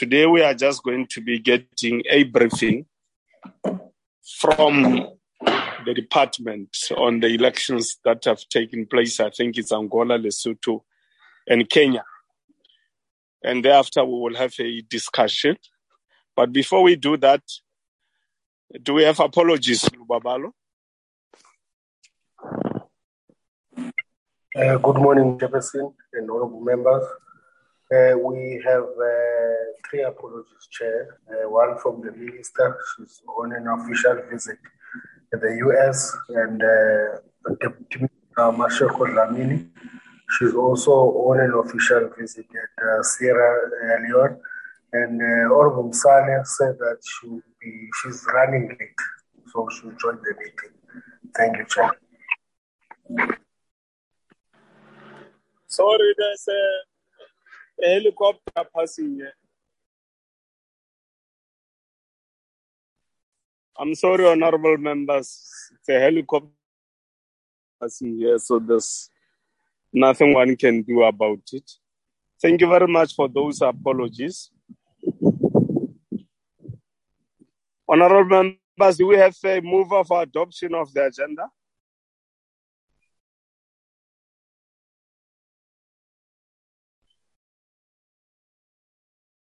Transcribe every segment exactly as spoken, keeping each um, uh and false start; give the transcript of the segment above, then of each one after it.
Today we are just going to be getting a briefing from the department on the elections that have taken place. I think it's Angola, Lesotho, and Kenya. And thereafter we will have a discussion. But before we do that, do we have apologies, Lubabalo? Uh, good morning, Jefferson and honorable members. Uh, we have uh, three apologies, Chair. Uh, one from the minister. She's on an official visit to the U S, and uh, Deputy uh, Mashal Kholamini. She's also on an official visit at uh, Sierra Leone, and uh, Orbum Sane said that she'll be, she's running late, so she'll join the meeting. Thank you, Chair. Sorry, there's a, a helicopter passing here. I'm sorry, honorable members. It's a helicopter passing here, so there's nothing one can do about it. Thank you very much for those apologies. Honorable members, do we have a mover for adoption of the agenda?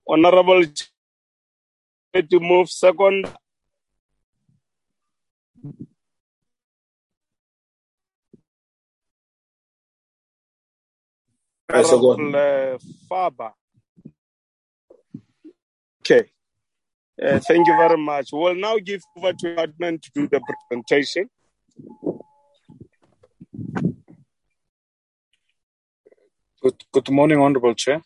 Honorable to move second. Honorable uh, Fabia. Okay. Uh, thank you very much. We'll now give over to Adnan to do the presentation. Good, good morning, Honorable Chair.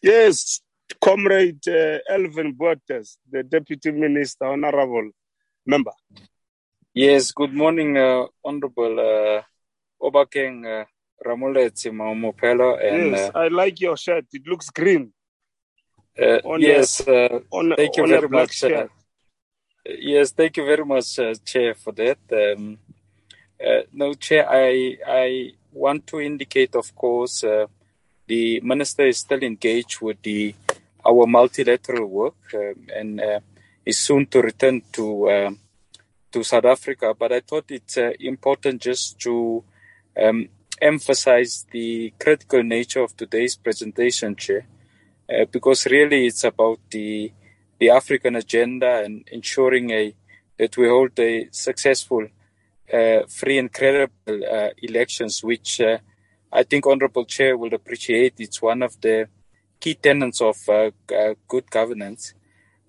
Yes, Comrade uh, Elvin Botes, the Deputy Minister, Honorable Member. Yes, good morning, uh, Honorable uh, Obakeng uh, Ramolezi Mampela. And, yes, uh, I like your shirt. It looks green. Uh, on yes, a, uh, on, thank you very much. Uh, yes, thank you very much, uh, Chair, for that. Um, uh, no, Chair, I, I want to indicate, of course, uh, the minister is still engaged with the our multilateral work um, and uh, is soon to return to uh, to South Africa. But I thought it's uh, important just to um, emphasize the critical nature of today's presentation, Chair, uh, because really it's about the the African agenda and ensuring a that we hold a successful, uh, free and credible uh, elections, which. Uh, I think Honorable Chair will appreciate it's one of the key tenets of uh, uh, good governance.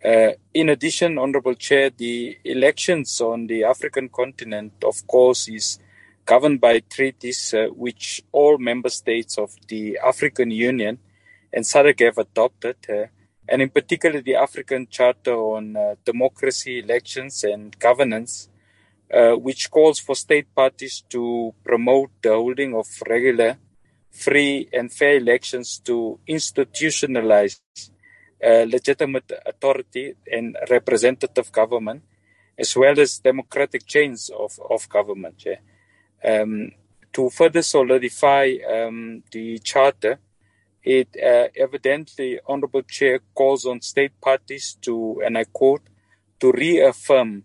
Uh, in addition, Honorable Chair, the elections on the African continent, of course, is governed by treaties uh, which all member states of the African Union and S A D C have adopted, uh, and in particular the African Charter on uh, Democracy, Elections and Governance, Uh, which calls for state parties to promote the holding of regular, free and fair elections to institutionalize uh, legitimate authority and representative government, as well as democratic chains of, of government. Yeah. Um, to further solidify um, the Charter, it uh, evidently, Honorable Chair, calls on state parties to, and I quote, to reaffirm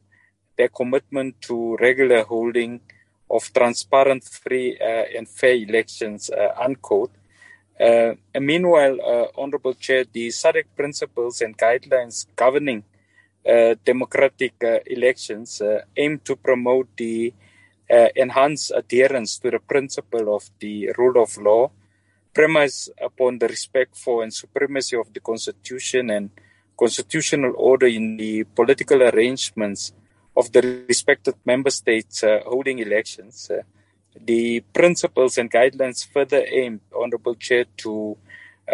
their commitment to regular holding of transparent, free, uh, and fair elections, uh, unquote. Uh, and meanwhile, uh, Honorable Chair, the S A D C principles and guidelines governing uh, democratic uh, elections uh, aim to promote the uh, enhanced adherence to the principle of the rule of law, premised upon the respect for and supremacy of the Constitution and constitutional order in the political arrangements of the respected member states uh, holding elections. Uh, the principles and guidelines further aim, Honorable Chair, to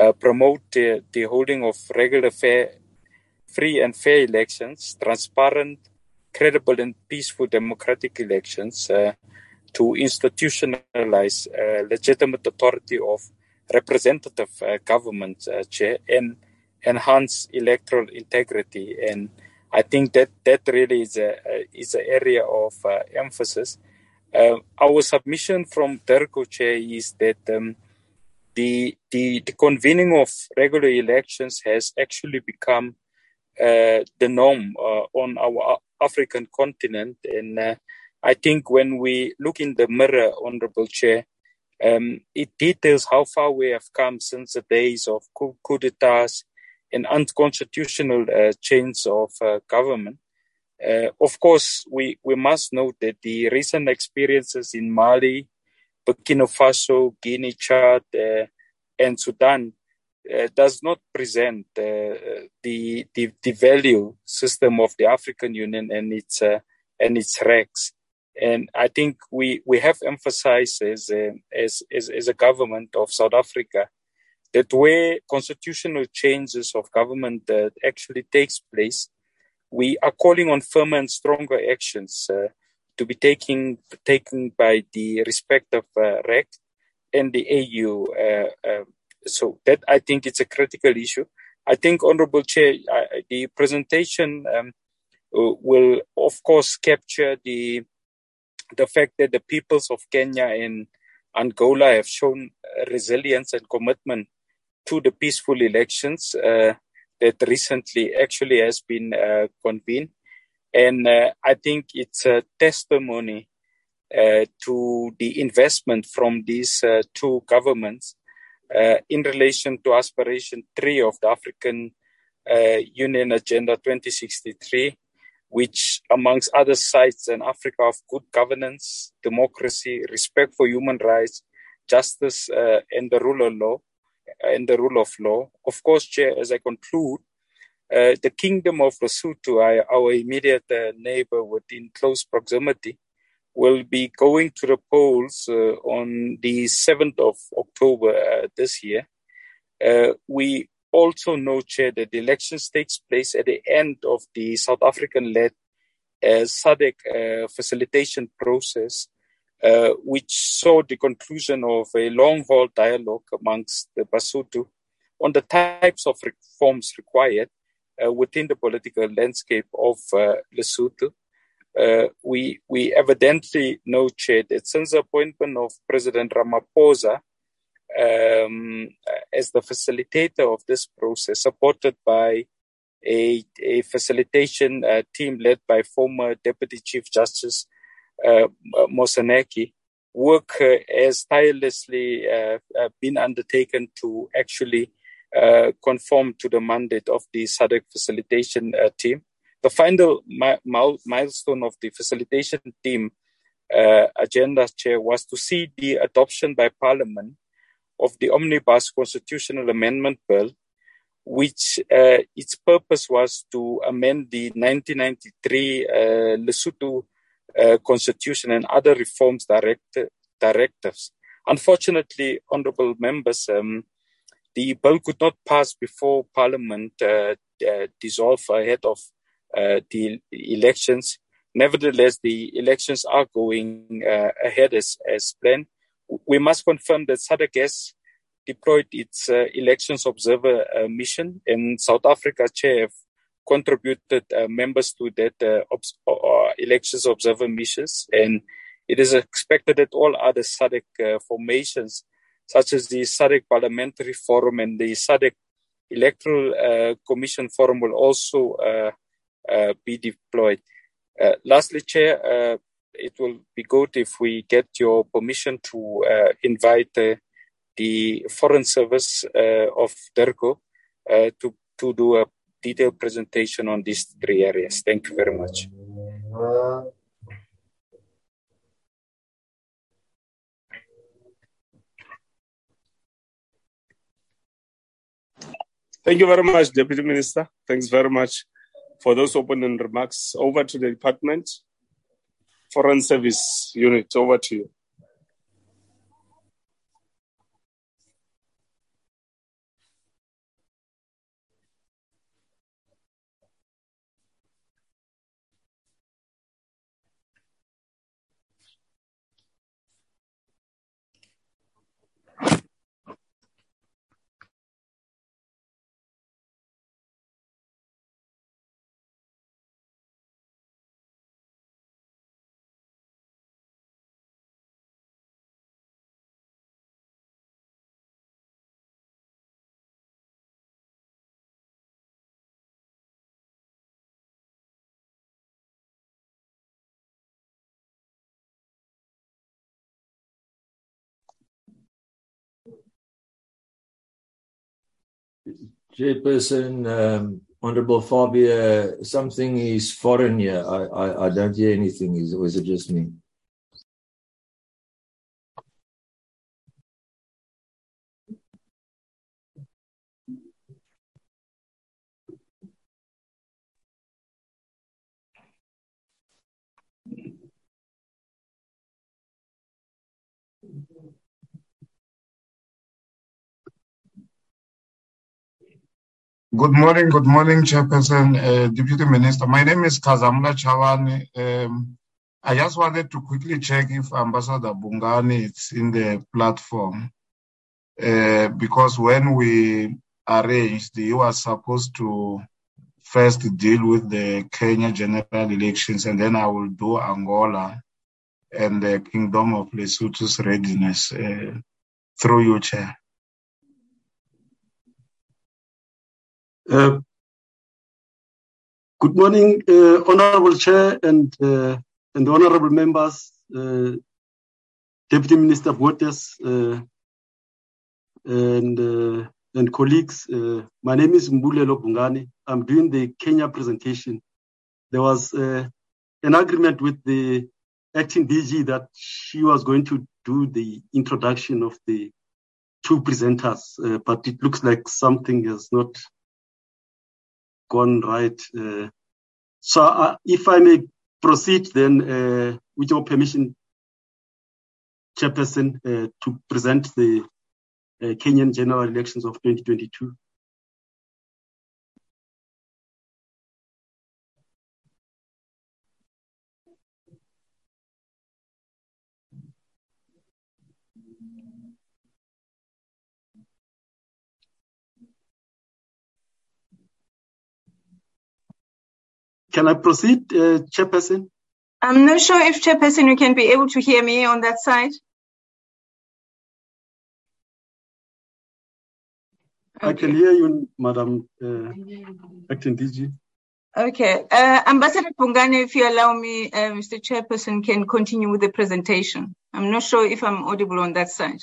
uh, promote uh, the holding of regular, fair, free and fair elections, transparent, credible and peaceful democratic elections, uh, to institutionalize uh, legitimate authority of representative uh, government, uh, Chair, and enhance electoral integrity. And I think that that really is a uh, is an area of uh, emphasis. Uh, our submission from DERCO, Chair, is that um, the, the, the convening of regular elections has actually become uh, the norm uh, on our African continent. And uh, I think when we look in the mirror, Honorable Chair, um, it details how far we have come since the days of coup, coup d'etats and unconstitutional uh, change of uh, government. Uh, of course, we, we must note that the recent experiences in Mali, Burkina Faso, Guinea, Chad, uh, and Sudan uh, does not present uh, the, the the value system of the African Union and its uh, and its regs. And I think we, we have emphasized as a, as as as a government of South Africa that where constitutional changes of government uh, actually takes place, we are calling on firmer and stronger actions uh, to be taken taken by the respective uh, R E C and the A U. Uh, uh, so that, I think, it's a critical issue. I think, Honourable Chair, uh, the presentation um, will, of course, capture the the fact that the peoples of Kenya and Angola have shown resilience and commitment to the peaceful elections Uh, that recently actually has been uh, convened. And uh, I think it's a testimony uh, to the investment from these uh, two governments uh, in relation to Aspiration three of the African uh, Union Agenda twenty sixty-three, which, amongst other, cites an Africa of good governance, democracy, respect for human rights, justice, uh, and the rule of law. and the rule of law. Of course, Chair, as I conclude, uh, the Kingdom of Lesotho, our, our immediate uh, neighbor within close proximity, will be going to the polls uh, on the seventh of October uh, this year. Uh, we also know, Chair, that the elections takes place at the end of the South African-led uh, S A D C uh, facilitation process, Uh, which saw the conclusion of a long-haul dialogue amongst the Basotho on the types of reforms required uh, within the political landscape of uh, Lesotho. Uh, we we evidently know, Chair, that since the appointment of President Ramaphosa um, as the facilitator of this process, supported by a, a facilitation uh, team led by former Deputy Chief Justice Uh, Mosanaki, work uh, has tirelessly uh, uh, been undertaken to actually uh, conform to the mandate of the S A D C facilitation uh, team. The final mi- mi- milestone of the facilitation team uh, agenda, Chair, was to see the adoption by Parliament of the Omnibus Constitutional Amendment Bill, which uh, its purpose was to amend the nineteen ninety-three uh, Lesotho Uh, Constitution and other reforms direct, directives. Unfortunately, honourable members, um, the bill could not pass before Parliament uh, uh, dissolved ahead of uh, the elections. Nevertheless, the elections are going uh, ahead as, as planned. We must confirm that S A D C has deployed its uh, elections observer uh, mission, and South Africa, Chair, contributed uh, members to that uh, obs- uh, elections observer missions, and it is expected that all other S A D C uh, formations, such as the S A D C Parliamentary Forum and the S A D C Electoral uh, Commission Forum, will also uh, uh, be deployed. Uh, lastly, Chair, uh, it will be good if we get your permission to uh, invite uh, the Foreign Service uh, of DERCO uh, to, to do a detailed presentation on these three areas. Thank you very much. Thank you very much, Deputy Minister. Thanks very much for those opening remarks. Over to the Department, Foreign Service Unit, over to you. Chairperson, um, Honorable Fabia, something is foreign here. I, I, I don't hear anything. Is, or is it just me? Good morning, good morning, Chairperson, uh, Deputy Minister. My name is Kazamula Chawani. Um, I just wanted to quickly check if Ambassador Bungane is in the platform, uh, because when we arranged, you were supposed to first deal with the Kenya general elections, and then I will do Angola and the Kingdom of Lesotho's readiness uh, through you, Chair. Uh, good morning, uh, Honorable Chair and uh, and Honorable Members, uh, Deputy Minister Botes, uh, and uh, and colleagues. Uh, my name is Mbulelo Bungane. I'm doing the Kenya presentation. There was uh, an agreement with the acting D G that she was going to do the introduction of the two presenters, uh, but it looks like something has not gone right. Uh, so uh, if I may proceed then, uh, with your permission, Chairperson, uh, to present the uh, Kenyan general elections of twenty twenty-two. Can I proceed, uh, Chairperson? I'm not sure if, Chairperson, you can be able to hear me on that side. Okay. I can hear you, Madam uh, Acting D G. Okay. Uh, Ambassador Bungane, if you allow me, uh, Mister Chairperson, can continue with the presentation. I'm not sure if I'm audible on that side.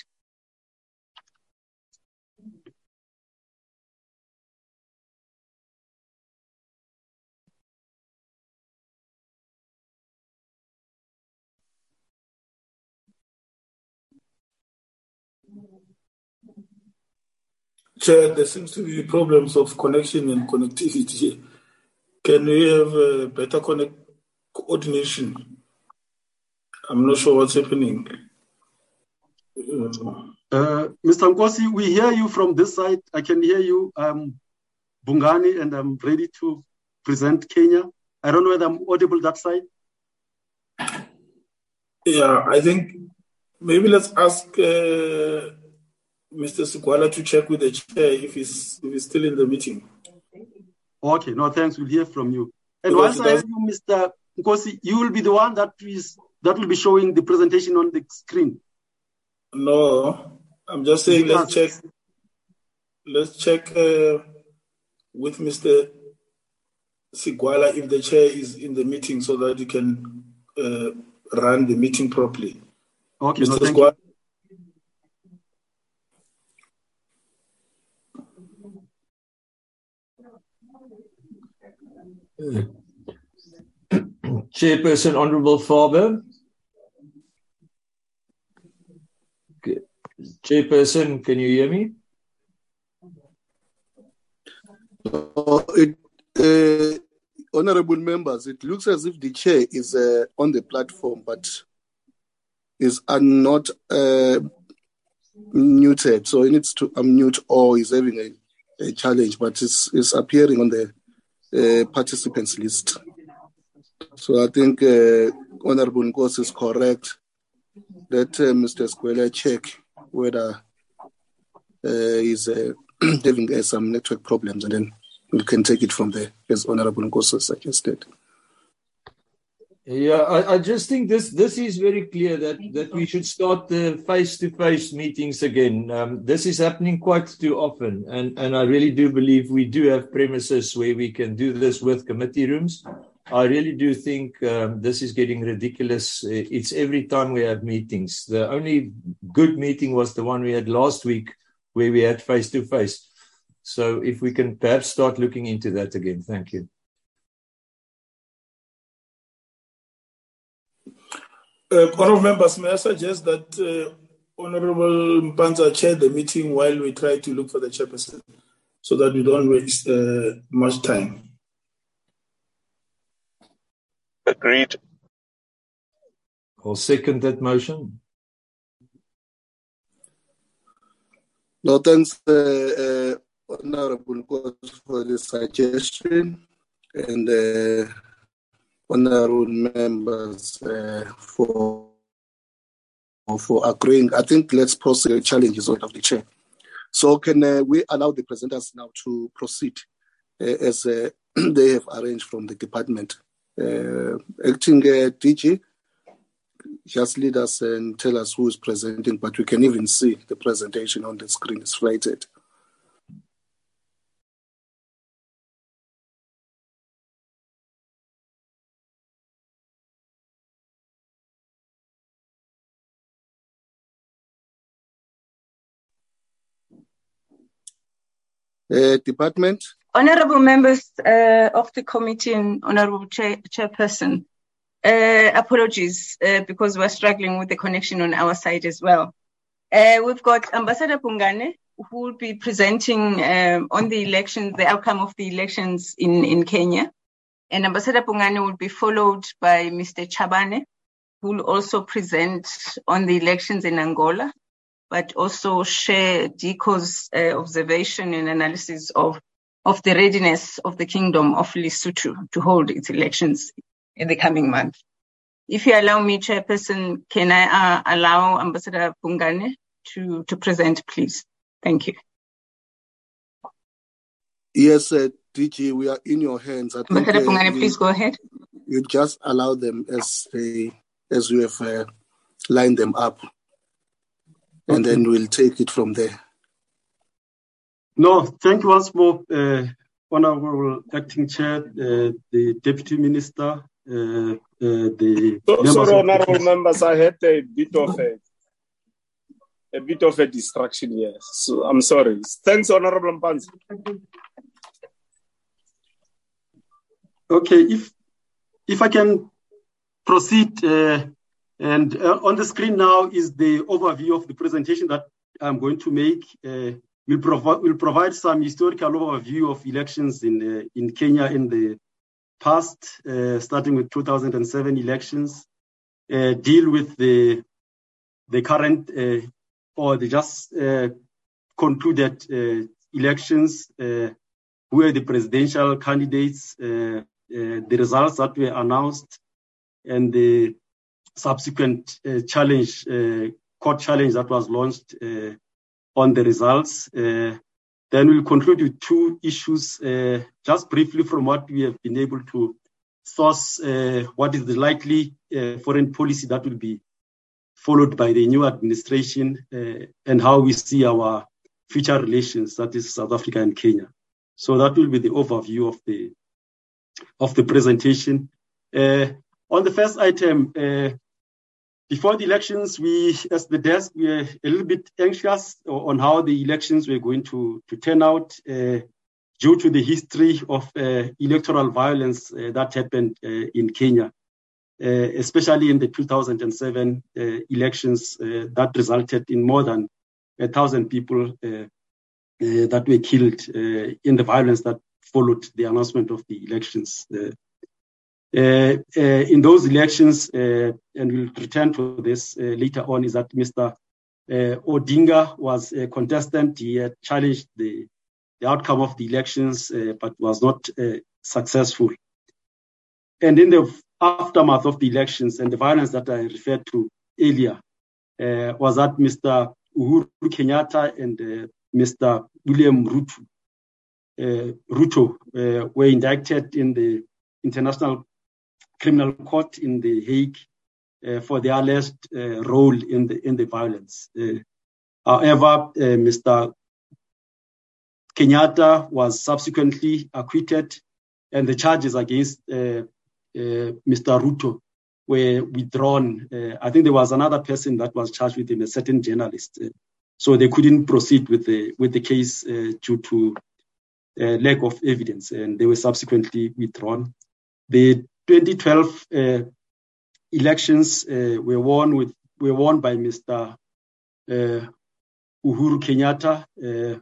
Chair, there seems to be problems of connection and connectivity. Can we have a better connect coordination? I'm not sure what's happening. Uh, Mister Nkosi, we hear you from this side. I can hear you, um, Bungane, and I'm ready to present Kenya. I don't know whether I'm audible that side. Yeah, I think maybe let's ask... Uh, Mister Siguala to check with the chair if he's, if he's still in the meeting. Okay, no, thanks. We'll hear from you. And because once I have you, Mister Nkosi, you will be the one that is that will be showing the presentation on the screen. No, I'm just saying let's check. Let's check uh, with Mister Siguala if the chair is in the meeting so that you can uh, run the meeting properly. Okay, Mister No, Siguala. Uh, Chairperson, Honorable Fabia. Okay. Chairperson, can you hear me? Uh, it, uh, honorable members, it looks as if the chair is uh, on the platform, but is not uh, muted, so he needs to unmute or is having a, a challenge, but it's, it's appearing on the Uh, participants list. So I think uh, Honorable Ngoza is correct that uh, Mister Squela check whether uh, he's uh, having uh, some network problems, and then we can take it from there, as Honorable Ngoza suggested. Yeah, I, I just think this this is very clear that, that we should start the face-to-face meetings again. Um, this is happening quite too often, and, and I really do believe we do have premises where we can do this with committee rooms. I really do think um, this is getting ridiculous. It's every time we have meetings. The only good meeting was the one we had last week where we had face-to-face. So if we can perhaps start looking into that again. Thank you. Uh, Honourable members, may I suggest that uh, Honourable Mpanza chair the meeting while we try to look for the chairperson, so that we don't waste uh, much time. Agreed. I'll second that motion. No, thanks, uh, uh, Honourable Nkosi, for the suggestion, and uh, Honourable members uh, for for agreeing. I think let's pose the challenges of the chair. So can uh, we allow the presenters now to proceed uh, as uh, they have arranged from the department? Uh, acting uh, D G, just lead us and tell us who is presenting, but we can even see the presentation on the screen is flighted. Uh, department. Honourable members uh, of the committee and Honourable Chair, Chairperson, uh, apologies uh, because we're struggling with the connection on our side as well. Uh, we've got Ambassador Bungane, who will be presenting um, on the elections, the outcome of the elections in, in Kenya. And Ambassador Bungane will be followed by Mister Chabane, who will also present on the elections in Angola, but also share DERCO's uh, observation and analysis of, of the readiness of the Kingdom of Lesotho to hold its elections in the coming month. If you allow me, Chairperson, can I uh, allow Ambassador Bungane to, to present, please? Thank you. Yes, uh, D G, we are in your hands. I Ambassador think, uh, Bungane, you, please go ahead. You just allow them as they, as you have uh, lined them up. And okay, then we'll take it from there. No, thank you once more, uh, Honourable Acting Chair, uh, the Deputy Minister, uh, uh, the so, members. Sorry, Honourable members, I had a bit of a a bit of a distraction here, so I'm sorry. Thanks, Honourable Mpanza. Okay, if if I can proceed. Uh, And uh, on the screen now is the overview of the presentation that I'm going to make. Uh, we'll, provi- we'll provide some historical overview of elections in uh, in Kenya in the past, uh, starting with two thousand seven elections, uh, deal with the the current uh, or the just uh, concluded uh, elections, uh, who are the presidential candidates, uh, uh, the results that were announced, and the subsequent uh, challenge, uh, court challenge that was launched uh, on the results. Uh, then we'll conclude with two issues, uh, just briefly from what we have been able to source, uh, what is the likely uh, foreign policy that will be followed by the new administration, uh, and how we see our future relations, that is South Africa and Kenya. So that will be the overview of the, of the presentation. Uh, on the first item, uh, before the elections, we, as the desk, we were a little bit anxious on how the elections were going to, to turn out uh, due to the history of uh, electoral violence uh, that happened uh, in Kenya, uh, especially in the two thousand seven uh, elections uh, that resulted in more than a thousand people uh, uh, that were killed uh, in the violence that followed the announcement of the elections. Uh, Uh, uh, in those elections, uh, and we'll return to this uh, later on, is that Mister Uh, Odinga was a contestant. He had challenged the, the outcome of the elections, uh, but was not uh, successful. And in the aftermath of the elections and the violence that I referred to earlier, uh, was that Mister Uhuru Kenyatta and uh, Mister William Ruto, uh, Ruto uh, were indicted in the International Criminal Court in The Hague uh, for their alleged uh, role in the in the violence. Uh, however, uh, Mister Kenyatta was subsequently acquitted, and the charges against uh, uh, Mister Ruto were withdrawn. Uh, I think there was another person that was charged with him, a certain journalist. Uh, so they couldn't proceed with the with the case uh, due to uh, lack of evidence, and they were subsequently withdrawn. The twenty twelve uh, elections uh, were won with were won by Mister Uh, Uhuru Kenyatta, uh,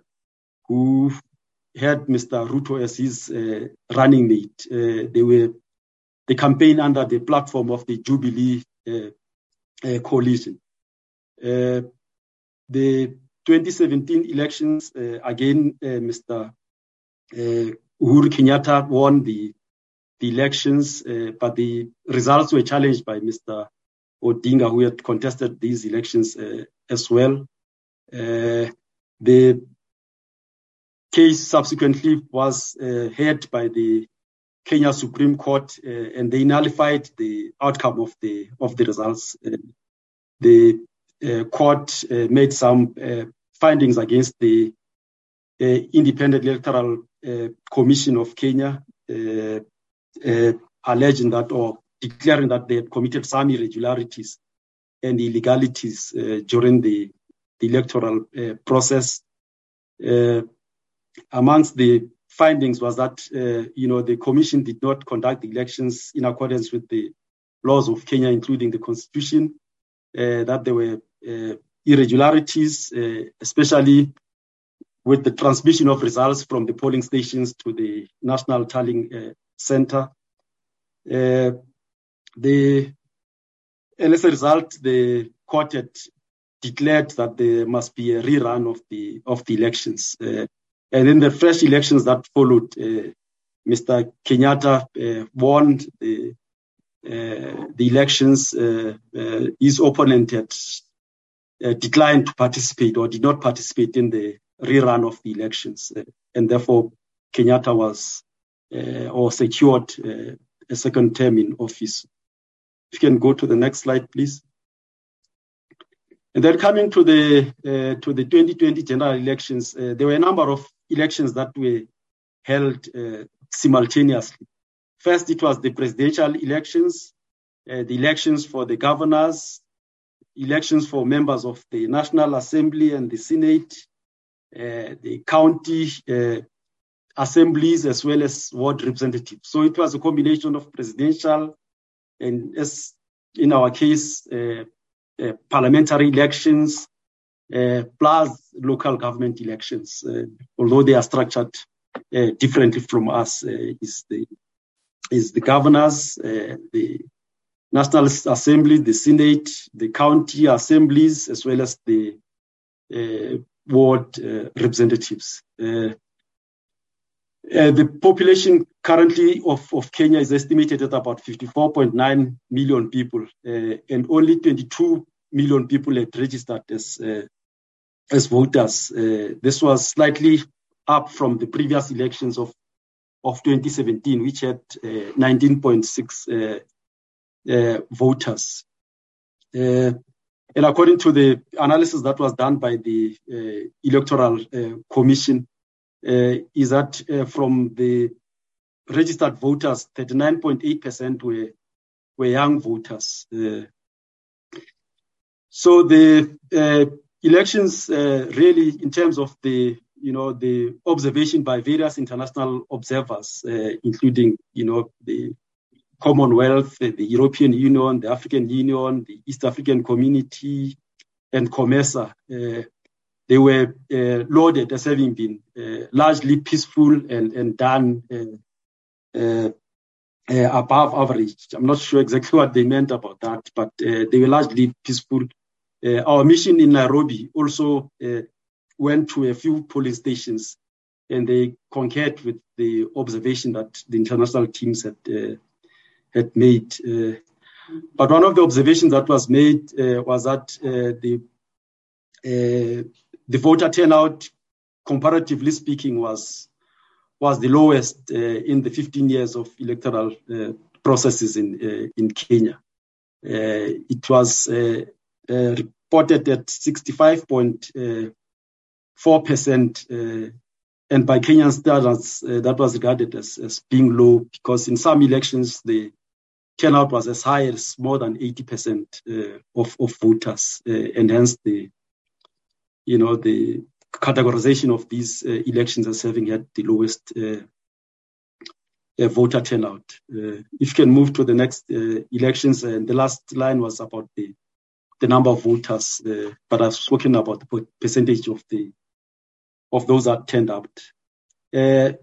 who had Mister Ruto as his uh, running mate. Uh, they were the campaign under the platform of the Jubilee uh, uh, coalition. Uh, the twenty seventeen elections, uh, again, uh, Mister Uh, Uhuru Kenyatta won the, the elections, uh, but the results were challenged by Mister Odinga, who had contested these elections uh, as well. Uh, the case subsequently was uh, heard by the Kenya Supreme Court, uh, and they nullified the outcome of the of the results. Uh, the uh, court uh, made some uh, findings against the uh, Independent Electoral uh, Commission of Kenya, uh, uh, alleging that or declaring that they had committed some irregularities and illegalities uh, during the, the electoral uh, process. Uh, amongst the findings was that, uh, you know, the commission did not conduct the elections in accordance with the laws of Kenya, including the constitution, uh, that there were uh, irregularities, uh, especially with the transmission of results from the polling stations to the National Tallying uh, Center. Uh, The, and as a result, the court had declared that there must be a rerun of the of the elections. Uh, and in the fresh elections that followed, uh, Mister Kenyatta uh, won the uh, the elections. Uh, uh, his opponent had uh, declined to participate or did not participate in the rerun of the elections, uh, and therefore Kenyatta was uh, or secured uh, a second term in office. If you can go to the next slide, please. And then coming to the uh, to the twenty twenty general elections, uh, there were a number of elections that were held uh, simultaneously. First, it was the presidential elections, uh, the elections for the governors, elections for members of the National Assembly and the Senate, uh, the county uh, assemblies, as well as ward representatives. So it was a combination of presidential and, as in our case, uh, uh, parliamentary elections, uh, plus local government elections, uh, although they are structured uh, differently from us. Uh, is the is the governors, uh, the National Assembly, the Senate, the county assemblies, as well as the uh, ward uh, representatives. Uh, Uh, the population currently of, of Kenya is estimated at about fifty-four point nine million people, uh, and only twenty-two million people had registered as uh, as voters. Uh, this was slightly up from the previous elections of of twenty seventeen, which had uh, nineteen point six uh, uh, voters. Uh, and according to the analysis that was done by the uh, Electoral uh, Commission, Uh, is that uh, from the registered voters, thirty-nine point eight percent were were young voters. Uh, so the uh, elections uh, really, in terms of the you know the observation by various international observers, uh, including you know the Commonwealth, the European Union, the African Union, the East African Community, and COMESA. Uh, They were uh, lauded as having been uh, largely peaceful and, and done uh, uh, uh, above average. I'm not sure exactly what they meant about that, but uh, they were largely peaceful. Uh, our mission in Nairobi also uh, went to a few polling stations, and they concurred with the observation that the international teams had, uh, had made. Uh, but one of the observations that was made uh, was that uh, the uh, The voter turnout, comparatively speaking, was was the lowest uh, in the fifteen years of electoral uh, processes in uh, in Kenya. Uh, it was uh, uh, reported at sixty-five point four percent, uh, and by Kenyan standards, uh, that was regarded as, as being low, because in some elections the turnout was as high as more than eighty percent uh, of of voters, uh, and hence the You know the categorization of these uh, elections as having had the lowest uh, uh, voter turnout. Uh, if you can move to the next uh, elections, and the last line was about the, the number of voters, uh, but I've spoken about the percentage of the of those that turned out. Uh,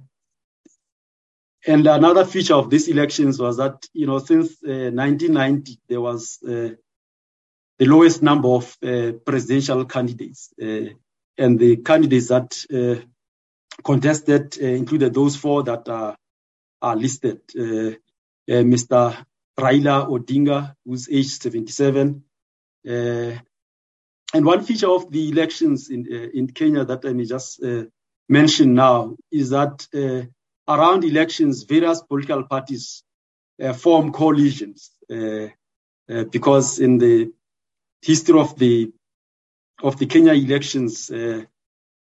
and another feature of these elections was that, you know, since uh, nineteen ninety, there was uh, the lowest number of uh, presidential candidates. Uh, And the candidates that uh, contested uh, included those four that are, are listed. Uh, uh, Mister Raila Odinga, who's aged seventy-seven. Uh, and one feature of the elections in uh, in Kenya that I may just uh, mention now is that uh, around elections, various political parties uh, form coalitions uh, uh, because in the history of the of the Kenya elections, uh,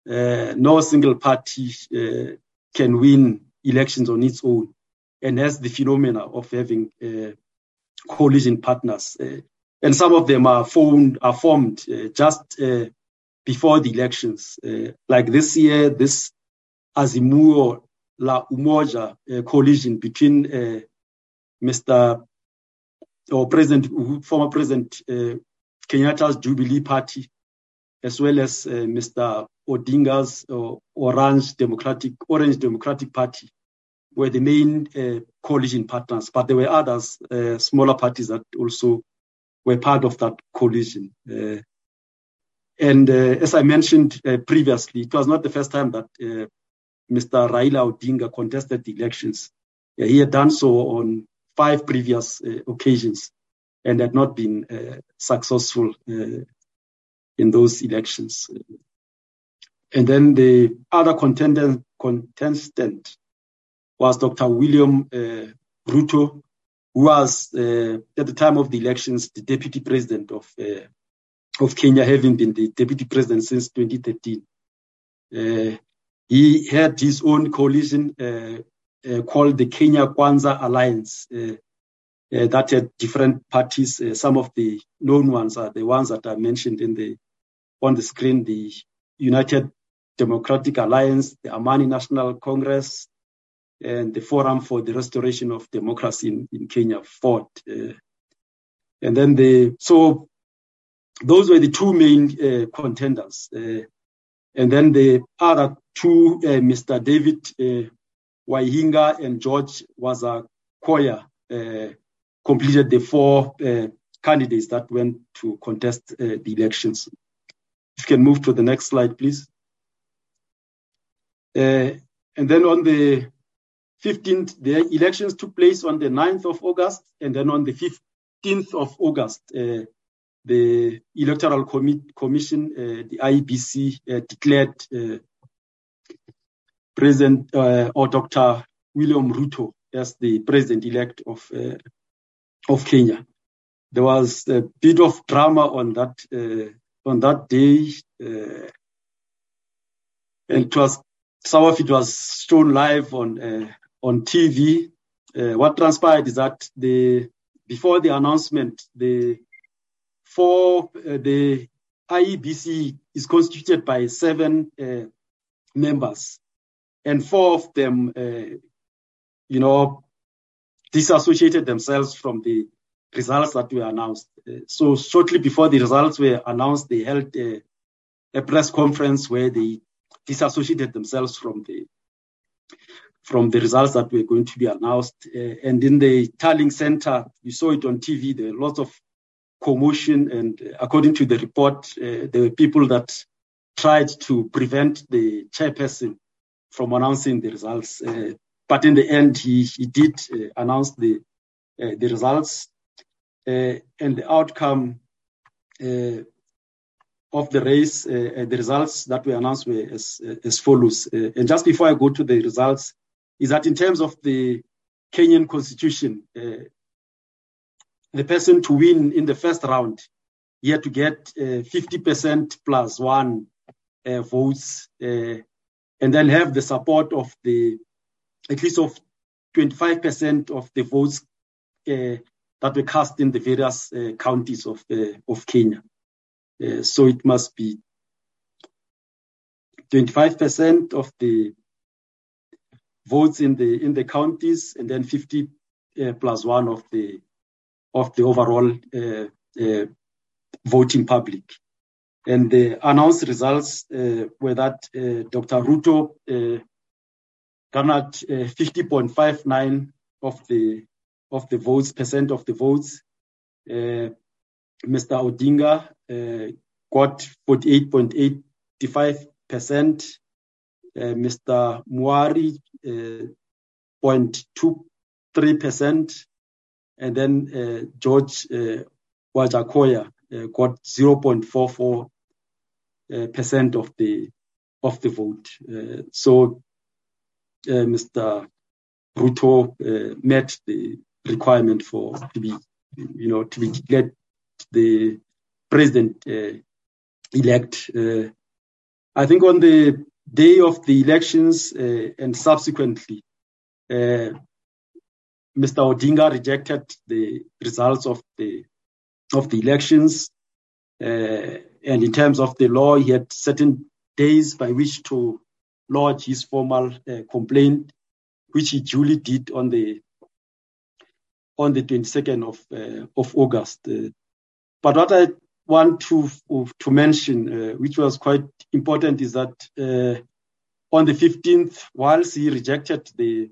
uh, no single party uh, can win elections on its own. And that's the phenomena of having uh, coalition partners. Uh, and some of them are formed, are formed uh, just uh, before the elections. Uh, like this year, this Azimio la Umoja uh, coalition between uh, Mister or President, former President uh, Kenyatta's Jubilee Party, as well as uh, Mister Odinga's uh, Orange Democratic Orange Democratic Party, were the main uh, coalition partners. But there were others, uh, smaller parties that also were part of that coalition. Uh, and uh, as I mentioned uh, previously, it was not the first time that uh, Mister Raila Odinga contested the elections. Uh, he had done so on five previous uh, occasions and had not been uh, successful uh, in those elections. And then the other contender, contestant was Doctor William uh, Ruto, who was, uh, at the time of the elections, the deputy president of uh, of Kenya, having been the deputy president since twenty thirteen. Uh, he had his own coalition uh, uh, called the Kenya Kwanza Alliance, uh, Uh, that had different parties. Uh, some of the known ones are the ones that I mentioned in the on the screen: the United Democratic Alliance, the Amani National Congress, and the Forum for the Restoration of Democracy in, in Kenya, Ford. Uh, and then the so those were the two main uh, contenders. Uh, and then the other two, uh, Mister David uh, Waihinga and George Wazakoya, Uh, completed the four uh, candidates that went to contest uh, the elections. If you can move to the next slide, please. Uh, and then on the fifteenth, the elections took place on the ninth of August, and then on the fifteenth of August, uh, the Electoral Com- Commission, uh, the I E B C, uh, declared uh, President uh, or Doctor William Ruto as the president-elect of uh, of Kenya. There was a bit of drama on that uh, on that day, uh, and it was some of it was shown live on uh, on T V. Uh, what transpired is that the before the announcement, the for uh, the I E B C is constituted by seven uh, members, and four of them, Uh, you know, disassociated themselves from the results that were announced. Uh, so shortly before the results were announced, they held a, a press conference where they disassociated themselves from the from the results that were going to be announced. Uh, and in the tallying center, you saw it on T V, there were lots of commotion. And uh, according to the report, uh, there were people that tried to prevent the chairperson from announcing the results. Uh, But in the end, he, he did uh, announce the uh, the results uh, and the outcome uh, of the race. Uh, the results that were announced were as, as follows. Uh, and just before I go to the results, is that in terms of the Kenyan constitution, uh, the person to win in the first round, he had to get uh, fifty percent plus one uh, votes uh, and then have the support of the at least of twenty-five percent of the votes uh, that were cast in the various uh, counties of uh, of Kenya. Uh, so it must be twenty-five percent of the votes in the in the counties, and then fifty uh, plus one of the of the overall uh, uh, voting public. And the announced results uh, were that uh, Doctor Ruto uh, garnered uh, fifty point five nine of the of the votes percent of the votes. Uh, Mister Odinga uh, got forty-eight point eight five percent. Uh, Mister Muari, zero point two three percent, and then uh, George uh, Wajakoya uh, got zero point four four percent of the of the vote. Uh, so uh, Mister Ruto uh, met the requirement for to be, you know, to be declared the president uh, elect. Uh, I think on the day of the elections uh, and subsequently, uh, Mister Odinga rejected the results of the of the elections, uh, and in terms of the law, he had certain days by which to lodge his formal uh, complaint, which he duly did on the on the twenty-second of uh, of August. Uh, but what I want to to mention, uh, which was quite important, is that uh, on the fifteenth, whilst he rejected the,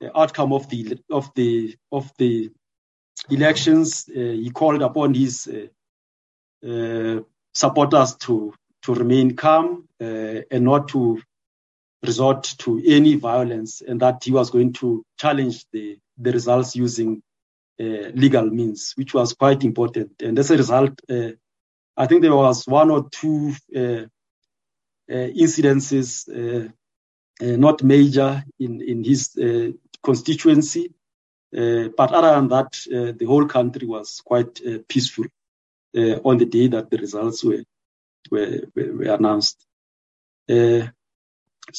the outcome of the of the of the elections, uh, he called upon his uh, uh, supporters to to remain calm uh, and not to resort to any violence, and that he was going to challenge the the results using Uh, legal means, which was quite important. And as a result, uh, I think there was one or two uh, uh, incidences, uh, uh, not major in, in his uh, constituency. Uh, but other than that, uh, the whole country was quite uh, peaceful uh, on the day that the results were were, were announced. Uh,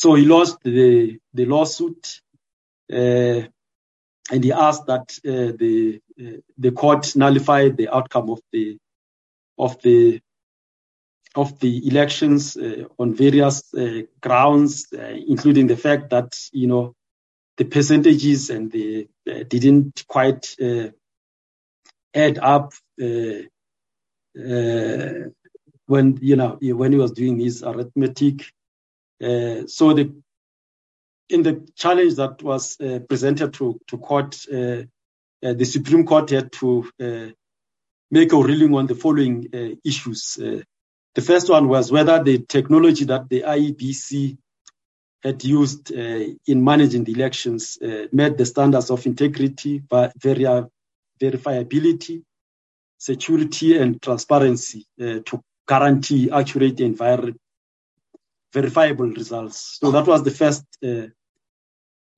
so he lost the, the lawsuit. Uh, And he asked that uh, the uh, the court nullify the outcome of the of the of the elections uh, on various uh, grounds, uh, including the fact that, you know, the percentages and the uh, didn't quite uh, add up uh, uh, when you know when he was doing his arithmetic. Uh, so the In the challenge that was uh, presented to, to court, uh, uh, the Supreme Court had to uh, make a ruling on the following uh, issues. Uh, the first one was whether the technology that the I E B C had used uh, in managing the elections uh, met the standards of integrity, ver- verifiability, security, and transparency uh, to guarantee accurate and ver- verifiable results. So that was the first Uh,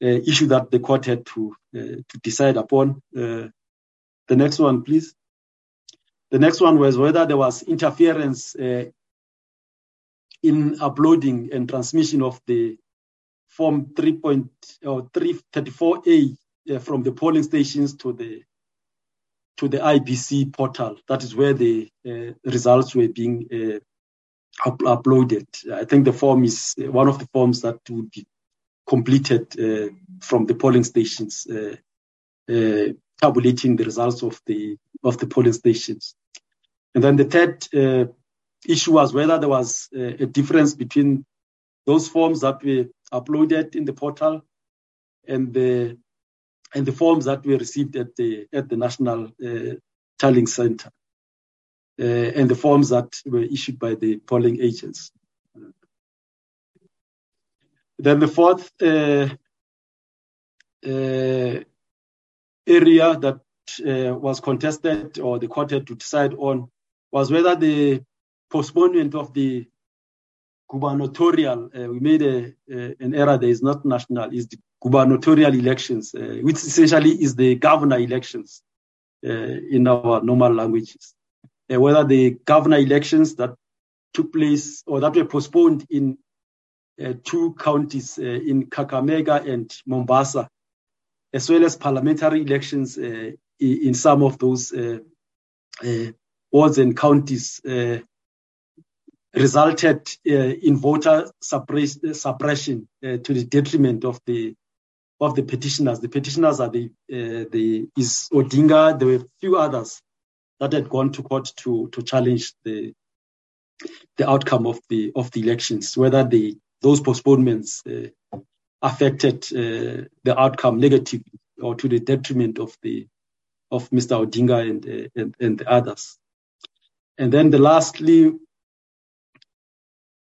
Uh, issue that the court had to uh, to decide upon. Uh, the next one, please. The next one was whether there was interference uh, in uploading and transmission of the Form three point three thirty-four A uh, from the polling stations to the to the I E B C portal. That is where the uh, results were being uh, up- uploaded. I think the form is one of the forms that would be completed uh, from the polling stations, uh, uh, tabulating the results of the of the polling stations. And then the third uh, issue was whether there was uh, a difference between those forms that were uploaded in the portal and the and the forms that were received at the at the National uh, Tallying Center uh, and the forms that were issued by the polling agents. Then the fourth uh, uh, area that uh, was contested or the court had to decide on was whether the postponement of the gubernatorial, uh, we made a, uh, an error there, is not national, is the gubernatorial elections, uh, which essentially is the governor elections uh, in our normal languages. Uh, whether the governor elections that took place or that were postponed in Uh, two counties uh, in Kakamega and Mombasa, as well as parliamentary elections uh, in some of those uh, uh, wards and counties, uh, resulted uh, in voter suppress, uh, suppression uh, to the detriment of the of the petitioners. The petitioners are the uh, the is Odinga. There were a few others that had gone to court to to challenge the the outcome of the of the elections. Whether the those postponements uh, affected uh, the outcome negatively or to the detriment of the of Mister Odinga and uh, and, and the others. And then the lastly,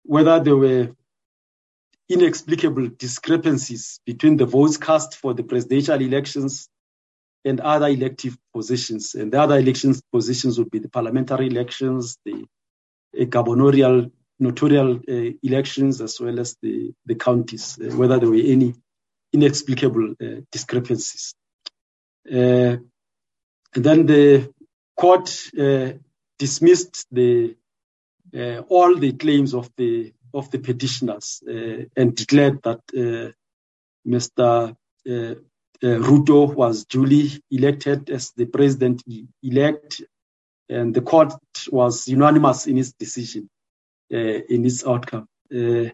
whether there were inexplicable discrepancies between the votes cast for the presidential elections and other elective positions. And the other elections positions would be the parliamentary elections, the uh, gubernatorial notarial uh, elections, as well as the, the counties, uh, whether there were any inexplicable uh, discrepancies. Uh, and then the court uh, dismissed the Uh, all the claims of the of the petitioners uh, and declared that uh, Mister Uh, uh, Ruto was duly elected as the president-elect, and the court was unanimous in its decision, uh, in its outcome. Uh,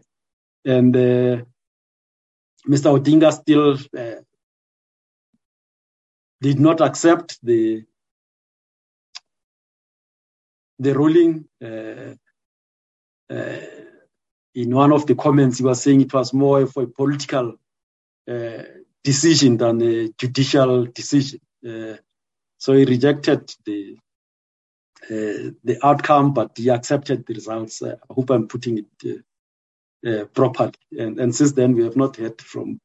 and uh, Mister Odinga still uh, did not accept the the ruling. Uh, Uh, in one of the comments, he was saying it was more of a political uh, decision than a judicial decision. Uh, so he rejected the uh, the outcome, but he accepted the results. Uh, I hope I'm putting it uh, uh, properly. And, and since then, we have not heard from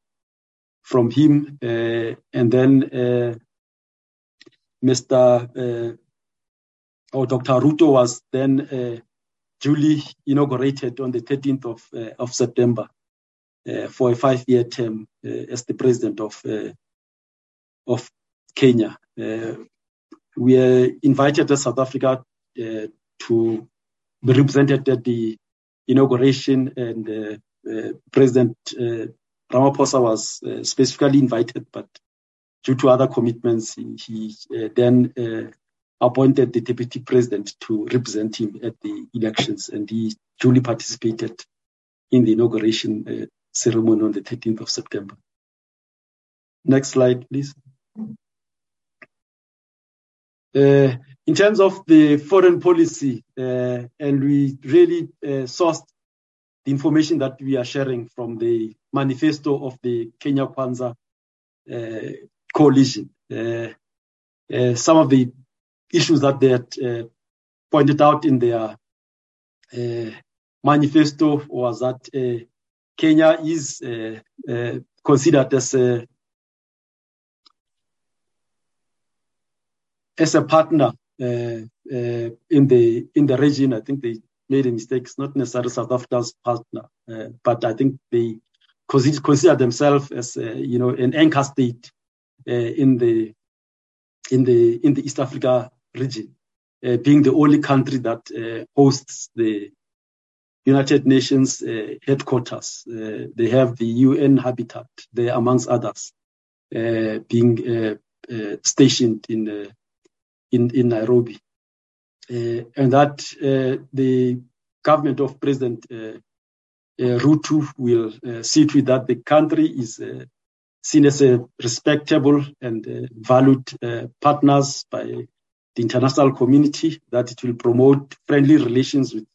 from him. Uh, and then uh, Mister Uh, or Doctor Ruto was then Uh, duly inaugurated on the thirteenth of, uh, of September uh, for a five-year term uh, as the president of uh, of Kenya. Uh, we are invited to South Africa uh, to be represented at the inauguration, and uh, uh, President uh, Ramaphosa was uh, specifically invited, but due to other commitments, he, he uh, then uh, appointed the deputy president to represent him at the elections, and he duly participated in the inauguration uh, ceremony on the thirteenth of September. Next slide, please. Uh, in terms of the foreign policy, uh, and we really uh, sourced the information that we are sharing from the manifesto of the Kenya Kwanza uh, coalition. Uh, uh, some of the issues that they had uh, pointed out in their uh, manifesto was that uh, Kenya is uh, uh, considered as a, as a partner uh, uh, in the in the region. I think they made a mistake. It's not necessarily South Africa's partner, uh, but I think they consider, consider themselves as uh, you know an anchor state uh, in the in the in the East Africa region, uh, being the only country that uh, hosts the United Nations uh, headquarters. Uh, they have the U N habitat there, amongst others, uh, being uh, uh, stationed in, uh, in in Nairobi. Uh, and that uh, the government of President uh, uh, Ruto will uh, see to it that the country is uh, seen as a respectable and uh, valued uh, partners by the international community, that it will promote friendly relations with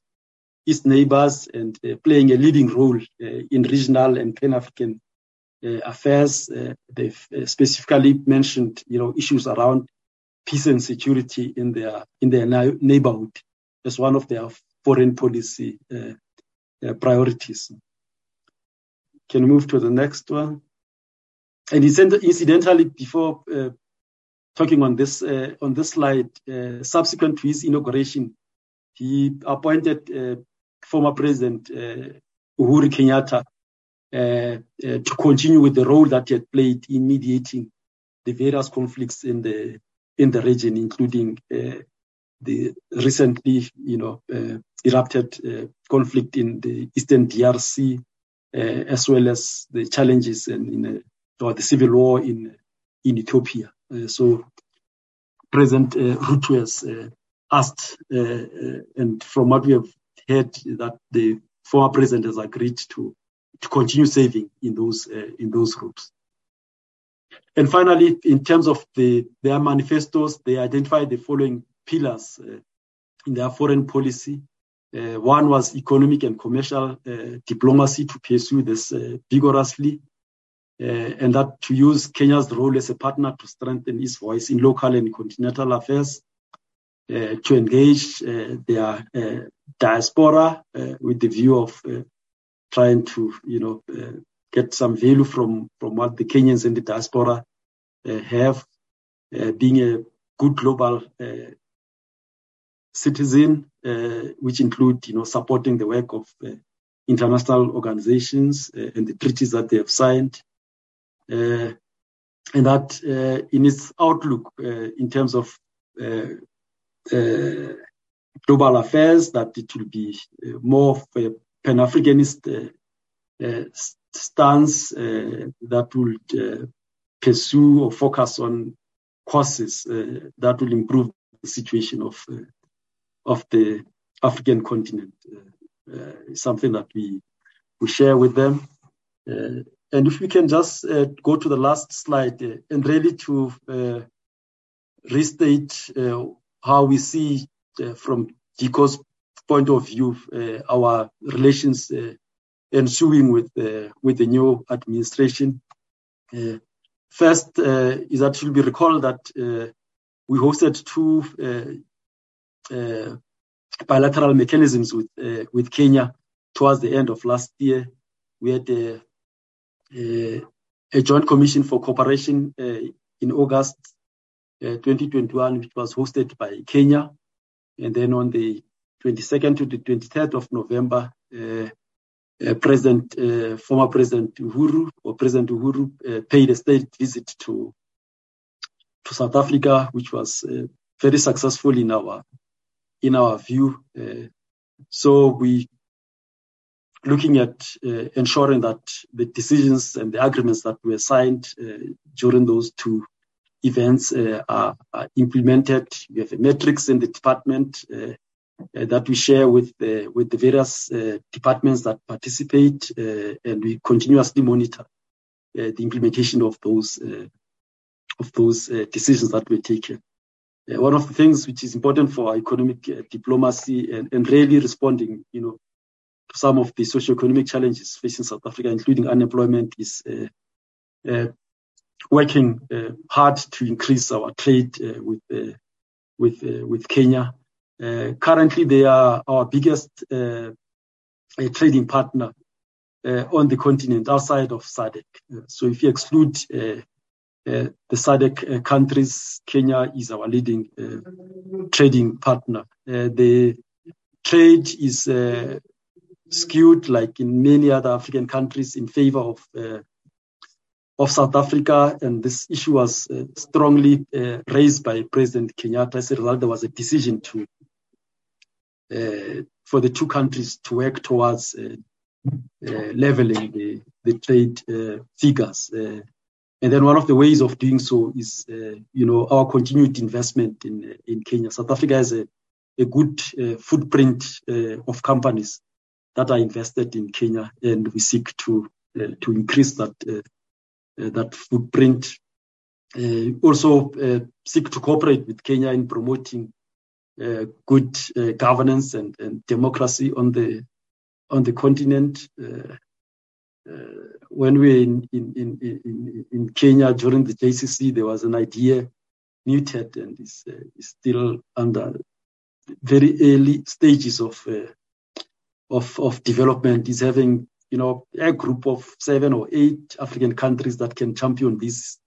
its neighbors and uh, playing a leading role uh, in regional and Pan-African uh, affairs. Uh, they've uh, specifically mentioned, you know, issues around peace and security in their in their na- neighborhood as one of their foreign policy uh, uh, priorities. Can we move to the next one? And incidentally, before uh, talking on this uh, on this slide, uh, subsequent to his inauguration, he appointed uh, former President uh, Uhuru Kenyatta uh, uh, to continue with the role that he had played in mediating the various conflicts in the in the region, including uh, the recently, you know, uh, erupted uh, conflict in the eastern D R C, uh, as well as the challenges and in. in uh, or the civil war in in Ethiopia. Uh, so President uh, Ruto has uh, asked, uh, uh, and from what we have heard that the former president has agreed to, to continue saving in those uh, in those groups. And finally, in terms of the, their manifestos, they identified the following pillars uh, in their foreign policy. Uh, one was economic and commercial uh, diplomacy, to pursue this uh, vigorously, uh, and that to use Kenya's role as a partner to strengthen its voice in local and continental affairs, uh, to engage uh, their uh, diaspora uh, with the view of uh, trying to, you know, uh, get some value from, from what the Kenyans and the diaspora uh, have, uh, being a good global uh, citizen, uh, which include, you know, supporting the work of uh, international organizations uh, and the treaties that they have signed. Uh, and that uh, in its outlook uh, in terms of uh, uh, global affairs, that it will be uh, more of a Pan-Africanist uh, uh, stance uh, that will uh, pursue or focus on causes uh, that will improve the situation of uh, of the African continent. Uh, uh, something that we we share with them. Uh, and if we can just uh, go to the last slide uh, and really to uh, restate uh, how we see uh, from DERCO's point of view uh, our relations Uh, ensuing with uh, with the new administration. Uh, first uh, is that it should be recalled that uh, we hosted two uh, uh, bilateral mechanisms with uh, with Kenya towards the end of last year. We had a, a, a joint commission for cooperation uh, in August uh, twenty twenty-one, which was hosted by Kenya, and then on the twenty-second to the twenty-third of November. Uh, Uh, President, uh, former President Uhuru, or President Uhuru, uh, paid a state visit to to South Africa, which was uh, very successful in our in our view. Uh, so we looking at uh, ensuring that the decisions and the agreements that were signed uh, during those two events uh, are, are implemented. We have a matrix in the department Uh, Uh, that we share with the, with the various uh, departments that participate, uh, and we continuously monitor uh, the implementation of those uh, of those uh, decisions that were taken. Uh, one of the things which is important for economic uh, diplomacy and, and really responding, you know, to some of the socioeconomic challenges facing South Africa, including unemployment, is uh, uh, working uh, hard to increase our trade uh, with uh, with uh, with Kenya. Uh, currently, they are our biggest uh, trading partner uh, on the continent outside of SADC. Uh, so if you exclude uh, uh, the SADC uh, countries, Kenya is our leading uh, trading partner. Uh, the trade is uh, skewed, like in many other African countries, in favor of uh, of South Africa, and this issue was uh, strongly uh, raised by President Kenyatta. As a result, there was a decision to Uh, for the two countries to work towards uh, uh, leveling the, the trade uh, figures. Uh, and then one of the ways of doing so is, uh, you know, our continued investment in in Kenya. South Africa has a, a good uh, footprint uh, of companies that are invested in Kenya, and we seek to uh, to increase that uh, uh, that footprint. Uh, also uh, seek to cooperate with Kenya in promoting Uh, good uh, governance and, and democracy on the on the continent. Uh, uh, when we were in in, in in in Kenya during the J C C, there was an idea mooted and is uh, is still under very early stages of uh, of of development. Is having, you know, a group of seven or eight African countries that can champion these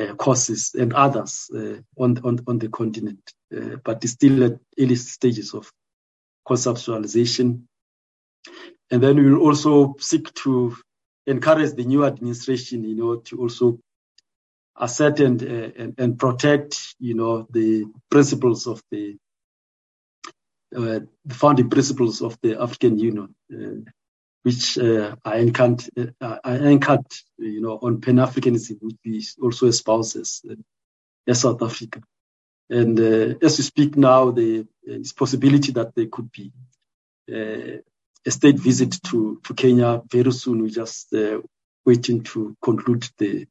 Uh, courses and others uh, on, on on the continent, uh, but it's still at early stages of conceptualization. And then we will also seek to encourage the new administration, you know, to also assert and uh, and, and protect, you know, the principles of the, uh, the founding principles of the African Union, uh, which uh, are anchored, uh, anchored, you know, on Pan-Africanism, which we also espouse as, uh, as South Africa. And uh, as we speak now, the, uh, it's possibility that there could be uh, a state visit to, to Kenya very soon. We're just uh, waiting to conclude the uh,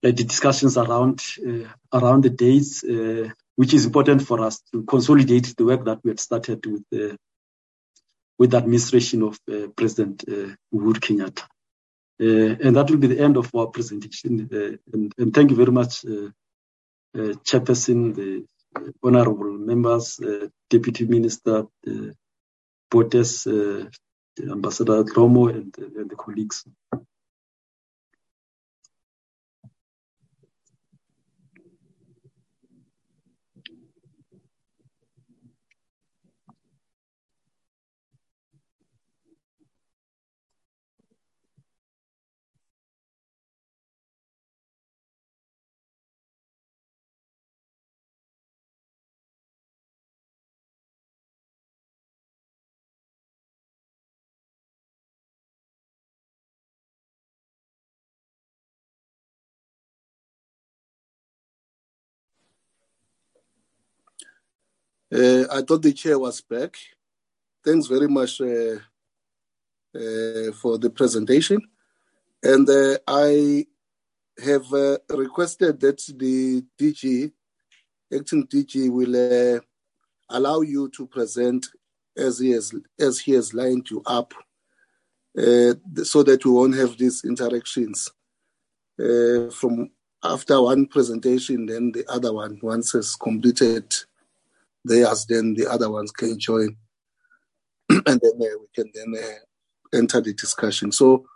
the discussions around uh, around the dates, uh, which is important for us to consolidate the work that we had started with uh, with the administration of uh, President uh, Uhuru Kenyatta. Uh, and that will be the end of our presentation. Uh, and, and thank you very much, uh, uh, Chairperson, the uh, honorable members, uh, Deputy Minister uh, Botes, uh, Ambassador Romo, and, and the colleagues. Uh, I thought the chair was back. Thanks very much uh, uh, for the presentation. And uh, I have uh, requested that the D G, acting D G, will uh, allow you to present as he has, as he has lined you up uh, so that we won't have these interactions uh, from after one presentation, then the other one, once it's completed. They ask, then the other ones can join, and then uh, we can then uh, enter the discussion. So,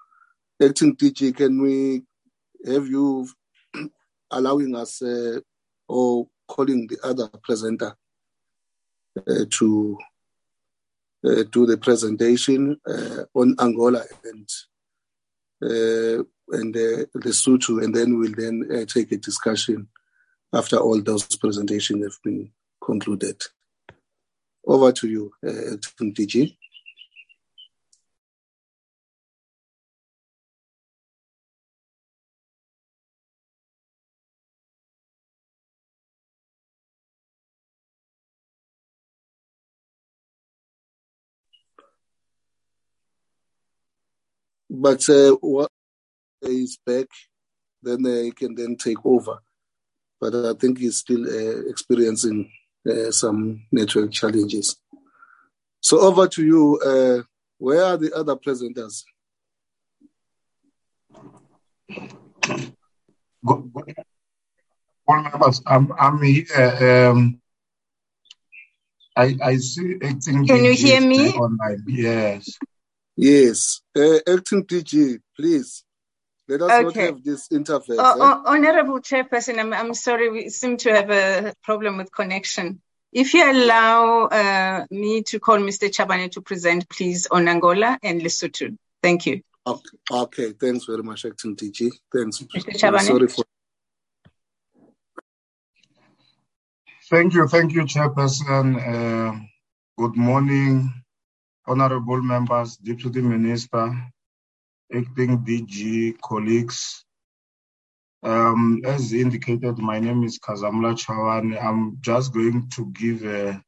acting D G, can we have you allowing us uh, or calling the other presenter uh, to uh, do the presentation uh, on Angola and uh, and uh, Lesotho, and then we'll then uh, take a discussion after all those presentations have been concluded. Over to you, uh, D G. But uh, what is back, then uh, he can then take over. But I think he's still uh, experiencing Uh, some network challenges. So over to you. Uh, where are the other presenters? Good, good. I'm, I'm here. Um, I, I see acting. Can you hear me? Online. Yes. Yes. Uh, acting P G, please. Let us okay. not have this interface. Oh, eh? oh, Honorable Chairperson, I'm, I'm sorry, we seem to have a problem with connection. If you allow uh, me to call Mister Chabane to present, please, on Angola and Lesotho. Thank you. Okay, okay. Thanks very much, Acting T G. Thanks. Mister Chabane. I'm sorry for... Thank you, thank you, Chairperson. Uh, good morning, Honorable Members, Deputy Minister, Acting D G, colleagues. Um, as indicated, my name is Kazamula Chawani. I'm just going to give a,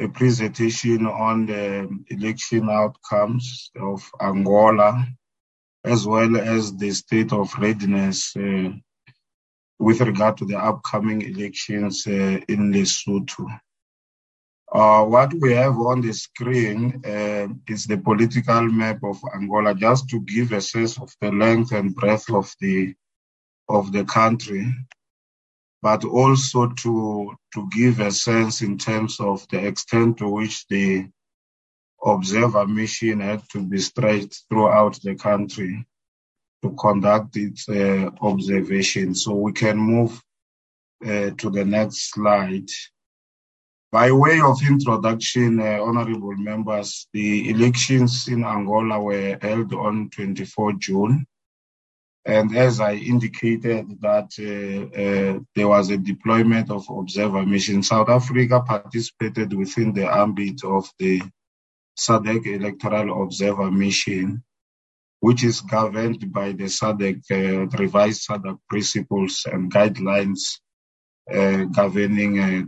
a presentation on the election outcomes of Angola, as well as the state of readiness uh, with regard to the upcoming elections uh, in Lesotho. Uh, what we have on the screen uh, is the political map of Angola, just to give a sense of the length and breadth of the of the country, but also to to give a sense in terms of the extent to which the observer mission had to be stretched throughout the country to conduct its uh, observation. So we can move uh, to the next slide. By way of introduction, uh, honorable members, the elections in Angola were held on the twenty-fourth of June. And as I indicated that uh, uh, there was a deployment of observer missions, South Africa participated within the ambit of the S A D C electoral observer mission, which is governed by the S A D C, uh, revised S A D C principles and guidelines uh, governing uh,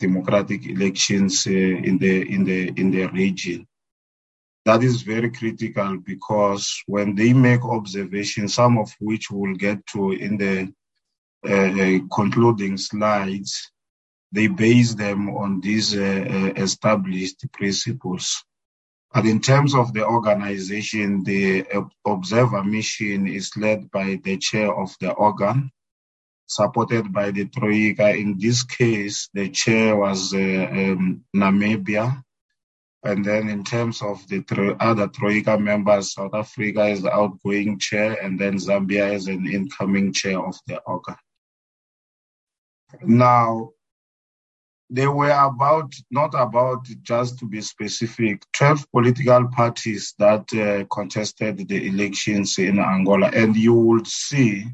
democratic elections uh, in the in the in the region. That is very critical because when they make observations, some of which we'll get to in the uh, concluding slides, they base them on these uh, established principles. And in terms of the organization, the observer mission is led by the chair of the organ, supported by the Troika. In this case, the chair was uh, um, Namibia. And then in terms of the tro- other Troika members, South Africa is the outgoing chair, and then Zambia is an incoming chair of the organ. Now, they were about, not about, just to be specific, twelve political parties that uh, contested the elections in Angola. And you would see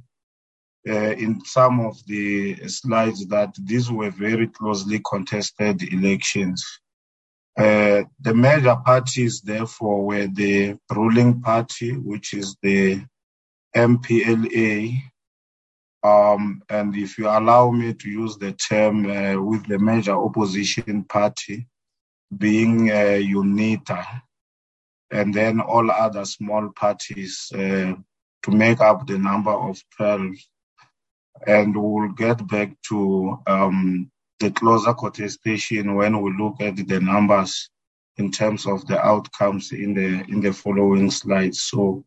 uh, in some of the slides that these were very closely contested elections. Uh, the major parties, therefore, were the ruling party, which is the M P L A. Um, and if you allow me to use the term, uh, with the major opposition party being uh, UNITA, and then all other small parties uh, to make up the number of twelve. And we'll get back to um, the closer contestation when we look at the numbers in terms of the outcomes in the in the following slides. So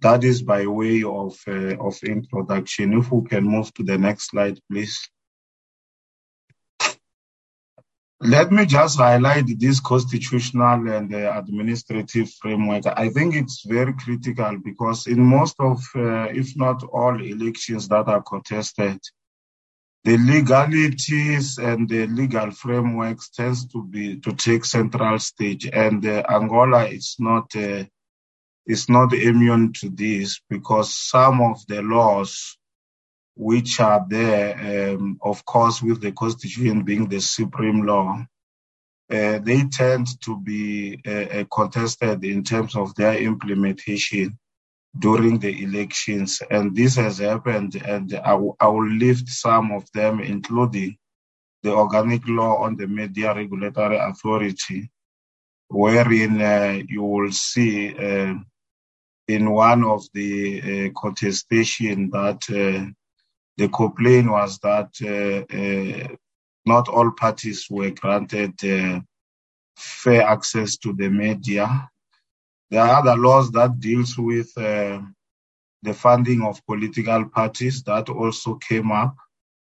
that is by way of uh, of introduction. If we can move to the next slide, please. Let me just highlight this constitutional and uh, administrative framework. I think it's very critical because in most of, uh, if not all, elections that are contested, the legalities and the legal frameworks tends to be to take central stage. And uh, Angola is not. Uh, It's not immune to this because some of the laws which are there, um, of course, with the Constitution being the supreme law, uh, they tend to be uh, contested in terms of their implementation during the elections. And this has happened, and I, w- I will lift some of them, including the Organic Law on the Media Regulatory Authority, wherein uh, you will see Uh, in one of the uh, contestation that uh, the complaint was that uh, uh, not all parties were granted uh, fair access to the media. There are other laws that deals with uh, the funding of political parties that also came up.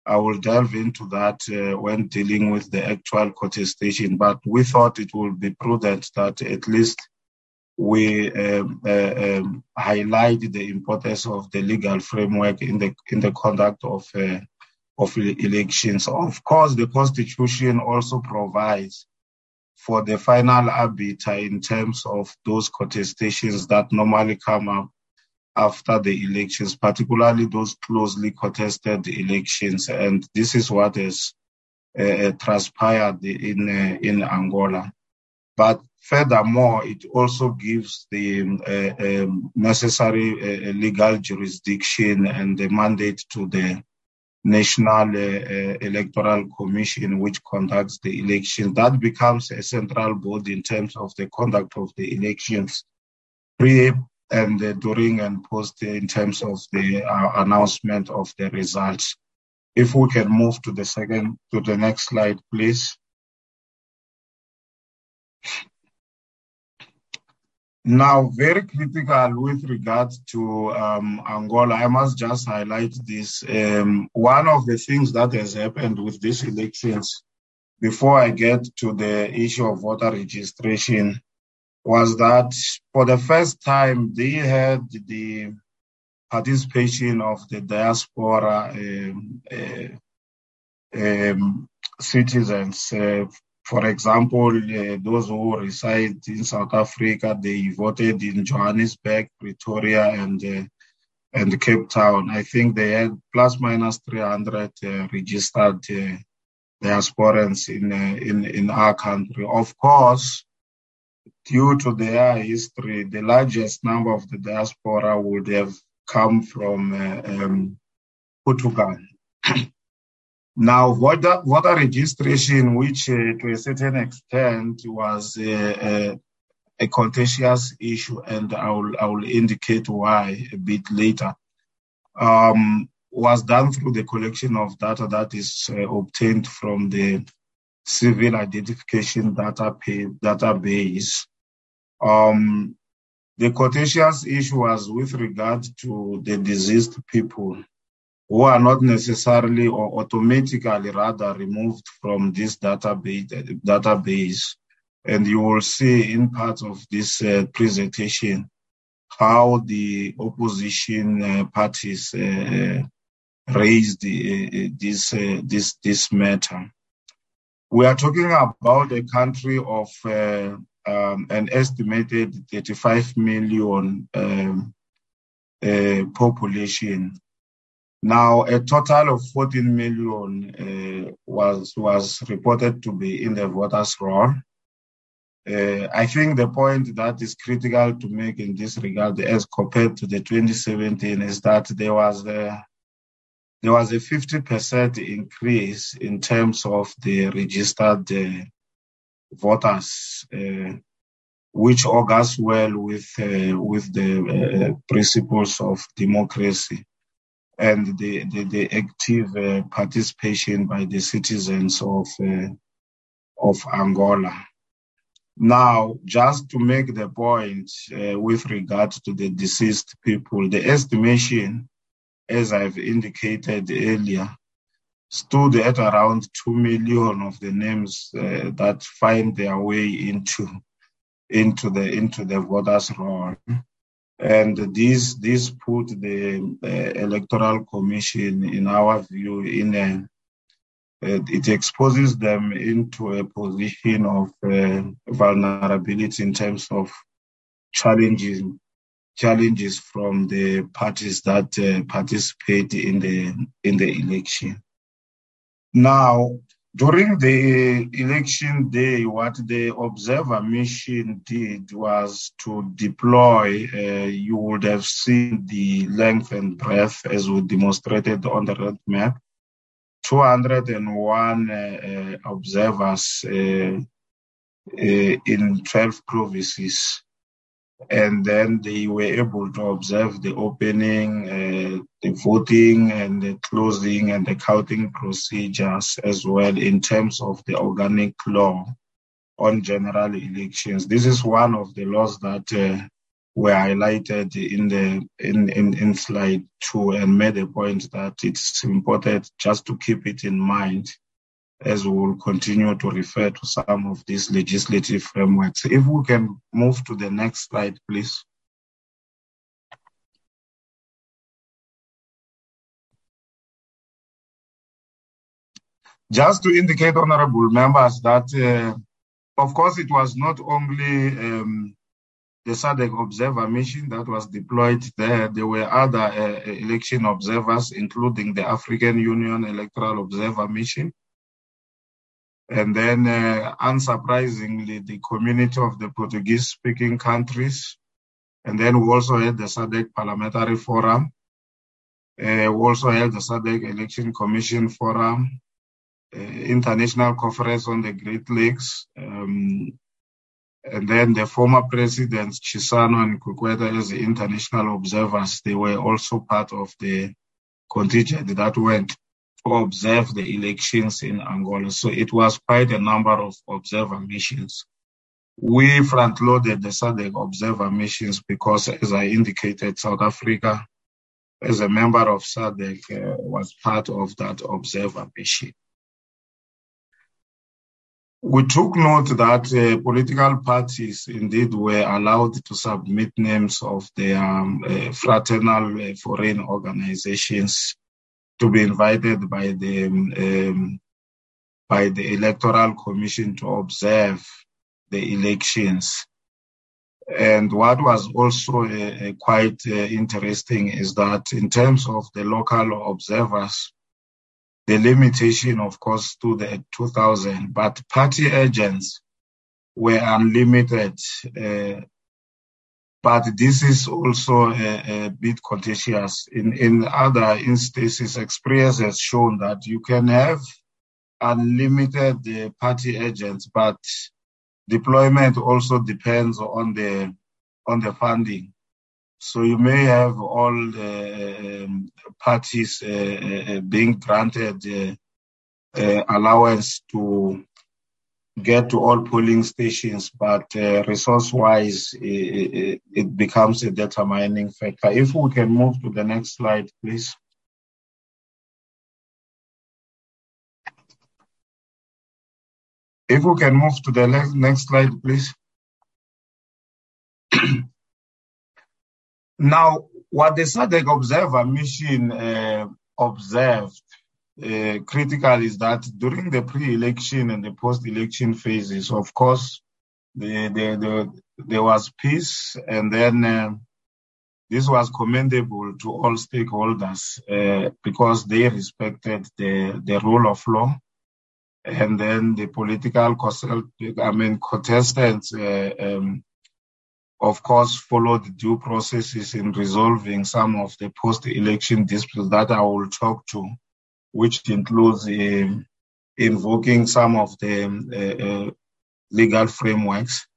I will delve into that uh, when dealing with the actual contestation, but we thought it would be prudent that at least we um, uh, um, highlight the importance of the legal framework in the in the conduct of uh, of elections. Of course, the Constitution also provides for the final arbiter in terms of those contestations that normally come up after the elections, particularly those closely contested elections, and this is what has uh, transpired in uh, in Angola. But furthermore, it also gives the uh, um, necessary uh, legal jurisdiction and the mandate to the National uh, uh, Electoral Commission, which conducts the election. That becomes a central body in terms of the conduct of the elections, pre and uh, during and post, in terms of the uh, announcement of the results. If we can move to the second, to the next slide, please. Now, very critical with regards to um, Angola, I must just highlight this. Um, one of the things that has happened with these elections, before I get to the issue of voter registration, was that for the first time, they had the participation of the diaspora um, uh, um, citizens. Uh, For example, uh, those who reside in South Africa, they voted in Johannesburg, Pretoria, and uh, and Cape Town. I think they had plus minus three hundred uh, registered uh, diasporans in, uh, in, in our country. Of course, due to their history, the largest number of the diaspora would have come from uh, um, Portugal. Now, voter, voter registration, which uh, to a certain extent was uh, uh, a contentious issue, and I will, I will indicate why a bit later, um, was done through the collection of data that is uh, obtained from the Civil Identification data pay, Database. Um, the contentious issue was with regard to the deceased people who are not necessarily or automatically rather removed from this database, database. And you will see in part of this uh, presentation how the opposition uh, parties uh, raised the, uh, this, uh, this, this matter. We are talking about a country of uh, um, an estimated thirty-five million um, uh, population. Now, a total of fourteen million uh, was was reported to be in the voters' roll. Uh, I think the point that is critical to make in this regard, as compared to the twenty seventeen, is that there was a there was a fifty percent increase in terms of the registered uh, voters, uh, which augurs well with uh, with the uh, principles of democracy and the, the, the active uh, participation by the citizens of, uh, of Angola. Now, just to make the point uh, with regard to the deceased people, the estimation, as I've indicated earlier, stood at around two million of the names uh, that find their way into, into, the, into the voters' roll. And this this put the uh, Electoral Commission, in our view, in a uh, it exposes them into a position of uh, vulnerability in terms of challenges challenges from the parties that uh, participate in the in the election. Now, during the election day, what the observer mission did was to deploy, uh, you would have seen the length and breadth as we demonstrated on the roadmap, two hundred one uh, uh, observers uh, uh, in twelve provinces. And then they were able to observe the opening, uh, the voting, and the closing, and the counting procedures as well in terms of the organic law on general elections. This is one of the laws that uh, were highlighted in the in, in, in slide two, and made a point that it's important just to keep it in mind as we will continue to refer to some of these legislative frameworks. If we can move to the next slide, please. Just to indicate, honorable members, that uh, of course it was not only um, the S A D C observer mission that was deployed there. There were other uh, election observers, including the African Union Electoral Observer Mission. And then, uh, unsurprisingly, the community of the Portuguese-speaking countries. And then we also had the S A D C Parliamentary Forum. Uh, we also had the S A D C Election Commission Forum, uh, International Conference on the Great Lakes. Um, and then the former presidents, Chisano and Kukweta, as the international observers, they were also part of the contingent that went observe the elections in Angola. So it was quite a number of observer missions. We front-loaded the S A D C observer missions because, as I indicated, South Africa, as a member of S A D C, uh, was part of that observer mission. We took note that uh, political parties indeed were allowed to submit names of their um, uh, fraternal uh, foreign organizations to be invited by the um, by the Electoral Commission to observe the elections. And what was also uh, quite uh, interesting is that in terms of the local observers, the limitation, of course, stood at two thousand, but party agents were unlimited uh, But this is also a, a bit contentious. In, in other instances, experience has shown that you can have unlimited party agents, but deployment also depends on the on the funding. So you may have all uh, parties uh, being granted uh, uh, allowance to get to all polling stations, but uh, resource-wise, it, it becomes a determining factor. If we can move to the next slide, please. If we can move to the next, next slide, please. Now, what the S A D C Observer Mission uh, observed uh, critical is that during the pre-election and the post-election phases, of course, the, the, the, there was peace, and then uh, this was commendable to all stakeholders uh, because they respected the, the rule of law. And then the political, I mean, contestants, uh, um, of course, followed due processes in resolving some of the post-election disputes that I will talk to, which includes uh, invoking some of the uh, uh, legal frameworks.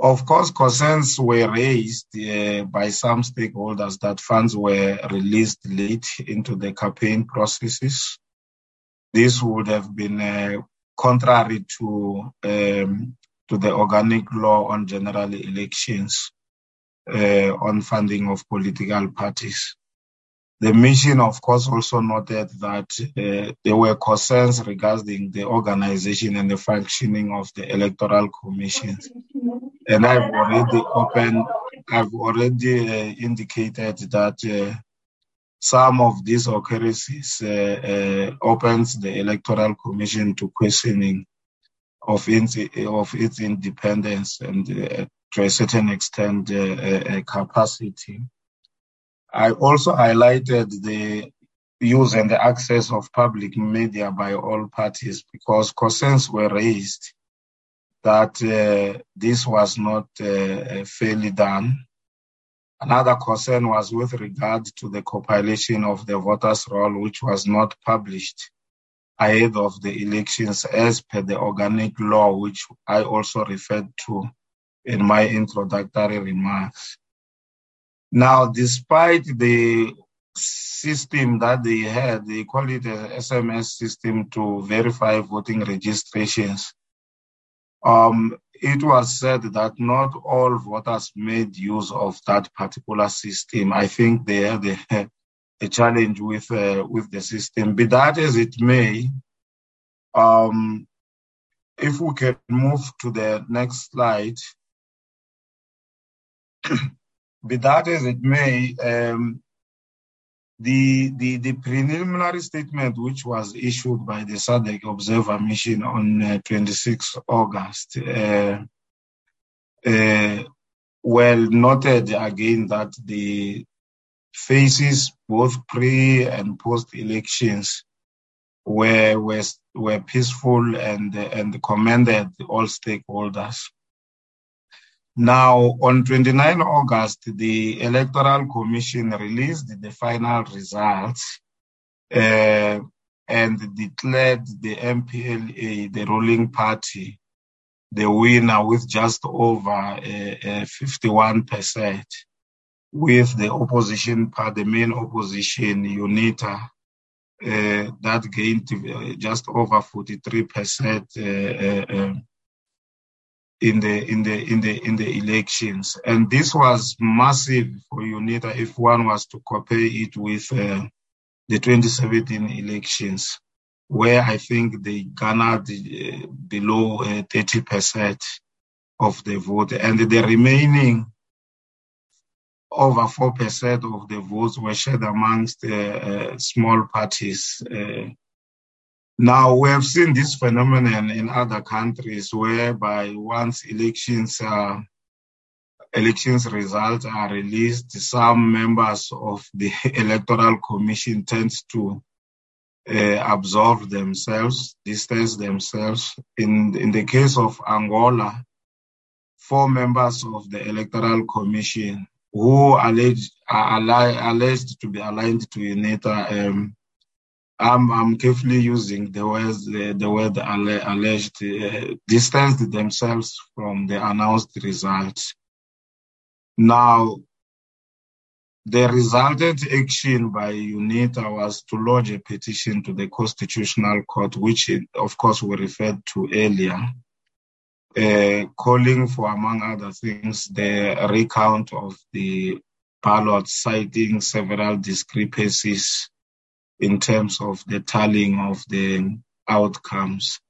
Of course, concerns were raised uh, by some stakeholders that funds were released late into the campaign processes. This would have been uh, contrary to um, to the organic law on general elections uh, on funding of political parties. The mission, of course, also noted that uh, there were concerns regarding the organization and the functioning of the electoral commissions. And I've already opened, I've already uh, indicated that. Uh, Some of these occurrences uh, uh, opens the Electoral Commission to questioning of its, of its independence and, uh, to a certain extent, uh, uh, capacity. I also highlighted the use and the access of public media by all parties because concerns were raised that uh, this was not uh, fairly done. Another concern was with regard to the compilation of the voters' roll, which was not published ahead of the elections as per the organic law, which I also referred to in my introductory remarks. Now, despite the system that they had, they call it an S M S system to verify voting registrations. Um, It was said that not all voters made use of that particular system. I think they had a, a challenge with uh, with the system. Be that as it may, um, if we can move to the next slide. Be that as it may, um, the, the the preliminary statement which was issued by the S A D C Observer Mission on uh, the twenty-sixth of August uh, uh, well noted again that the phases both pre and post elections were were were peaceful and and commended all stakeholders. Now, on the twenty-ninth of August, the Electoral Commission released the final results uh, and declared the M P L A, the ruling party, the winner with just over uh, uh, fifty-one percent, with the opposition party, the main opposition, UNITA, uh, that gained just over forty-three percent. Uh, uh, in the in the in the in the elections, and this was massive for UNITA if one was to compare it with uh, the twenty seventeen elections, where I think they garnered uh, below uh, thirty percent of the vote, and the remaining over four percent of the votes were shared amongst uh, uh, small parties. Uh, Now, we have seen this phenomenon in other countries whereby once elections uh, elections results are released, some members of the Electoral Commission tend to uh, absorb themselves, distance themselves. In, in the case of Angola, four members of the Electoral Commission who alleged, are alli- alleged to be aligned to UNITA. Um, I'm, I'm carefully using the, words, the, the word alle- alleged, uh, distanced themselves from the announced results. Now, the resultant action by UNITA was to lodge a petition to the Constitutional Court, which it, of course we referred to earlier, uh, calling for, among other things, the recount of the ballot, citing several discrepancies in terms of the tallying of the outcomes.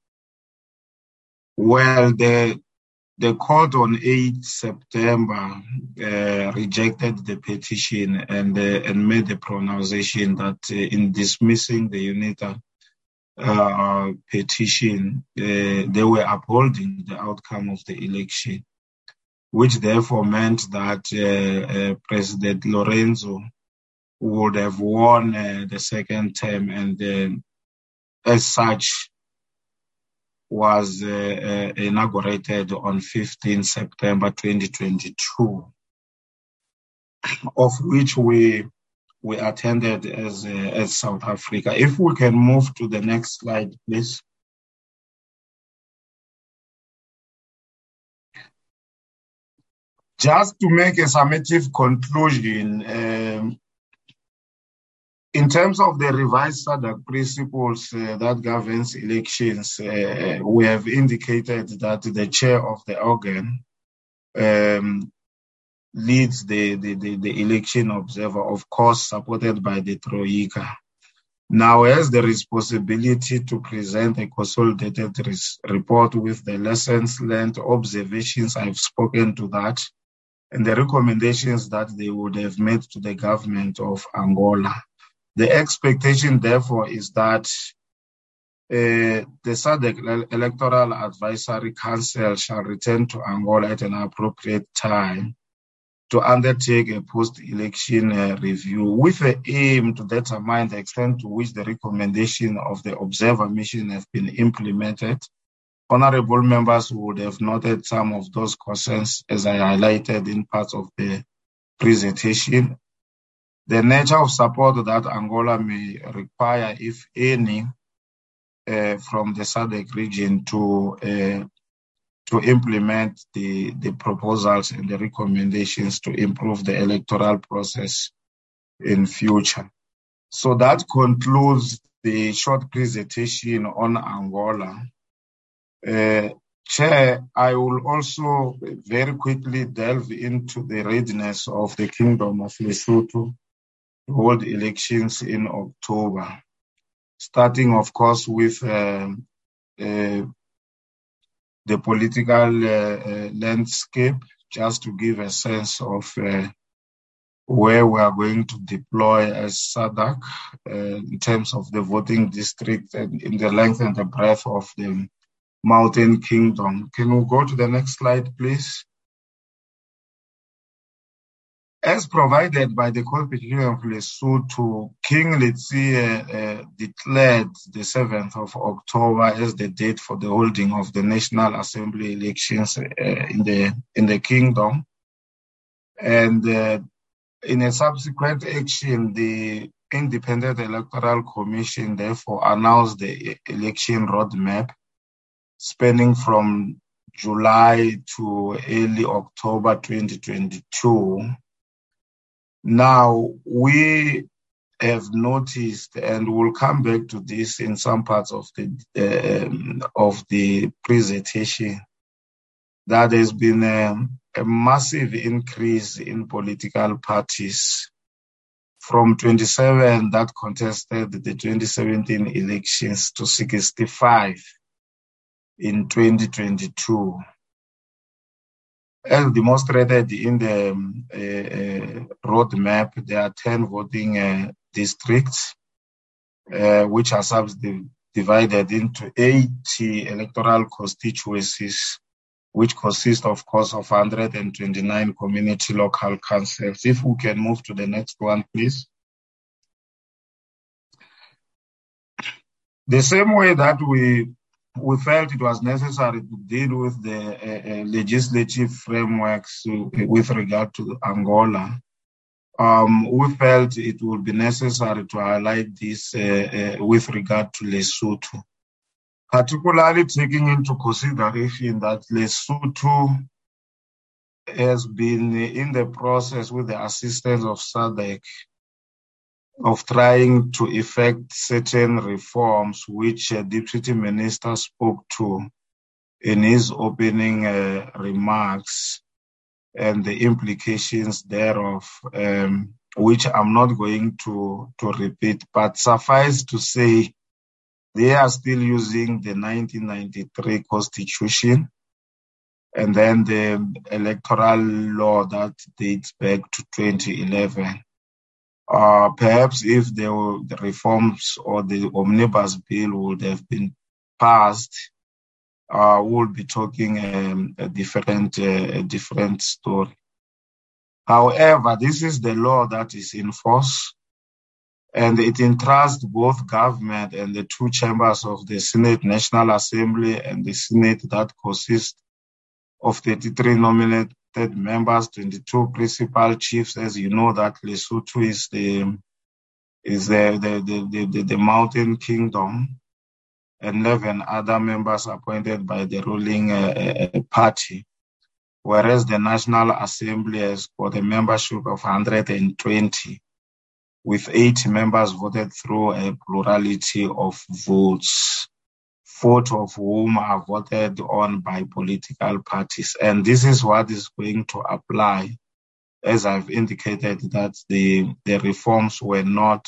Well, the The court on the eighth of September uh, rejected the petition and, uh, and made the pronunciation that uh, in dismissing the UNITA uh, petition, uh, they were upholding the outcome of the election, which therefore meant that uh, uh, President Lorenzo would have won uh, the second term, and uh, as such, was uh, uh, inaugurated on the fifteenth of September twenty twenty-two, of which we we attended as uh, as South Africa. If we can move to the next slide, please. Just to make a summative conclusion, um, in terms of the revised S A D C principles uh, that governs elections, uh, we have indicated that the chair of the organ um, leads the, the, the, the election observer, of course, supported by the Troika. Now, has the responsibility to present a consolidated res- report with the lessons learned, observations. I've spoken to that, and the recommendations that they would have made to the government of Angola. The expectation, therefore, is that uh, the S A D C Electoral Advisory Council shall return to Angola at an appropriate time to undertake a post-election uh, review with the aim to determine the extent to which the recommendation of the observer mission has been implemented. Honorable members would have noted some of those concerns as I highlighted in parts of the presentation. The nature of support that Angola may require, if any, uh, from the S A D C region to uh, to implement the, the proposals and the recommendations to improve the electoral process in future. So that concludes the short presentation on Angola. Uh, Chair, I will also very quickly delve into the readiness of the Kingdom of Lesotho to hold elections in October, starting, of course, with uh, uh, the political uh, uh, landscape, just to give a sense of uh, where we are going to deploy as S A D C uh, in terms of the voting district and in the length and the breadth of the Mountain Kingdom. Can we go to the next slide, please? As provided by the Constitution of Lesotho, King Letsie uh, declared the seventh of October as the date for the holding of the National Assembly elections uh, in the in the kingdom. And uh, in a subsequent action, the Independent Electoral Commission therefore announced the election roadmap, spanning from July to early October twenty twenty-two. Now, we have noticed, and we'll come back to this in some parts of the um, of the presentation, that there's been a, a massive increase in political parties from twenty-seven that contested the twenty seventeen elections to sixty-five in twenty twenty-two. As demonstrated in the uh, uh, roadmap, there are ten voting uh, districts, uh, which are subdivided into eighty electoral constituencies, which consist, of course, of one hundred twenty-nine community local councils. If we can move to the next one, please. The same way that we we felt it was necessary to deal with the uh, uh, legislative frameworks with regard to Angola. Um, we felt it would be necessary to highlight this uh, uh, with regard to Lesotho, particularly taking into consideration that Lesotho has been in the process, with the assistance of S A D C, of trying to effect certain reforms, which the uh, Deputy Minister spoke to in his opening uh, remarks, and the implications thereof, um, which I'm not going to, to repeat, but suffice to say, they are still using the nineteen ninety-three constitution and then the electoral law that dates back to twenty eleven. Uh, perhaps if they were, the reforms or the omnibus bill would have been passed, Uh, we'll be talking um, a different, uh, a different story. However, this is the law that is in force, and it entrusts both government and the two chambers of the Senate, National Assembly, and the Senate that consists of thirty-three nominated members, twenty-two principal chiefs. As you know, that Lesotho is the is the the the, the, the, the mountain kingdom. eleven other members appointed by the ruling uh, party, whereas the National Assembly has got a membership of one hundred twenty, with eight members voted through a plurality of votes, four of whom are voted on by political parties. And this is what is going to apply, as I've indicated, that the, the reforms were not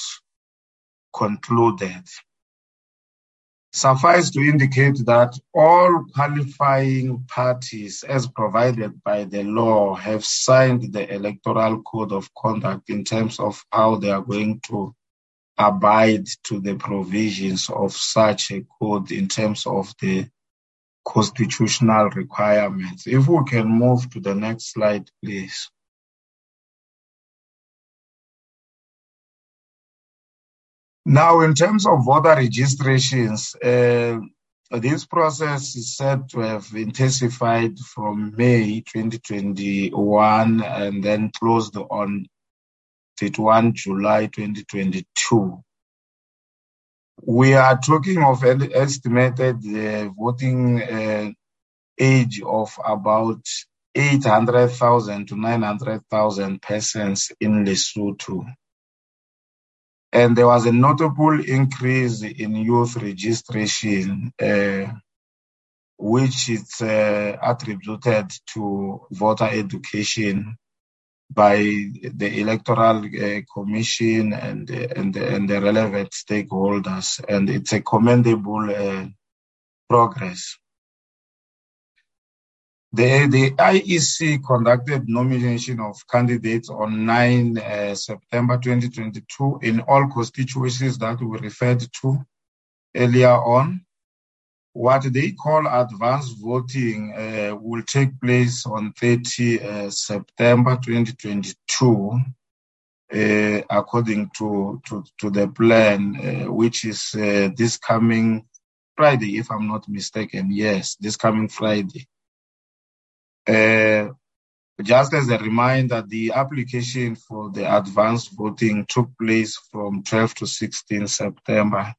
concluded. Suffice to indicate that all qualifying parties, as provided by the law, have signed the Electoral Code of Conduct in terms of how they are going to abide to the provisions of such a code in terms of the constitutional requirements. If we can move to the next slide, please. Now, in terms of voter registrations, uh, this process is said to have intensified from May twenty twenty-one and then closed on thirty-first of July twenty twenty-two. We are talking of an estimated uh, voting uh, age of about eight hundred thousand to nine hundred thousand persons in Lesotho. And there was a notable increase in youth registration, uh, which is uh, attributed to voter education by the Electoral uh, Commission and, and, and the relevant stakeholders. And it's a commendable uh, progress. The, the I E C conducted nomination of candidates on ninth of September twenty twenty-two in all constituencies that we referred to earlier on. What they call advance voting uh, will take place on thirtieth of September twenty twenty-two, uh, according to, to, to the plan, uh, which is uh, this coming Friday, if I'm not mistaken. Yes, this coming Friday. Uh, just as a reminder, the application for the advanced voting took place from twelfth to sixteenth of September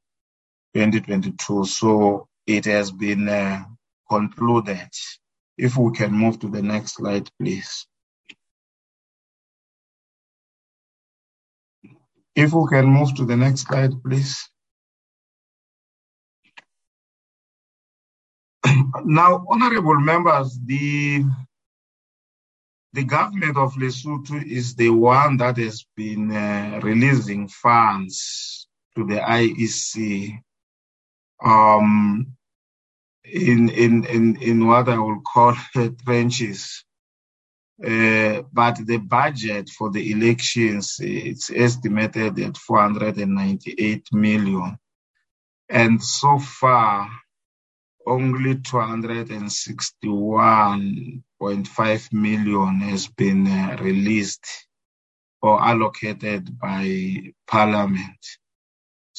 twenty twenty-two. So it has been uh, concluded. If we can move to the next slide, please. If we can move to the next slide, please. Now, honorable members, the, the government of Lesotho is the one that has been uh, releasing funds to the I E C um, in, in, in, in what I will call trenches. Uh, but the budget for the elections, it's estimated at four hundred ninety-eight million. And so far, only two hundred sixty-one point five million has been uh, released or allocated by Parliament.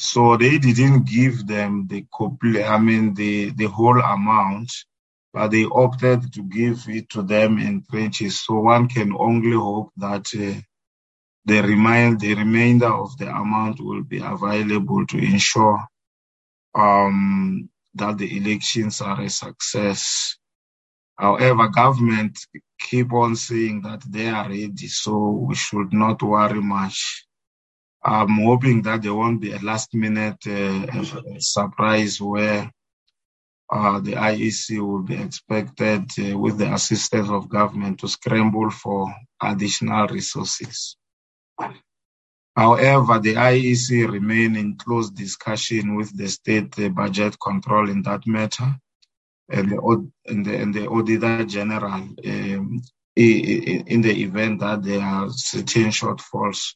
So they didn't give them the complete, I mean, the, the whole amount, but they opted to give it to them in trenches. So one can only hope that uh, the, remind, the remainder of the amount will be available to ensure um, that the elections are a success. However, government keep on saying that they are ready, so we should not worry much. I'm hoping that there won't be a last-minute uh, surprise where uh, the I E C will be expected, uh, with the assistance of government, to scramble for additional resources. However, the I E C remain in close discussion with the state uh, budget control in that matter, and the, and the, and the Auditor General um, in the event that there are certain shortfalls,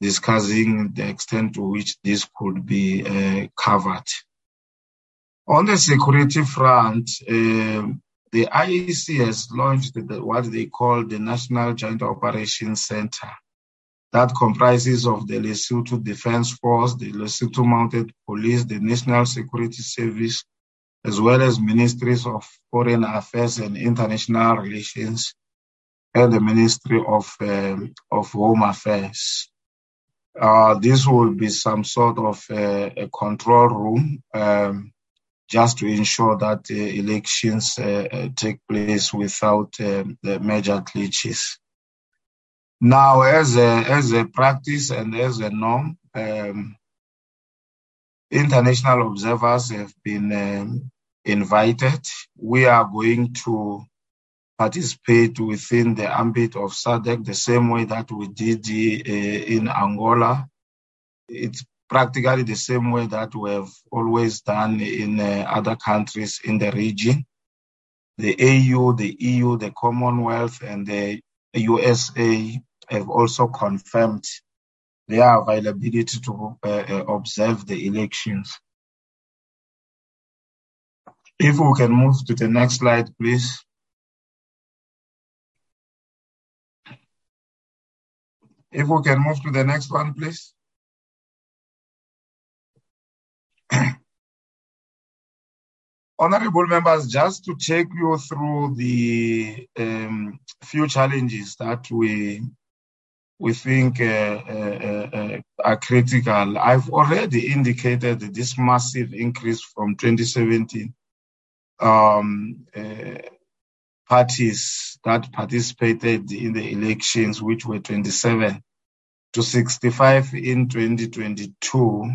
discussing the extent to which this could be uh, covered. On the security front, uh, the I E C has launched the, what they call the National Joint Operations Center, that comprises of the Lesotho Defense Force, the Lesotho Mounted Police, the National Security Service, as well as Ministries of Foreign Affairs and International Relations, and the Ministry of, uh, of Home Affairs. Uh, this will be some sort of uh, a control room, um, just to ensure that uh, elections uh, take place without uh, the major glitches. Now, as a, as a practice and as a norm, um, international observers have been um, invited. We are going to participate within the ambit of S A D C the same way that we did the, uh, in Angola. It's practically the same way that we have always done in uh, other countries in the region. The A U, the E U, the Commonwealth, and the U S A have also confirmed their availability to uh, observe the elections. If we can move to the next slide, please. If we can move to the next one, please. Honorable members, just to take you through the um, few challenges that we we think uh, uh, uh, are critical. I've already indicated this massive increase from twenty seventeen um, uh, parties that participated in the elections, which were twenty-seven, to sixty-five in twenty twenty-two.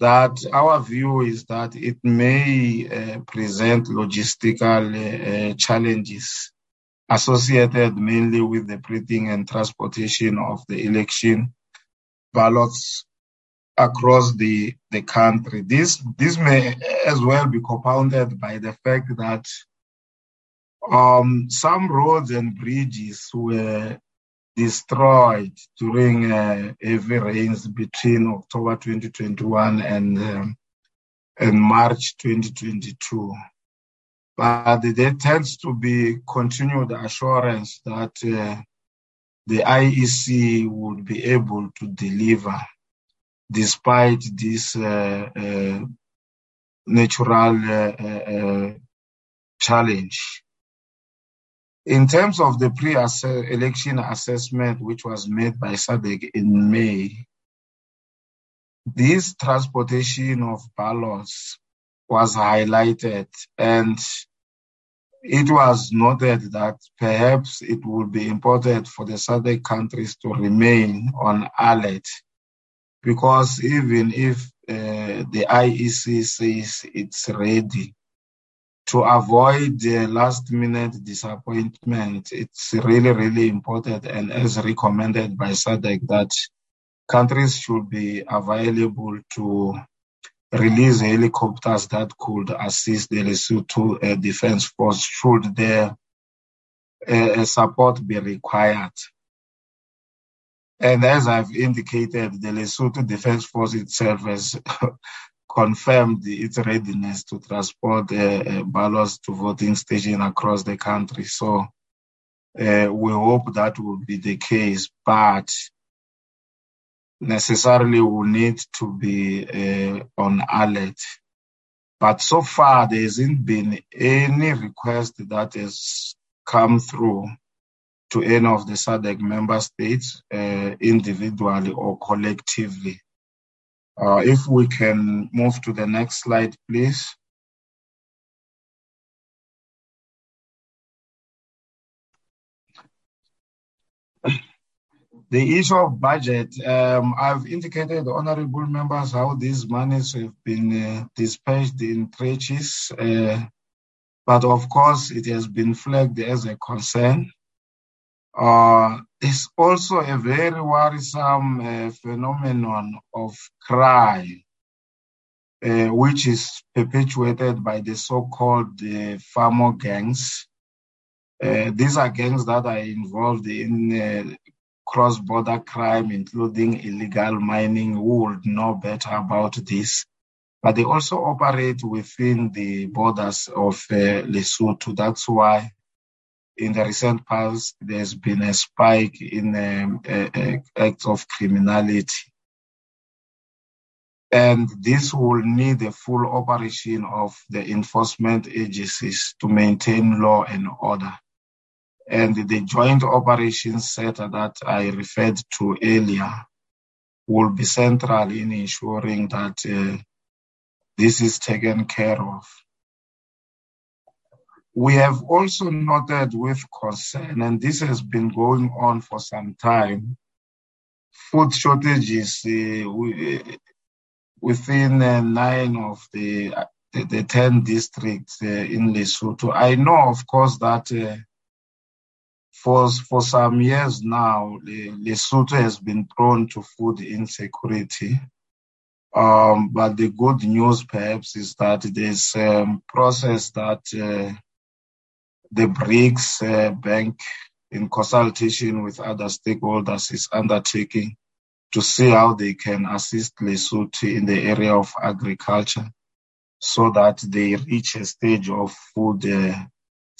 That our view is that it may uh, present logistical uh, challenges associated mainly with the printing and transportation of the election ballots across the, the country. This, this may as well be compounded by the fact that um, some roads and bridges were destroyed during uh, heavy rains between October twenty twenty-one and, um, and March twenty twenty-two. But there tends to be continued assurance that uh, the I E C would be able to deliver despite these uh, uh, natural uh, uh, challenge. In terms of the pre-election assessment, which was made by S A D C in May, this transportation of ballots was highlighted, and it was noted that perhaps it would be important for the S A D C countries to remain on alert, because even if uh, the I E C says it's ready, to avoid the last-minute disappointment, it's really, really important, and as recommended by S A D C, that countries should be available to release helicopters that could assist the Lesotho uh, Defense Force should their uh, support be required. And as I've indicated, the Lesotho Defense Force itself has confirmed its readiness to transport uh, ballots to voting stations across the country. So uh, we hope that will be the case, but necessarily will need to be uh, on alert. But so far, there hasn't been any request that has come through to any of the S A D C member states, uh, individually or collectively. Uh, if we can move to the next slide, please. The issue of budget, um, I've indicated, honorable members, how these monies have been uh, dispatched in trenches, uh, but of course it has been flagged as a concern. Uh, it's also a very worrisome uh, phenomenon of crime, uh, which is perpetuated by the so-called uh, farmer gangs. Uh, these are gangs that are involved in uh, cross-border crime, including illegal mining. Who would know better about this? But they also operate within the borders of uh, Lesotho. That's why in the recent past, there's been a spike in um, uh, uh, acts of criminality. And this will need a full operation of the enforcement agencies to maintain law and order. And the joint operations center that I referred to earlier will be central in ensuring that uh, this is taken care of. We have also noted with concern, and this has been going on for some time, food shortages uh, within uh, nine of the, the, the ten districts uh, in Lesotho. I know, of course, that uh, For, for some years now, Lesotho has been prone to food insecurity. Um, but the good news, perhaps, is that this um, process that uh, the BRICS uh, Bank, in consultation with other stakeholders, is undertaking to see how they can assist Lesotho in the area of agriculture so that they reach a stage of food uh,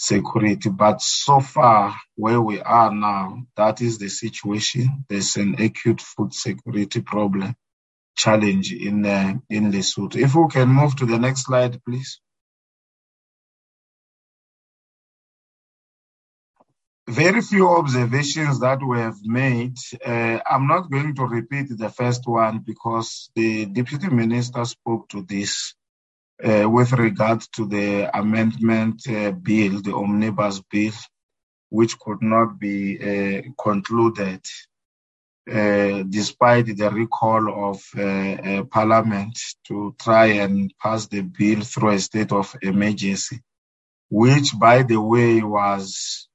security. But so far, where we are now, that is the situation. There's an acute food security problem, challenge in uh, in Lesotho. If we can move to the next slide, please. Very few observations that we have made. Uh, I'm not going to repeat the first one because the Deputy Minister spoke to this. Uh, with regard to the amendment uh, bill, the omnibus bill, which could not be uh, concluded uh, despite the recall of uh, uh, Parliament to try and pass the bill through a state of emergency, which, by the way, was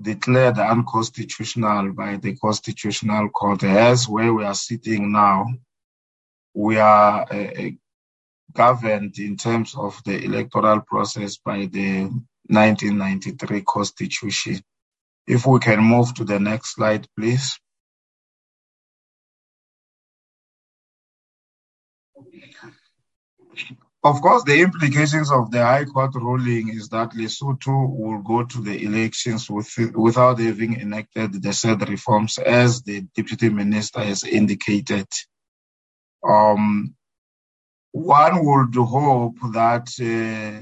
declared unconstitutional by the Constitutional Court. As where we are sitting now, we are uh, governed in terms of the electoral process by the nineteen ninety-three Constitution. If we can move to the next slide, please. Of course, the implications of the High Court ruling is that Lesotho will go to the elections with, without having enacted the said reforms, as the Deputy Minister has indicated. Um, One would hope that uh,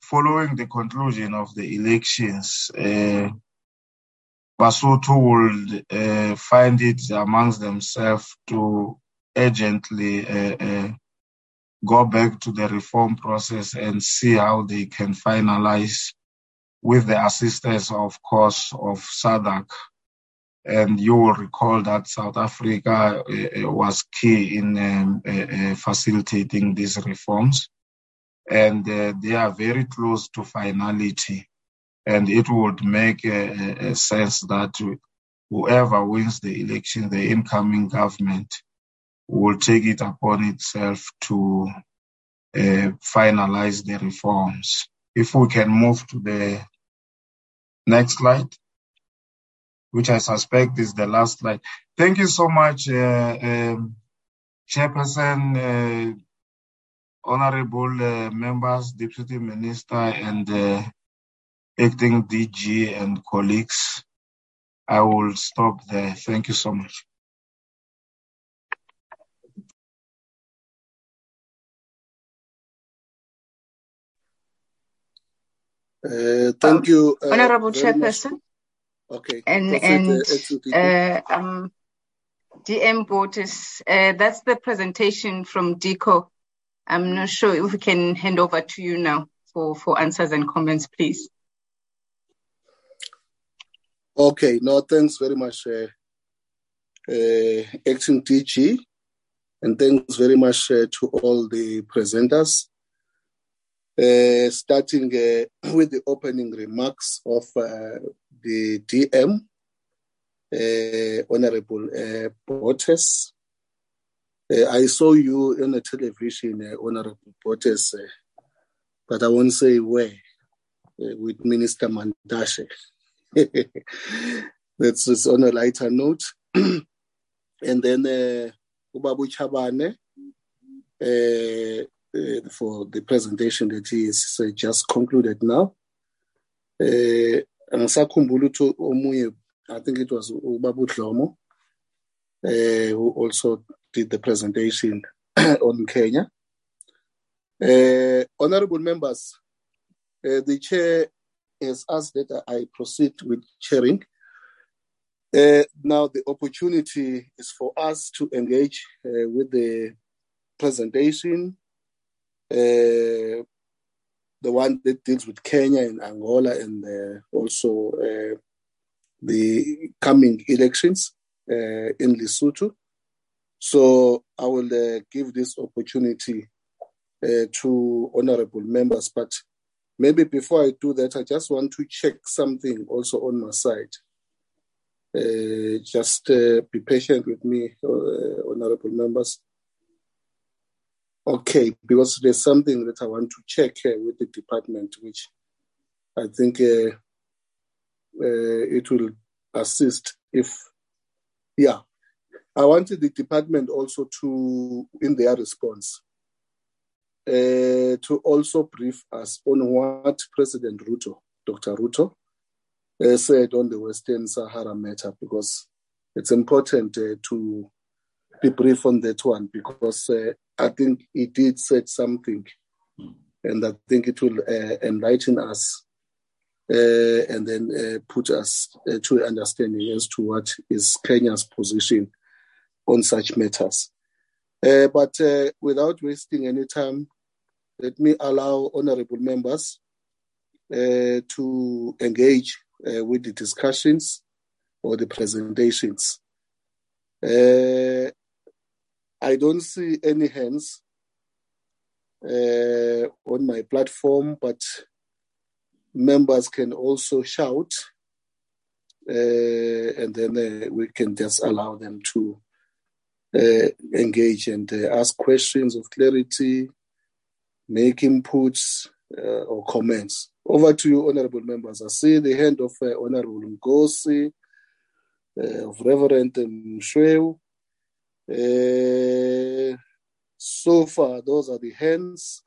following the conclusion of the elections, uh, Basotho will uh, find it amongst themselves to urgently uh, uh, go back to the reform process and see how they can finalize, with the assistance, of course, of S A D C. And you will recall that South Africa uh, was key in um, uh, facilitating these reforms. And uh, they are very close to finality. And it would make uh, a sense that whoever wins the election, the incoming government, will take it upon itself to uh, finalize the reforms. If we can move to the next slide, which I suspect is the last slide. Thank you so much, uh, um, Chairperson, uh, Honorable uh, Members, Deputy Minister, and uh, Acting D G and colleagues. I will stop there. Thank you so much. Uh, thank um, you, uh, Honorable Chairperson. Okay. And that's and it, uh, uh, um, D M Botes, uh, that's the presentation from DERCO. I'm not sure if we can hand over to you now for, for answers and comments, please. Okay. No, thanks very much, uh, uh, Acting D G, and thanks very much uh, to all the presenters. Uh, starting uh, with the opening remarks of uh, the D M, uh, Honorable uh, Botes. Uh, I saw you on the television, uh, Honorable Botes, uh, but I won't say where, uh, with Minister Mandashe. That's just on a lighter note. And then uh, Ubabu Chabane, uh, Uh, for the presentation that he is uh, just concluded now. Uh, I think it was Ubabu Tlomo uh, who also did the presentation on Kenya. Uh, honorable members, uh, the chair has asked that I proceed with chairing. Uh, now the opportunity is for us to engage uh, with the presentation, Uh, the one that deals with Kenya and Angola and uh, also uh, the coming elections uh, in Lesotho. So I will uh, give this opportunity uh, to honorable members. But maybe before I do that, I just want to check something also on my side. Uh, just uh, be patient with me, uh, honorable members. Okay, because there's something that I want to check uh, with the department, which I think uh, uh, it will assist if, yeah. I wanted the department also to, in their response, uh, to also brief us on what President Ruto, Doctor Ruto, uh, said on the Western Sahara matter, because it's important uh, to be brief on that one, because uh, I think he did say something, and I think it will uh, enlighten us uh, and then uh, put us uh, to understanding as to what is Kenya's position on such matters. Uh, but uh, without wasting any time, let me allow honorable members uh, to engage uh, with the discussions or the presentations. Uh, I don't see any hands uh, on my platform, but members can also shout, uh, and then uh, we can just allow them to uh, engage and uh, ask questions of clarity, make inputs uh, or comments. Over to you, honorable members. I see the hand of uh, Honorable Ngozi, uh, of Reverend Mshweu. Uh, so far, those are the hands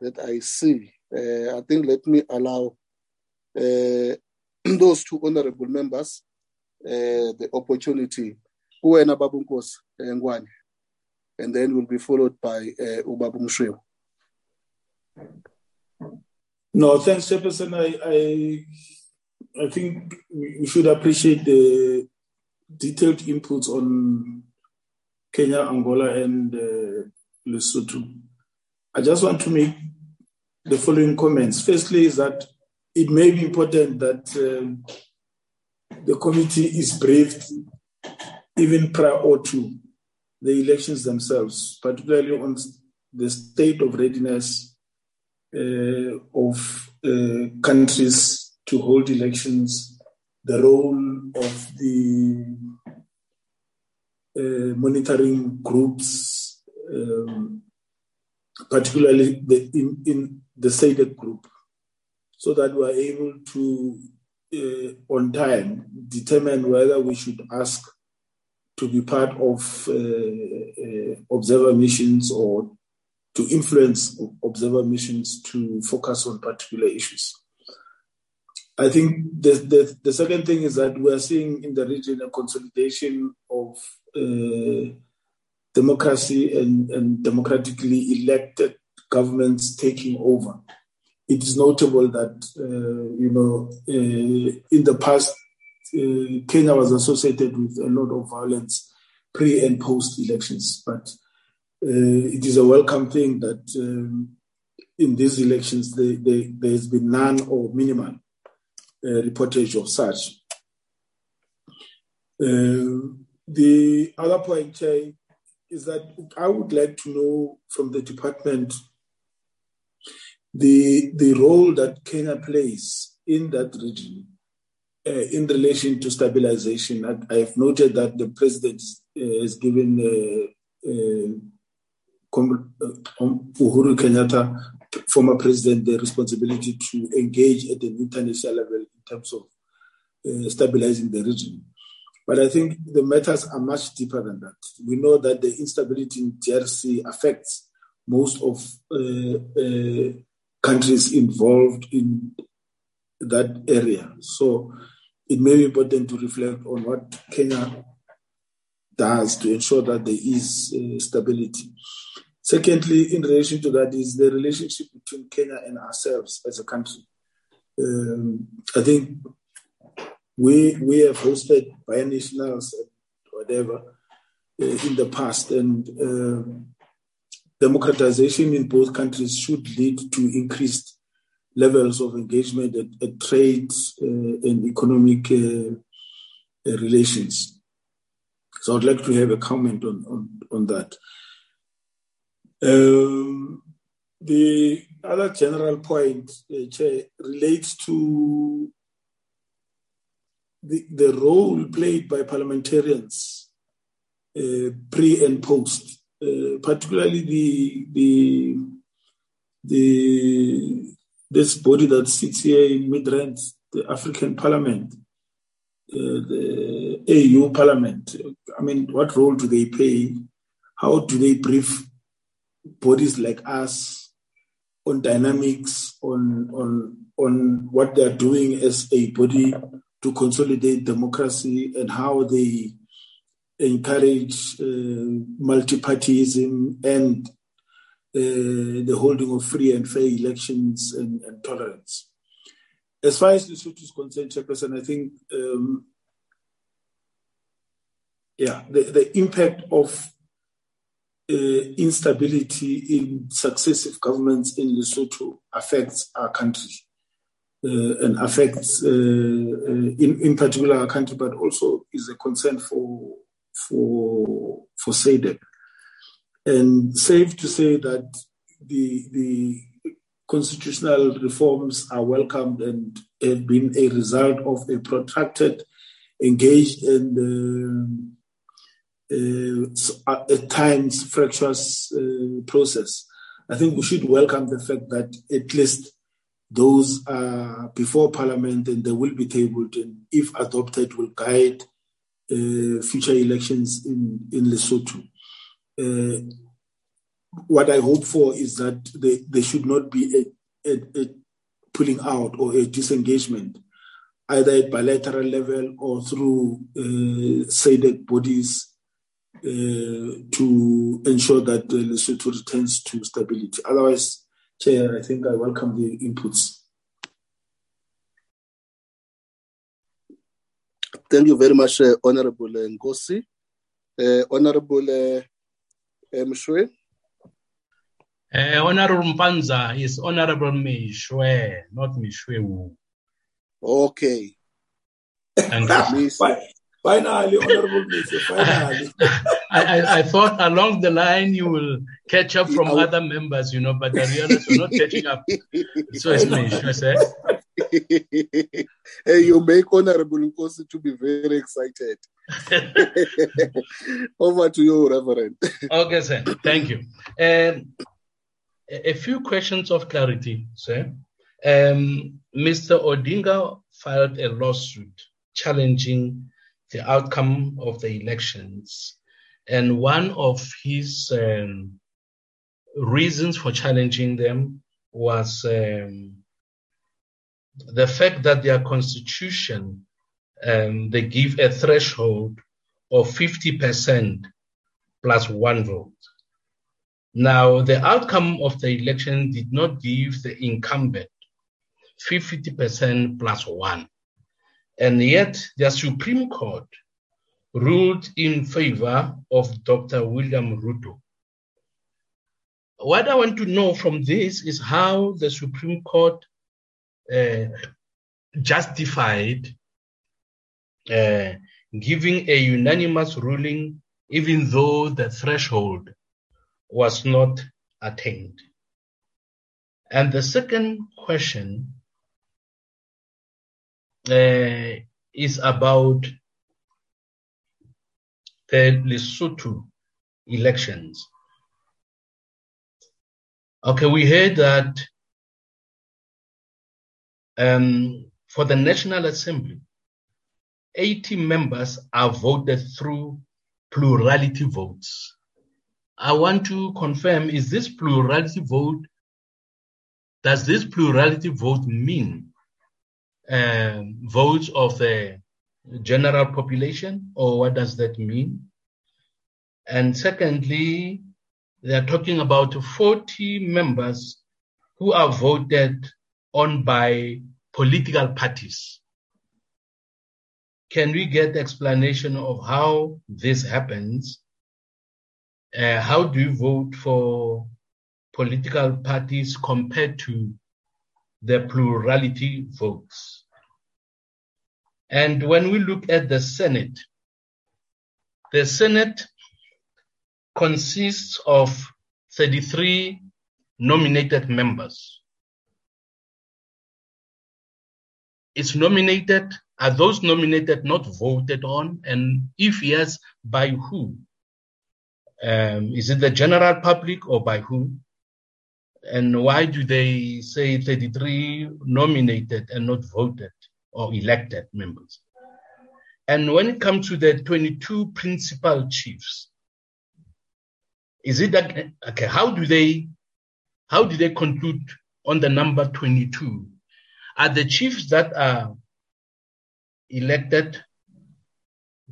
that I see. Uh, I think let me allow uh, those two honorable members uh, the opportunity. And then will be followed by Ubabu Mshweu. No, thanks, Chairperson. I, I, I think we should appreciate the detailed inputs on Kenya, Angola, and uh, Lesotho. I just want to make the following comments. Firstly, is that it may be important that um, the committee is briefed even prior to the elections themselves, particularly on the state of readiness uh, of uh, countries to hold elections, the role of the Uh, monitoring groups, um, particularly the, in, in the SADC group, so that we are able to, uh, on time, determine whether we should ask to be part of uh, uh, observer missions or to influence observer missions to focus on particular issues. I think the, the, the second thing is that we are seeing in the region a consolidation of uh, democracy and, and democratically elected governments taking over it is notable that, uh, you know, uh, in the past, uh, Kenya was associated with a lot of violence pre and post elections. But uh, it is a welcome thing that um, in these elections, they, they, there has been none or minimal uh, reportage of such. Uh, the other point, Chair, is that I would like to know from the department the the role that Kenya plays in that region uh, in relation to stabilization. I, I have noted that the president uh, has given uh, uh, Uhuru Kenyatta, former president, the responsibility to engage at an international level in terms of uh, stabilizing the region. But I think the matters are much deeper than that. We know that the instability in D R C affects most of uh, uh, countries involved in that area. So it may be important to reflect on what Kenya does to ensure that there is uh, stability. Secondly, in relation to that is the relationship between Kenya and ourselves as a country. Um, I think We we have hosted binationals and whatever uh, in the past, and uh, democratization in both countries should lead to increased levels of engagement at, at trade uh, and economic uh, relations. So I'd like to have a comment on on, on that. Um, the other general point, uh, Chair, relates to The, the role played by parliamentarians uh, pre and post, uh, particularly the, the the this body that sits here in Midrand, the African Parliament, uh, the A U Parliament. I mean, what role do they play? How do they brief bodies like us on dynamics, on on on what they are doing as a body to consolidate democracy, and how they encourage uh, multipartyism and uh, the holding of free and fair elections and, and tolerance. As far as Lesotho is concerned, Chairperson, I think, um, yeah, the, the impact of uh, instability in successive governments in Lesotho affects our country. Uh, and affects, uh, uh, in, in particular, our country, but also is a concern for for for S A D C. And safe to say that the the constitutional reforms are welcomed and have been a result of a protracted, engaged, and uh, uh, at times fractious uh, process. I think we should welcome the fact that at least those are before Parliament, and they will be tabled, and if adopted, will guide uh, future elections in, in Lesotho. Uh, what I hope for is that they, they should not be a, a, a pulling out or a disengagement, either at bilateral level or through uh, S A D C bodies, uh, to ensure that Lesotho returns to stability. Otherwise, Chair, I think I welcome the inputs. Thank you very much, uh, Honorable Ngozi. Uh, Honorable uh, Mshwe. Uh, Honorable Mpanza is Honorable Mshwe, not Mshwe. Okay. Thank you. Finally, Honorable Mshwe, finally. I, I, I thought along the line you will catch up from yeah, other members, you know, but I realize you're not catching up. So it's me, sure, sir. Hey, you make Honorable Nkosi to be very excited. Over to you, Reverend. Okay, sir. Thank you. Um, a few questions of clarity, sir. Um, Mister Odinga filed a lawsuit challenging the outcome of the elections. And one of his um, reasons for challenging them was um, the fact that their constitution, um, they give a threshold of fifty percent plus one vote. Now, the outcome of the election did not give the incumbent fifty percent plus one. And yet the Supreme Court ruled in favor of Doctor William Ruto. What I want to know from this is how the Supreme Court uh, justified uh, giving a unanimous ruling, even though the threshold was not attained. And the second question uh, is about the Lesotho elections. Okay, we heard that um, for the National Assembly, eighty members are voted through plurality votes. I want to confirm, is this plurality vote Does this plurality vote mean uh, votes of the general population, or what does that mean? And secondly, they are talking about forty members who are voted on by political parties. Can we get explanation of how this happens? Uh, how do you vote for political parties compared to the plurality votes? And when we look at the Senate, the Senate consists of thirty-three nominated members. It's nominated, are those nominated not voted on? And if yes, by who? Um, is it the general public or by who? And why do they say thirty-three nominated and not voted or elected members? And when it comes to the twenty-two principal chiefs, is it that, okay, how do they, how do they conclude on the number twenty-two? Are the chiefs that are elected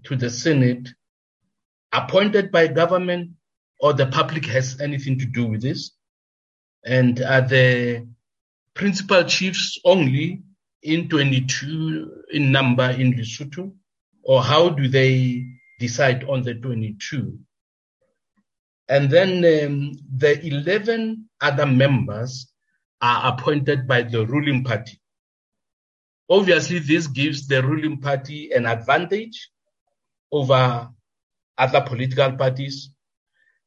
to the Senate appointed by government, or the public has anything to do with this? And are the principal chiefs only in twenty-two in number in Lesotho? Or how do they decide on the twenty-two? And then um, the eleven other members are appointed by the ruling party. Obviously, this gives the ruling party an advantage over other political parties.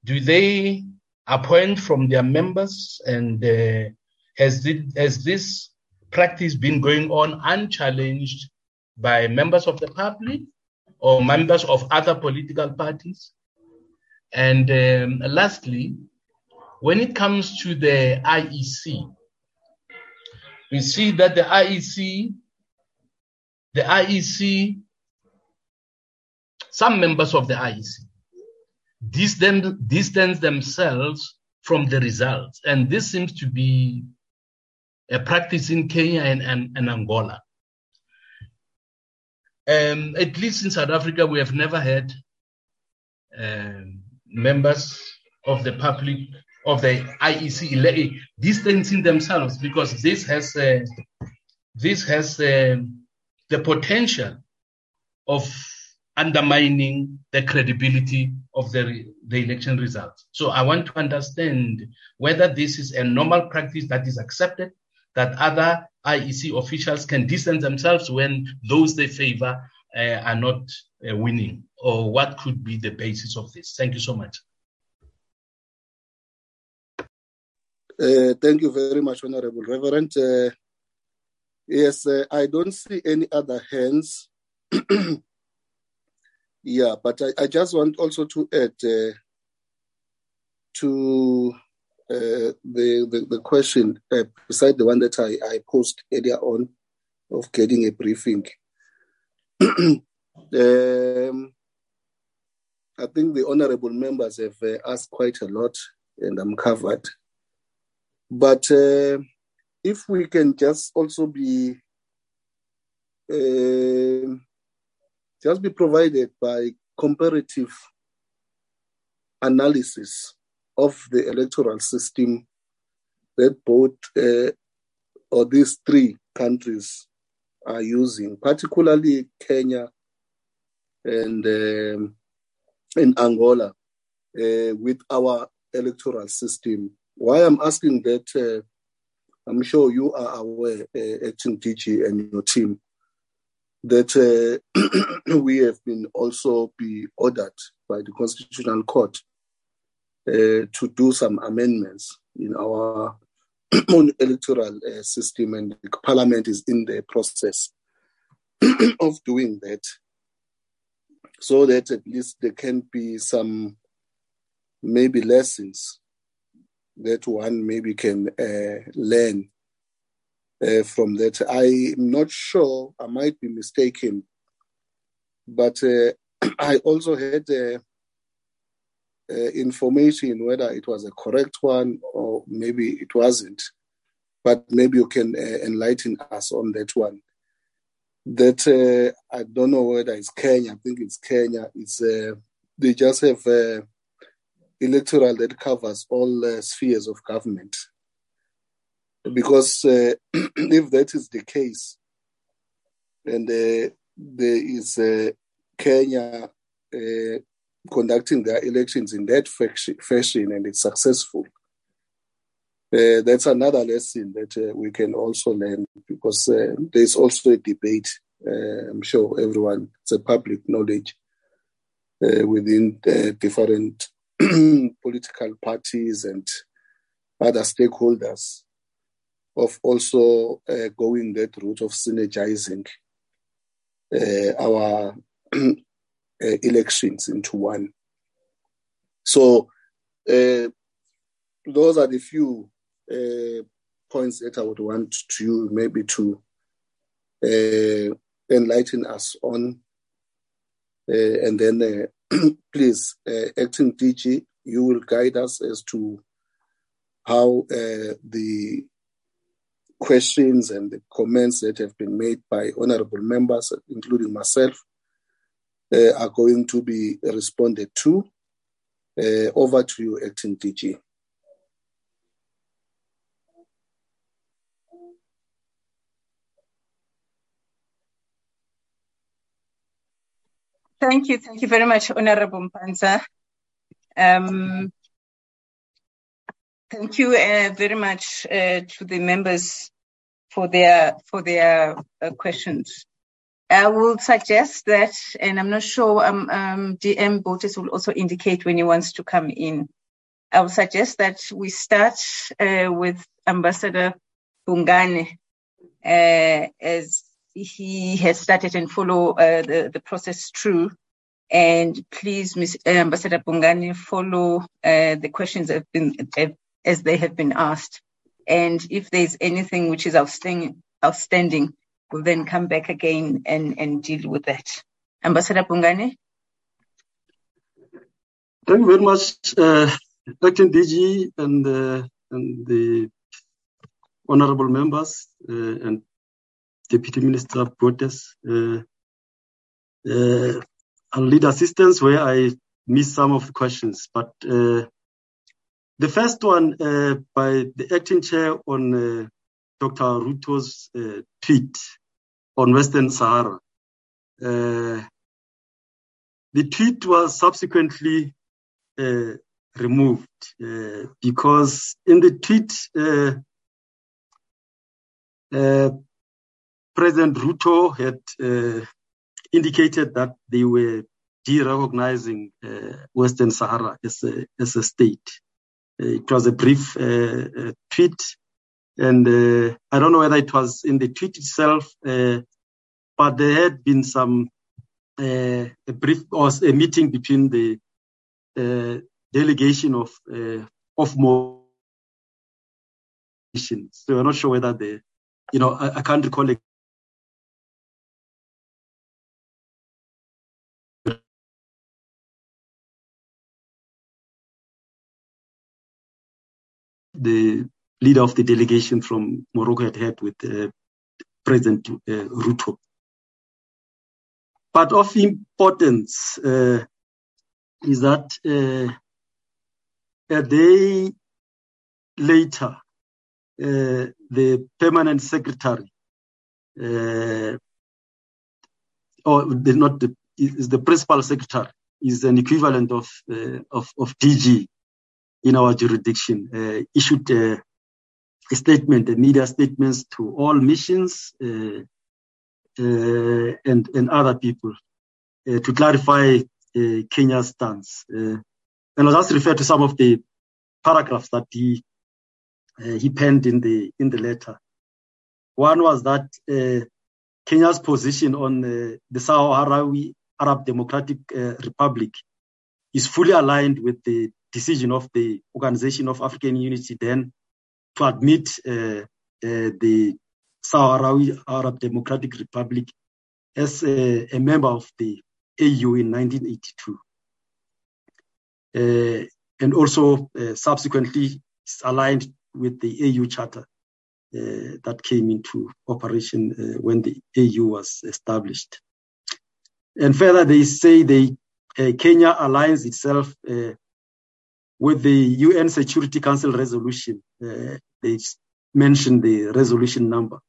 Do they appoint from their members, and uh, has, the, has this practice been going on unchallenged by members of the public or members of other political parties? And um, lastly, when it comes to the I E C, we see that the I E C, the I E C, some members of the I E C Distance, distance themselves from the results. And this seems to be a practice in Kenya and, and, and Angola. Um, at least in South Africa, we have never had um, members of the public, of the I E C, distancing themselves, because this has, uh, this has uh, the potential of undermining the credibility of the, the election results. So I want to understand whether this is a normal practice that is accepted, that other I E C officials can distance themselves when those they favor uh, are not uh, winning, or what could be the basis of this. Thank you so much. Uh, thank you very much, Honorable Reverend. Uh, yes, uh, I don't see any other hands. Yeah, but I, I just want also to add uh, to uh, the, the, the question uh, beside the one that I, I posed earlier on of getting a briefing. um, I think the honorable members have uh, asked quite a lot, and I'm covered. But uh, if we can just also be... Uh, just be provided by comparative analysis of the electoral system that both uh, or these three countries are using, particularly Kenya and um, in Angola, uh, with our electoral system. Why I'm asking that, uh, I'm sure you are aware, uh, Acting D G and your team, that uh, we have been also be ordered by the Constitutional Court uh, to do some amendments in our own electoral uh, system, and the Parliament is in the process of doing that, so that at least there can be some maybe lessons that one maybe can uh, learn uh, from that. I'm not sure, I might be mistaken, but uh, I also had uh, uh, information, whether it was a correct one or maybe it wasn't, but maybe you can uh, enlighten us on that one. That uh, I don't know whether it's Kenya, I think it's Kenya, it's, uh, they just have uh, electoral that covers all uh, spheres of government. Because uh, if that is the case, and uh, there is uh, Kenya uh, conducting their elections in that fashion and it's successful, uh, that's another lesson that uh, we can also learn, because uh, there's also a debate, uh, I'm sure everyone, it's a public knowledge uh, within the different political parties and other stakeholders of also uh, going that route of synergizing uh, our uh, elections into one. So uh, those are the few uh, points that I would want you maybe to uh, enlighten us on, uh, and then uh, please, uh, Acting D G, you will guide us as to how uh, the questions and the comments that have been made by honorable members, including myself, uh, are going to be responded to. Uh, over to you, Acting D G. Thank you. Thank you very much, Honorable Mpanza. Um, thank you uh, very much uh, to the members for their for their uh, questions. I will suggest that, and I'm not sure, um, um, D M Botes will also indicate when he wants to come in. I will suggest that we start uh, with Ambassador Bungane uh, as he has started and follow uh, the, the process through. And please, Miz Ambassador Bungane, follow uh, the questions that have been, as they have been asked. And if there's anything which is outstanding, outstanding, we'll then come back again and, and deal with that. Ambassador Bungane? Thank you very much, uh, Acting D G and, uh, and the honorable members uh, and Deputy Minister Botes, uh, uh, and lead assistance where I missed some of the questions. But uh, the first one uh, by the acting chair on uh, Doctor Ruto's uh, tweet on Western Sahara. Uh, the tweet was subsequently uh, removed uh, because in the tweet, uh, uh, President Ruto had uh, indicated that they were de-recognizing uh, Western Sahara as a, as a state. Uh, it was a brief uh, uh, tweet, and uh, I don't know whether it was in the tweet itself, uh, but there had been some uh, a brief or a meeting between the uh, delegation of uh, of more nations. So I'm not sure whether the you know I, I can't recall it. The leader of the delegation from Morocco had had with uh, President uh, Ruto. But of importance uh, is that uh, a day later, uh, the permanent secretary, uh, or the, not the, is the principal secretary, is an equivalent of uh, of, of D G in our jurisdiction, uh, issued a, a statement, a media statements to all missions uh, uh, and and other people uh, to clarify uh, Kenya's stance. Uh, and I'll just refer to some of the paragraphs that he uh, he penned in the in the letter. One was that uh, Kenya's position on uh, the Sahrawi Arab Democratic uh, Republic is fully aligned with the decision of the Organization of African Unity then to admit uh, uh, the Sahrawi Arab Democratic Republic as a, a member of the A U in nineteen eighty-two. Uh, and also uh, subsequently aligned with the A U Charter uh, that came into operation uh, when the A U was established. And further, they say they, uh, Kenya aligns itself uh, with the U N Security Council resolution. Uh, they mentioned the resolution number,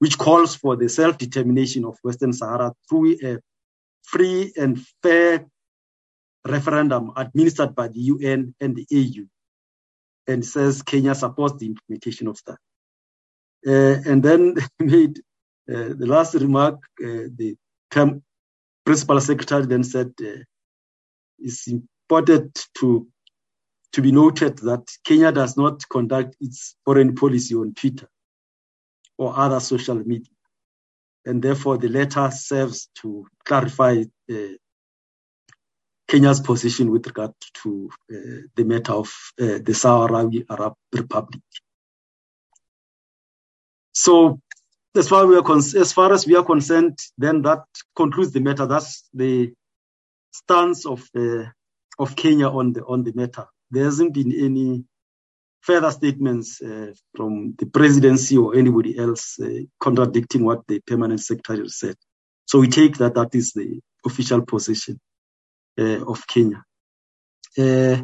which calls for the self-determination of Western Sahara through a free and fair referendum administered by the U N and the A U, and says Kenya supports the implementation of that. Uh, and then made uh, the last remark, uh, the term Principal Secretary then said uh, it's important to, to be noted that Kenya does not conduct its foreign policy on Twitter or other social media. And therefore, the letter serves to clarify uh, Kenya's position with regard to uh, the matter of uh, the Sahrawi Arab Republic. So, as far, we are con- as far as we are concerned, then that concludes the matter. That's the stance of uh, of Kenya on the on the matter. There hasn't been any further statements uh, from the presidency or anybody else uh, contradicting what the permanent secretary said. So we take that that is the official position uh, of Kenya. Uh,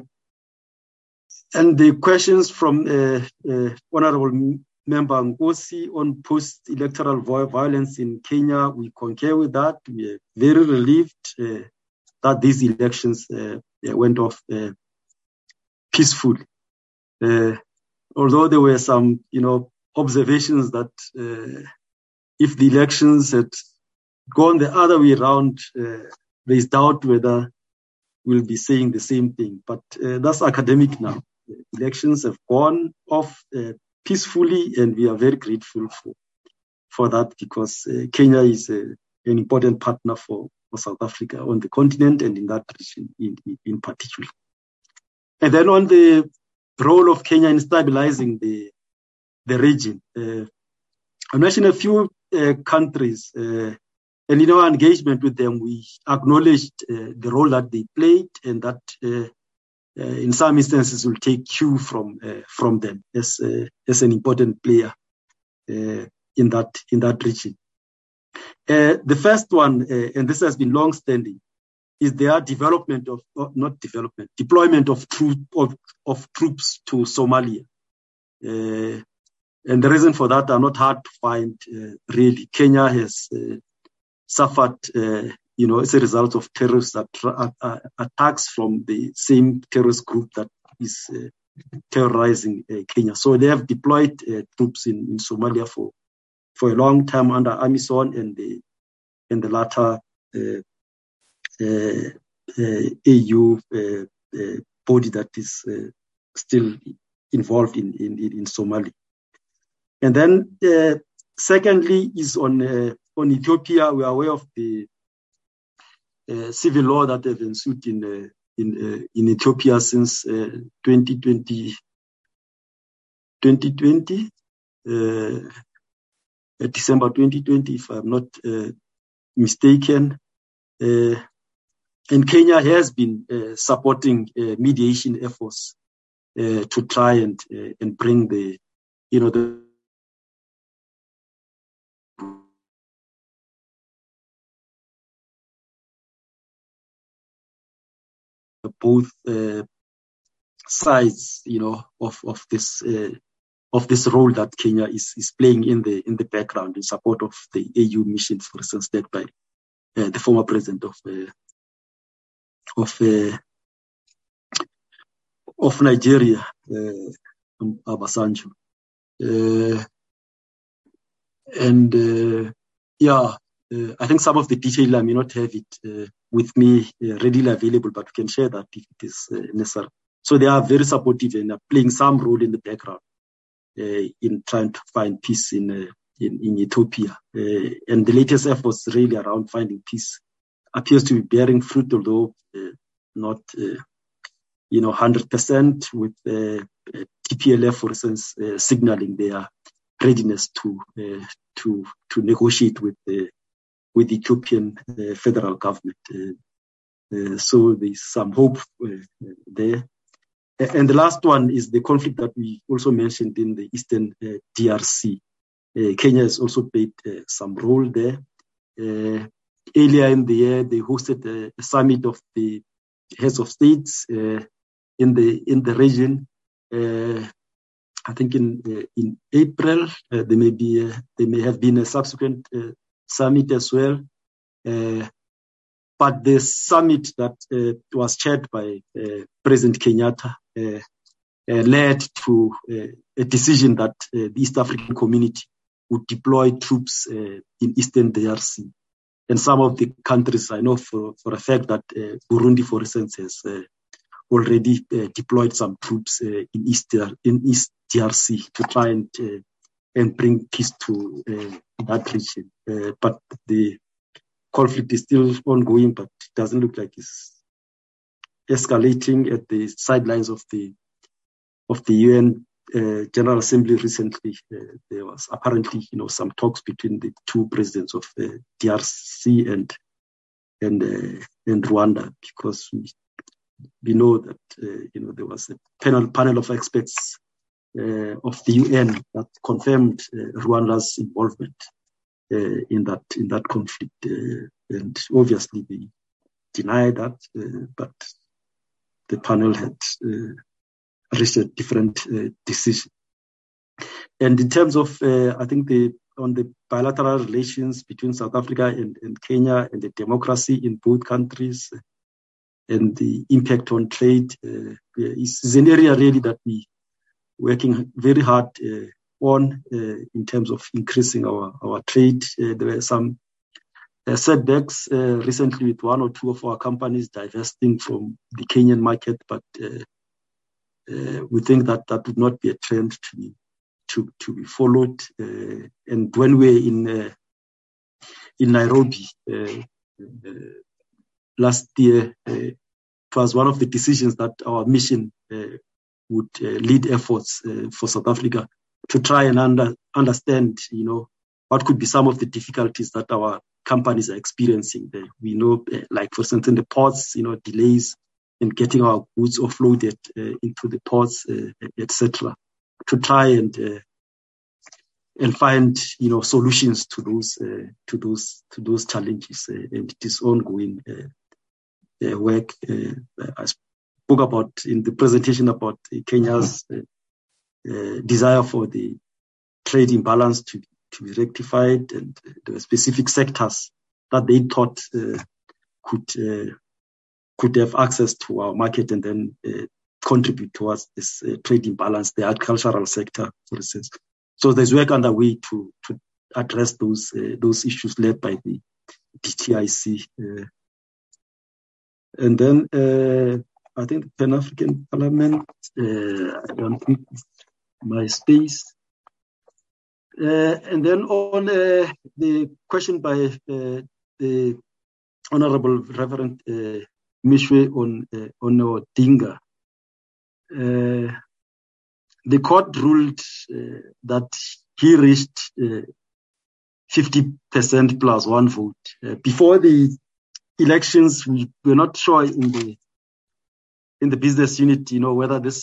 and the questions from uh, uh, Honorable Member Ngozi on post-electoral violence in Kenya, we concur with that. We are very relieved uh, that these elections uh, went off uh, peacefully. Uh, although there were some, you know, observations that uh, if the elections had gone the other way around, uh, there is doubt whether we'll be saying the same thing. But uh, that's academic now. Elections have gone off uh, peacefully, and we are very grateful for for that, because uh, Kenya is a, an important partner for, for South Africa on the continent and in that region in, in, in particular. And then on the role of Kenya in stabilizing the the region, uh, I mentioned a few uh, countries, uh, and in our engagement with them, we acknowledged uh, the role that they played, and that uh, Uh, in some instances, will take cue from uh, from them as uh, as an important player uh, in that in that region. Uh, the first one, uh, and this has been long-standing, is their development of not development deployment of troop of, of troops to Somalia, uh, and the reason for that are not hard to find. Uh, really, Kenya has uh, suffered. Uh, You know, it's a result of terrorist att- uh, attacks from the same terrorist group that is uh, terrorizing uh, Kenya. So they have deployed uh, troops in, in Somalia for for a long time under AMISOM and the and the latter uh, uh, uh, A U uh, uh, body that is uh, still involved in, in in Somalia. And then, uh, secondly, is on uh, on Ethiopia. We are aware of the Uh, civil law that has ensued in uh, in uh, in Ethiopia since uh, twenty twenty, twenty twenty uh, December twenty twenty, if I'm not uh, mistaken. Uh, and Kenya has been uh, supporting uh, mediation efforts uh, to try and uh, and bring the you know the both uh, sides, you know, of of this uh, of this role that Kenya is is playing in the in the background in support of the A U missions, for instance, led by uh, the former president of uh, of uh, of Nigeria, uh, Obasanjo, uh, and uh, yeah, uh, I think some of the detail I may not have it uh, with me uh, readily available, but we can share that if it is uh, necessary. So they are very supportive and are playing some role in the background uh, in trying to find peace in uh, in, in Ethiopia. Uh, and the latest efforts really around finding peace appears to be bearing fruit, although uh, not uh, you know one hundred percent. With uh, T P L F, for instance, uh, signaling their readiness to uh, to to negotiate with the with the Ethiopian uh, federal government. Uh, uh, so there's some hope uh, there. And the last one is the conflict that we also mentioned in the eastern uh, D R C. Uh, Kenya has also played uh, some role there. Uh, earlier in the year, they hosted a, a summit of the heads of states uh, in the in the region. Uh, I think in uh, in April uh, there may be uh, there may have been a subsequent uh, summit as well. Uh, But the summit that uh, was chaired by uh, President Kenyatta uh, uh, led to uh, a decision that uh, the East African community would deploy troops uh, in Eastern D R C. And some of the countries, I know for, for a fact that uh, Burundi, for instance, has uh, already uh, deployed some troops uh, in, East, in East D R C to try and, uh, and bring peace to uh, that region. Uh, but the conflict is still ongoing, but it doesn't look like it's escalating. At the sidelines of the of the U N uh, General Assembly recently, uh, there was apparently, you know, some talks between the two presidents of uh, D R C and and uh, and Rwanda, because we we know that uh, you know there was a panel panel of experts uh, of the U N that confirmed uh, Rwanda's involvement Uh, in that in that conflict, uh, and obviously they deny that. Uh, but the panel had uh, reached a different uh, decision. And in terms of, uh, I think the on the bilateral relations between South Africa and, and Kenya, and the democracy in both countries, and the impact on trade, uh, is, is an area really that we working very hard Uh, on uh, in terms of increasing our, our trade. Uh, there were some uh, setbacks uh, recently with one or two of our companies divesting from the Kenyan market, but uh, uh, we think that that would not be a trend to be, to, to be followed. Uh, and when we're in, uh, in Nairobi uh, uh, last year, uh, it was one of the decisions that our mission uh, would uh, lead efforts uh, for South Africa to try and under, understand, you know, what could be some of the difficulties that our companies are experiencing there. We know, uh, like for instance, in the ports, you know, delays in getting our goods offloaded uh, into the ports, uh, et cetera. To try and uh, and find, you know, solutions to those uh, to those to those challenges, uh, and it is ongoing uh, uh, work. Uh, I spoke about in the presentation about Kenya's Uh, Uh, desire for the trade imbalance to, to be rectified, and uh, there were specific sectors that they thought uh, could uh, could have access to our market and then uh, contribute towards this uh, trade imbalance, the agricultural sector, for instance. So there's work underway to to address those uh, those issues led by the D T I C. Uh, and then uh, I think the Pan-African Parliament, uh, I don't think my space. Uh, and then on uh, the question by uh, the Honorable Reverend uh, Mishwe on uh, on Odinga, uh, the court ruled uh, that he reached uh, fifty percent plus one vote. Uh, before the elections, we were not sure in the in the business unit, you know, whether this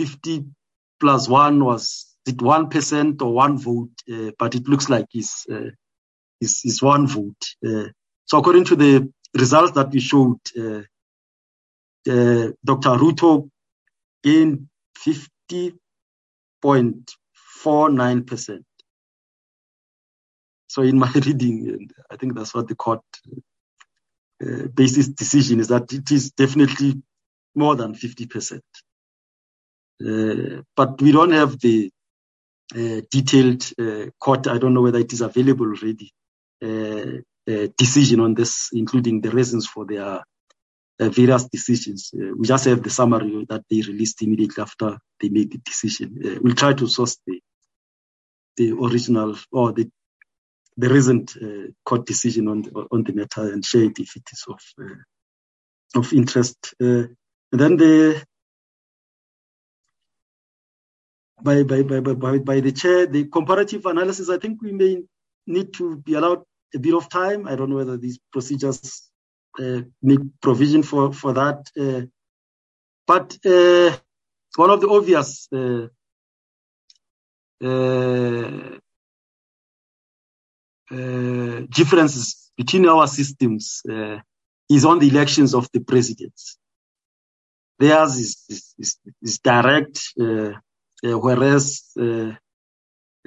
fifty plus one was it one percent or one vote, uh, but it looks like it's uh, it's, it's one vote. Uh, so according to the results that we showed, uh, uh, Doctor Ruto gained fifty point zero point four nine percent. So in my reading, I think that's what the court uh, based its decision is, that it is definitely more than fifty percent. Uh, but we don't have the uh, detailed uh, court, I don't know whether it is available already, uh, uh, decision on this, including the reasons for their uh, various decisions. Uh, we just have the summary that they released immediately after they made the decision. Uh, we'll try to source the the original or the the recent uh, court decision on the, on the matter and share it if it is of uh, of interest. Uh, and then the By, by, by, by, by the chair, the comparative analysis, I think we may need to be allowed a bit of time. I don't know whether these procedures uh, make provision for, for that. Uh, but uh, one of the obvious uh, uh, uh, differences between our systems uh, is on the elections of the presidents. Theirs is, is, is, is direct. Uh, Uh, whereas, uh,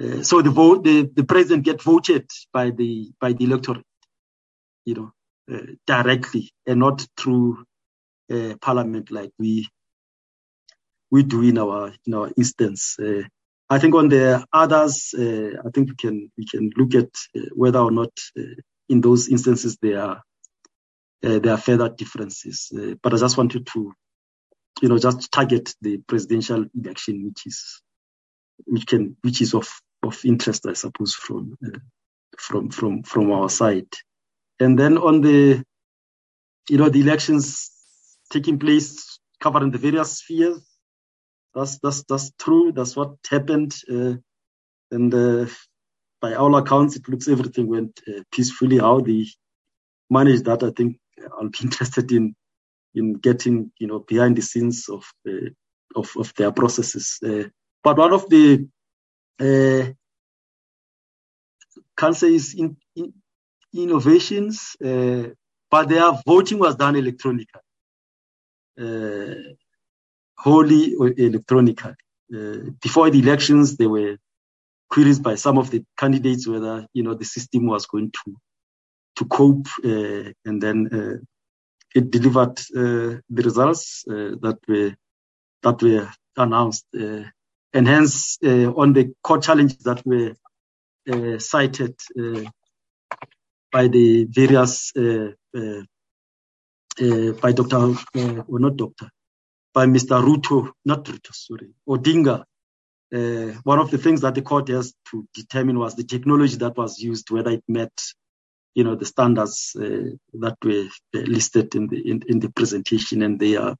uh, so the vote, the, the president get voted by the by the electorate, you know, uh, directly and not through uh, parliament like we we do in our in our instance. Uh, I think on the others, uh, I think we can we can look at uh, whether or not uh, in those instances there are uh, there are further differences. Uh, but I just wanted to, you know, just target the presidential election, which is, which can, which is of, of interest, I suppose, from, uh, from, from, from our side. And then on the, you know, the elections taking place, covering the various spheres. That's, that's, that's true. That's what happened. Uh, and, uh, by all accounts, it looks everything went uh, peacefully. How they managed that, I think I'll be interested in. in getting, you know, behind the scenes of uh, of, of their processes. Uh, but one of the, uh, can't say is in, in innovations, uh, but their voting was done electronically, uh, wholly electronically. Uh, before the elections, there were queries by some of the candidates whether, you know, the system was going to, to cope, uh, and then, uh, it delivered uh, the results uh, that were that were announced, uh, and hence uh, on the core challenges that were uh, cited uh, by the various uh, uh, uh, by Doctor Uh, or not Doctor by Mister Ruto, not Ruto, sorry, Odinga. Uh, one of the things that the court has to determine was the technology that was used, whether it met, you know, the standards uh, that were listed in the in, in the presentation, and their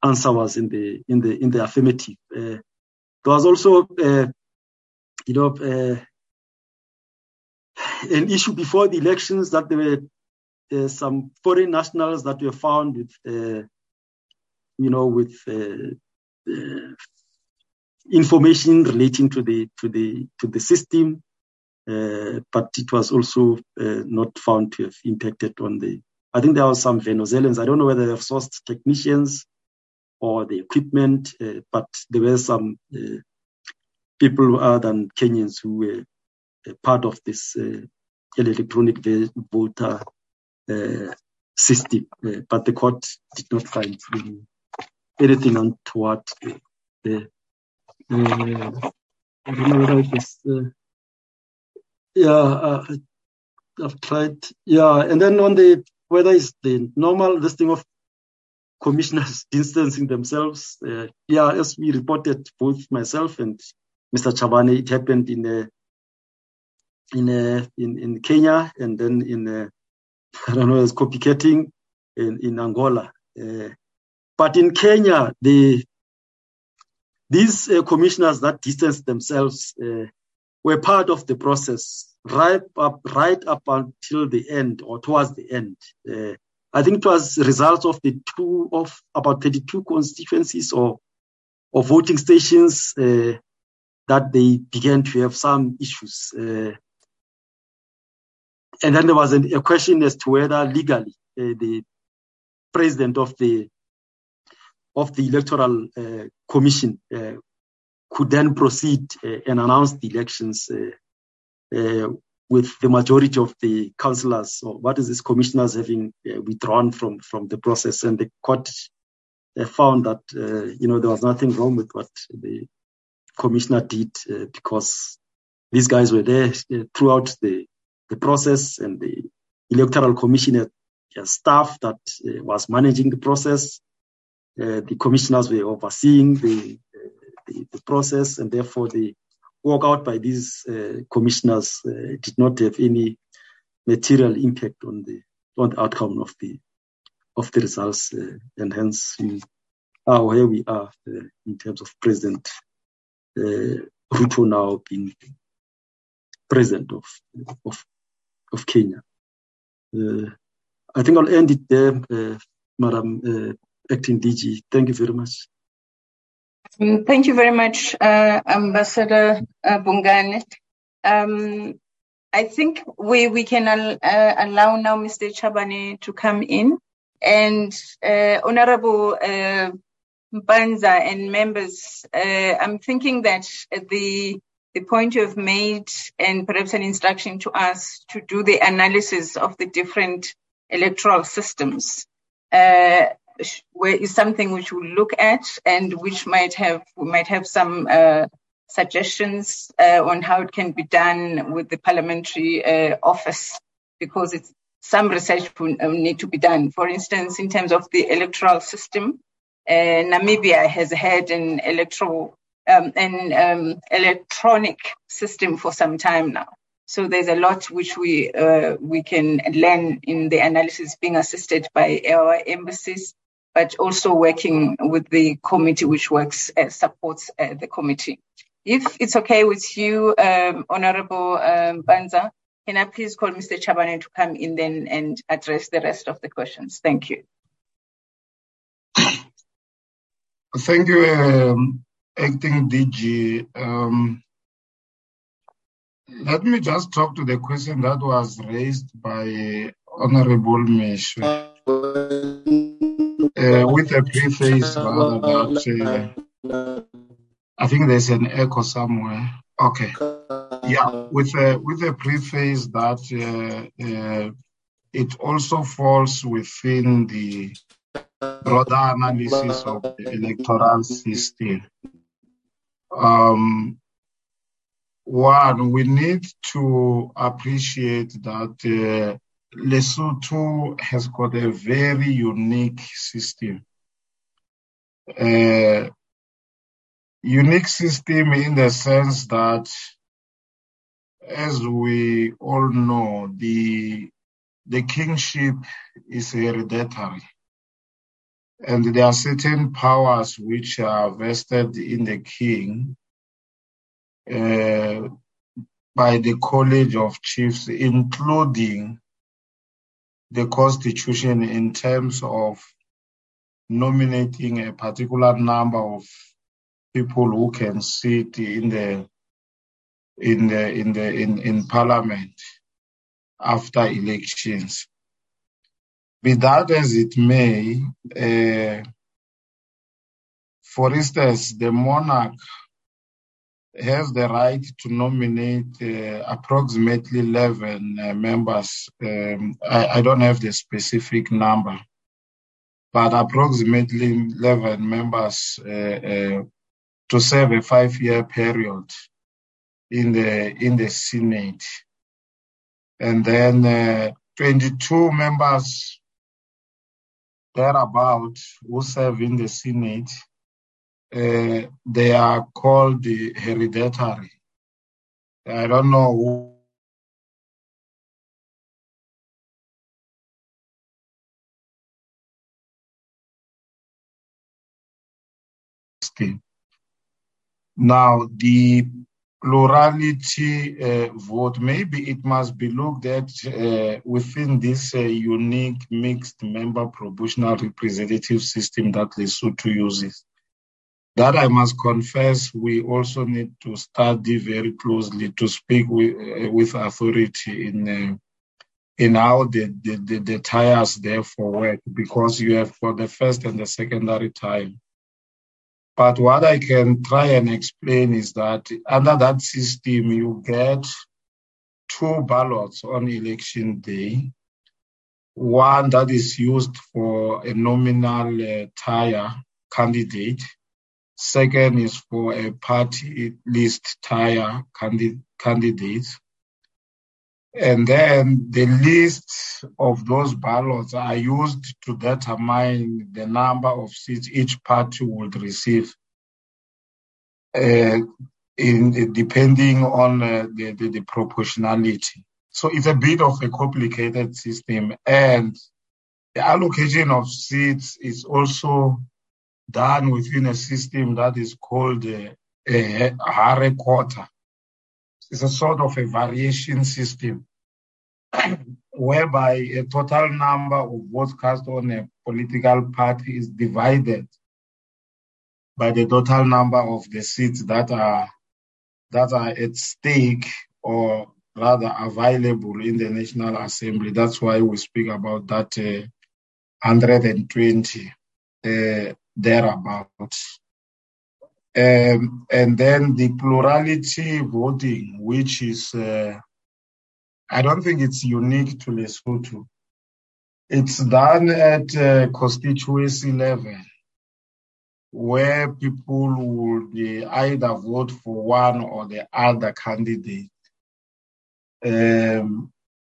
answer was in the in the in the affirmative. Uh, there was also, uh, you know, uh, an issue before the elections that there were uh, some foreign nationals that were found with, uh, you know, with uh, uh, information relating to the to the to the system. Uh, but it was also uh, not found to have impacted on the, I think there were some Venezuelans. I don't know whether they have sourced technicians or the equipment, uh, but there were some uh, people other than Kenyans who were uh, part of this uh, electronic voter uh, system. Uh, but the court did not find anything untoward. Uh, the, uh, I don't know whether it was... Uh, Yeah, uh, I've tried. Yeah, and then on the whether it's the normal this thing of commissioners distancing themselves. Uh, yeah, as we reported, both myself and Mister Chabane, it happened in a, in a, in in Kenya, and then in a, I don't know, it's copycatting in in Angola. Uh, but in Kenya, the these uh, commissioners that distance themselves. Uh, were part of the process right up, right up until the end or towards the end. Uh, I think it was a result of the two of about thirty-two constituencies or, or voting stations uh, that they began to have some issues. Uh, and then there was a, a question as to whether legally uh, the president of the, of the electoral uh, commission uh, could then proceed uh, and announce the elections uh, uh, with the majority of the councillors, or what is this, commissioners having uh, withdrawn from, from the process. And the court uh, found that, uh, you know, there was nothing wrong with what the commissioner did uh, because these guys were there uh, throughout the, the process, and the electoral commissioner uh, staff that uh, was managing the process. Uh, the commissioners were overseeing the, uh, the, the process, and therefore the walkout by these uh, commissioners uh, did not have any material impact on the on the outcome of the of the results, uh, and hence we are where we are uh, in terms of President uh, Ruto now being president of of of Kenya. Uh, I think I'll end it there, uh, Madam. Uh, Acting D G, thank you very much. Thank you very much, uh, Ambassador uh, Bungane. Um, I think we, we can al- uh, allow now Mister Chabane to come in. And uh, Honorable uh, Mpanza and members, uh, I'm thinking that the, the point you have made, and perhaps an instruction to us to do the analysis of the different electoral systems, uh, where is something which we'll look at, and which might have we might have some uh, suggestions uh, on how it can be done with the parliamentary uh, office, because it's, some research will need to be done. For instance, in terms of the electoral system, uh, Namibia has had an electoral um, an um, electronic system for some time now. So there's a lot which we uh, we can learn in the analysis, being assisted by our embassies, but also working with the committee which works, uh, supports uh, the committee. If it's okay with you, um, Honorable um, Banza, can I please call Mister Chabane to come in then and address the rest of the questions? Thank you. Thank you, um, Acting D G. Um, let me just talk to the question that was raised by Honorable Mesh. Uh, with a preface rather that uh, I think there's an echo somewhere. Okay, yeah, with a with a preface that uh, uh, it also falls within the broader analysis of the electoral system. Um, one, we need to appreciate that. Uh, Lesotho has got a very unique system. Uh, unique system in the sense that, as we all know, the, the kingship is hereditary. And there are certain powers which are vested in the king uh, by the College of Chiefs, including the constitution in terms of nominating a particular number of people who can sit in the in the in the in, in parliament after elections. Be that as it may, uh, for instance, the monarch has the right to nominate uh, approximately eleven uh, members. Um, I, I don't have the specific number, but approximately eleven members uh, uh, to serve a five-year period in the in the Senate, and then uh, twenty-two members thereabout who serve in the Senate. Uh, they are called the hereditary. I don't know who. Now, the plurality uh, vote, maybe it must be looked at uh, within this uh, unique mixed member proportional representative system that Lesotho uses. That I must confess, we also need to study very closely, to speak with, uh, with authority in uh, in how the, the, the, the tires therefore work, because you have for the first and the secondary time But what I can try and explain is that under that system, you get two ballots on election day. One that is used for a nominal uh, tire candidate. Second is for a party list tire candid- candidate. And then the list of those ballots are used to determine the number of seats each party would receive, uh, in depending on uh, the, the, the proportionality. So it's a bit of a complicated system, and the allocation of seats is also done within a system that is called a, a Hare quota. It's a sort of a variation system whereby a total number of votes cast on a political party is divided by the total number of the seats that are that are at stake or rather available in the National Assembly. That's why we speak about that uh, one hundred twenty uh, thereabouts. Um, and then the plurality voting, which is, uh, I don't think it's unique to Lesotho. It's done at uh, constituency level, where people would uh, either vote for one or the other candidate. Um,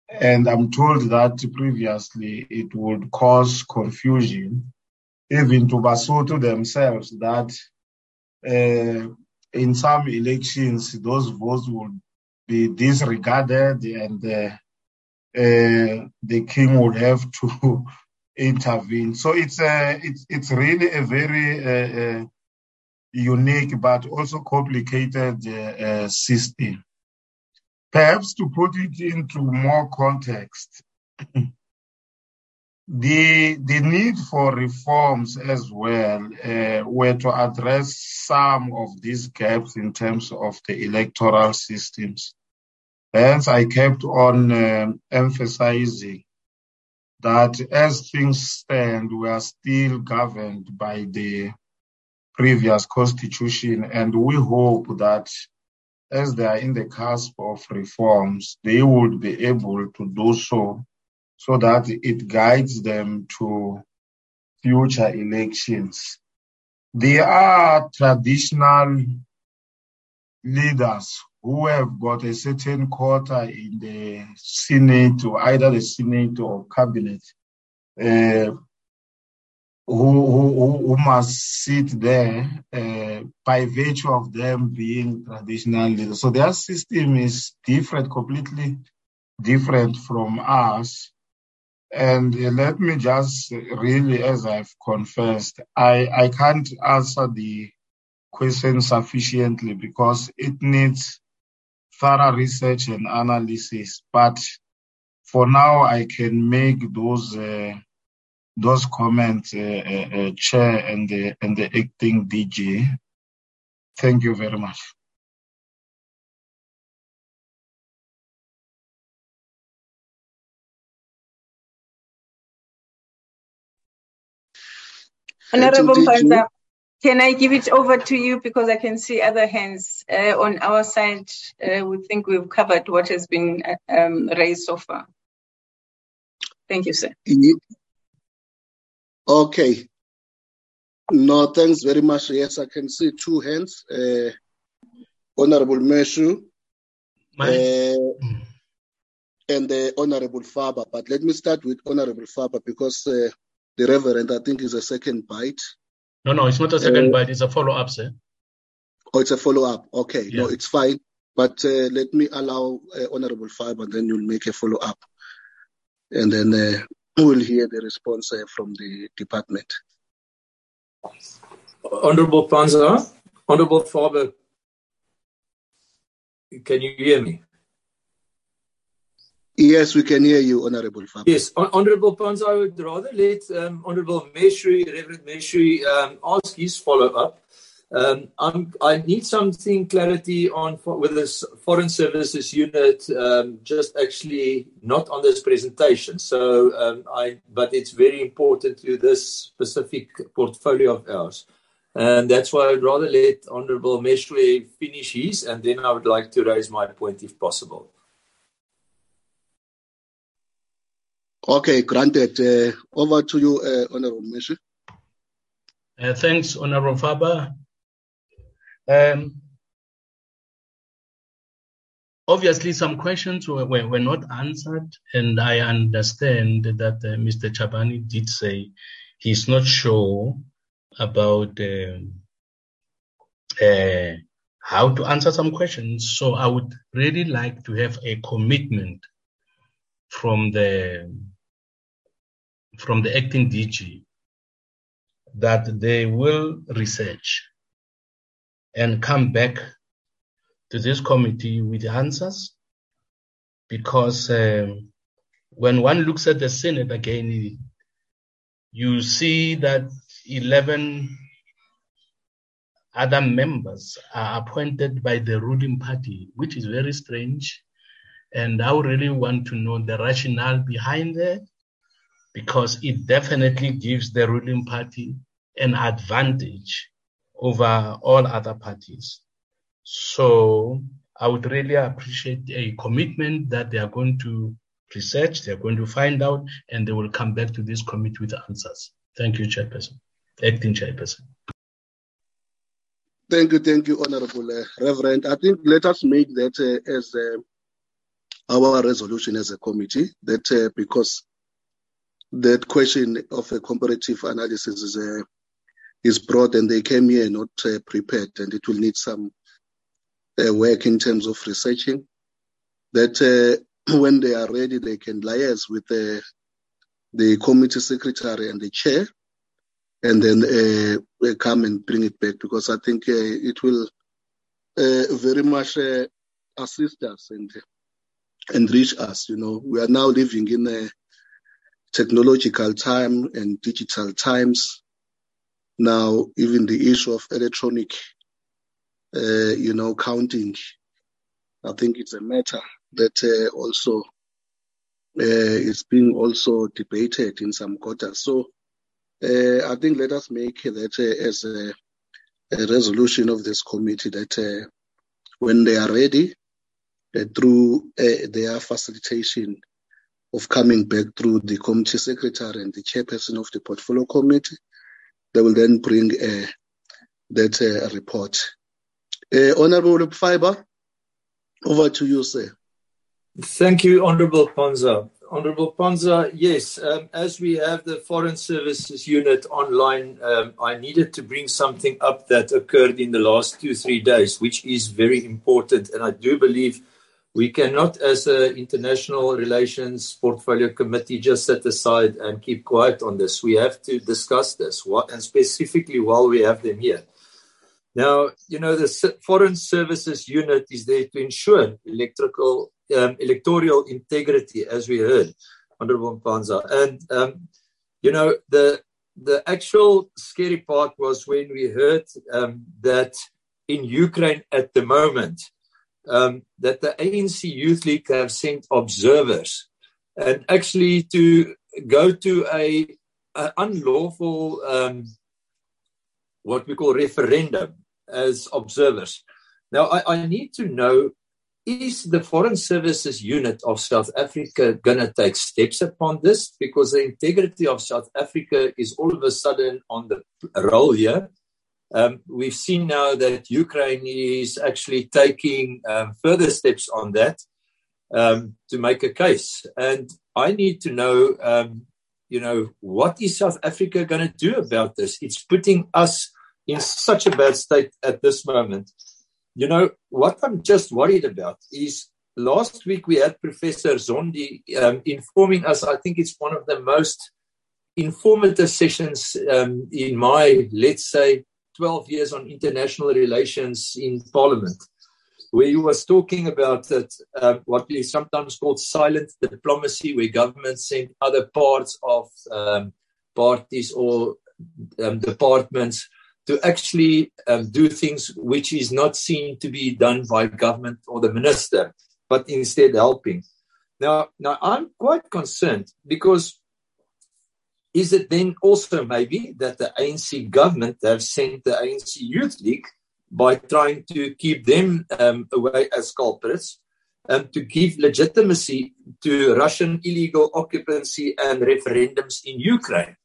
and I'm told that previously it would cause confusion, even to Basotho themselves, that uh, in some elections, those votes would be disregarded and uh, uh, the king would have to intervene. So it's a, it's, it's really a very uh, uh, unique but also complicated uh, uh, system. Perhaps to put it into more context, the the need for reforms as well uh, were to address some of these gaps in terms of the electoral systems. Hence, I kept on uh, emphasizing that as things stand, we are still governed by the previous constitution, and we hope that as they are in the cusp of reforms, they would be able to do so, so that it guides them to future elections. There are traditional leaders who have got a certain quota in the Senate, or either the Senate or Cabinet, uh, Who, who, who must sit there uh, by virtue of them being traditional leaders. So their system is different, completely different from ours. And uh, let me just really, as I've confessed, I, I can't answer the question sufficiently because it needs thorough research and analysis. But for now, I can make those uh, Those comments, uh, uh, uh, Chair and the and the acting D G. Thank you very much. Honourable Mpanza, can I give it over to you because I can see other hands uh, on our side. Uh, we think we've covered what has been um, raised so far. Thank you, sir. Mm-hmm. Okay. No, thanks very much. Yes, I can see two hands. Uh, Honorable Meshu uh, mm. and the uh, Honorable Faber. But let me start with Honorable Faber because uh, the Reverend, I think, is a second bite. No, no, it's not a second uh, bite. It's a follow-up, sir. Oh, it's a follow-up. Okay. Yeah. No, it's fine. But uh, let me allow uh, Honorable Faber, and then you'll make a follow-up. And then... Uh, We'll hear the response uh, from the department. Honorable Panza, Honorable Faber, can you hear me? Yes, we can hear you, Honorable Faber. Yes, Honorable Panza, I would rather let um, Honorable Meshri, Reverend Meshri, um, ask his follow-up. Um, I'm, I need something clarity on for, with this Foreign Services Unit, um, just actually not on this presentation. So, um, I but it's very important to this specific portfolio of ours. And that's why I would rather let Honorable Meshwe finish his, and then I would like to raise my point if possible. Okay, granted. Uh, over to you, uh, Honorable Meshwe. Uh, thanks, Honorable Faba. Um, obviously, some questions were, were, were not answered, and I understand that uh, Mister Chabane did say he's not sure about um, uh, how to answer some questions. So I would really like to have a commitment from the from the acting D G that they will research and come back to this committee with answers, because um, when one looks at the Senate again, you see that eleven other members are appointed by the ruling party, which is very strange. And I really want to know the rationale behind that, because it definitely gives the ruling party an advantage over all other parties. So I would really appreciate a commitment that they are going to research, they are going to find out, and they will come back to this committee with answers. Thank you, Chairperson. Acting Chairperson. Thank you, thank you, Honorable uh, Reverend. I think let us make that uh, as uh, our resolution as a committee, that uh, because that question of a comparative analysis is uh, is broad, and they came here not uh, prepared, and it will need some uh, work in terms of researching. That uh, when they are ready, they can liaise with the, the committee secretary and the chair, and then uh, come and bring it back, because I think uh, it will uh, very much uh, assist us and and reach us. You know, we are now living in a technological time and digital times. Now, even the issue of electronic, uh, you know, counting, I think it's a matter that uh, also uh, is being also debated in some quarters. So uh, I think let us make that uh, as a, a resolution of this committee, that uh, when they are ready, uh, through uh, their facilitation of coming back through the committee secretary and the chairperson of the portfolio committee, they will then bring uh, that uh, report. Uh, Honorable Fiber, over to you, sir. Thank you, Honorable Mpanza. Honorable Mpanza, yes, um, as we have the Foreign Services Unit online, um, I needed to bring something up that occurred in the last two, three days, which is very important. And I do believe we cannot, as an international relations portfolio committee, just sit aside and keep quiet on this. We have to discuss this, and specifically while we have them here. Now, you know, the Foreign Services Unit is there to ensure electrical, um, electoral integrity, as we heard, Honorable Mpanza. And, um, you know, the the actual scary part was when we heard um, that in Ukraine at the moment, Um, that the A N C Youth League have sent observers, and actually to go to a, a unlawful, um, what we call referendum, as observers. Now, I, I need to know, is the Foreign Services Unit of South Africa going to take steps upon this? Because the integrity of South Africa is all of a sudden on the roll here. Um, we've seen now that Ukraine is actually taking um, further steps on that um, to make a case. And I need to know, um, you know, what is South Africa going to do about this? It's putting us in such a bad state at this moment. You know, what I'm just worried about is last week we had Professor Zondi um, informing us, I think it's one of the most informative sessions um, in my, let's say, twelve years on international relations in Parliament, where he was talking about that, uh, what is sometimes called silent diplomacy, where governments send other parts of um, parties or um, departments to actually um, do things which is not seen to be done by government or the minister, but instead helping. Now, now I'm quite concerned because Is it then also maybe that the A N C government have sent the A N C Youth League by trying to keep them um, away as culprits, um, to give legitimacy to Russian illegal occupancy and referendums in Ukraine?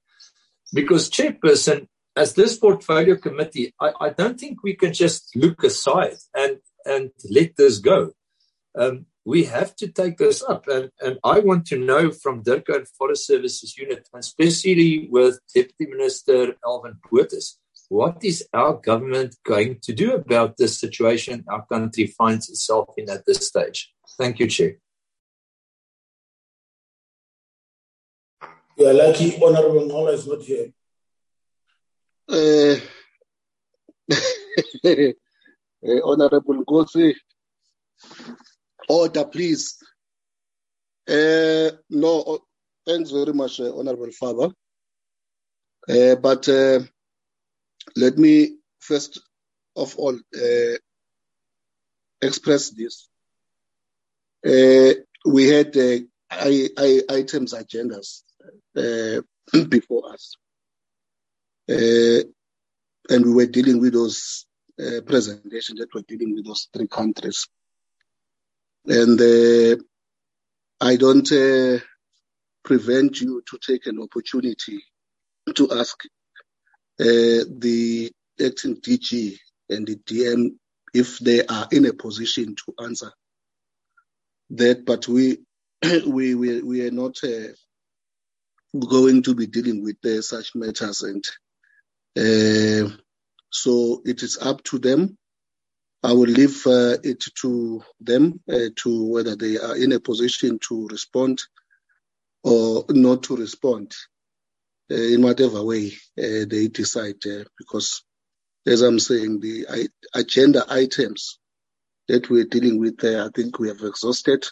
Because, Chairperson, as this portfolio committee, I, I don't think we can just look aside and, and let this go. Um, we have to take this up. And, and I want to know from DERCO and Forest Services Unit, especially with Deputy Minister Elvin Botes, what is our government going to do about this situation our country finds itself in at this stage? Thank you, Chair. You are lucky Honorable Ngola is not here. Uh, uh, Honorable Ngozi, order, please. Uh, no, thanks very much, uh, Honorable Father. Uh, but... Uh, Let me first of all uh, express this. Uh, we had uh, I, I items agendas uh, before us, uh, and we were dealing with those uh, presentations that were dealing with those three countries. And uh, I don't uh, prevent you to take an opportunity to ask Uh, the acting D G and the D M, if they are in a position to answer that, but we we we, we are not uh, going to be dealing with uh, such matters, and uh, so it is up to them. I will leave uh, it to them uh, to whether they are in a position to respond or not to respond. Uh, in whatever way uh, they decide, uh, because as I'm saying, the I, agenda items that we're dealing with, uh, I think we have exhausted,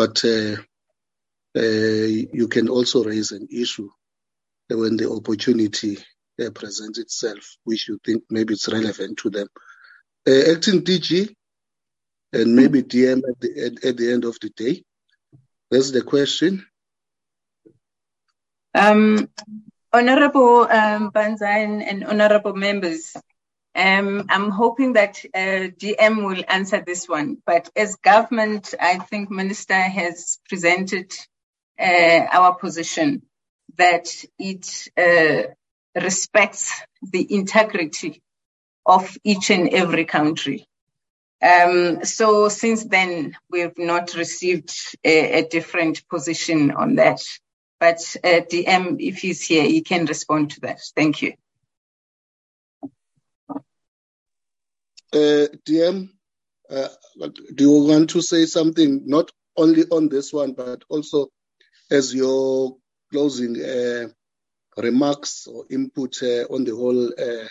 but uh, uh, you can also raise an issue when the opportunity uh, presents itself, which you think maybe it's relevant to them. Uh, acting D G and maybe D M at the, at, at the end of the day, that's the question. Um, Honorable um, Mpanza and, and Honorable Members, um, I'm hoping that uh, D M will answer this one. But as government, I think Minister has presented uh, our position that it uh, respects the integrity of each and every country. Um, so since then, we have not received a, a different position on that. But uh, D M, if he's here, he can respond to that. Thank you. Uh, D M, uh, do you want to say something, not only on this one, but also as your closing uh, remarks or input uh, on the whole uh,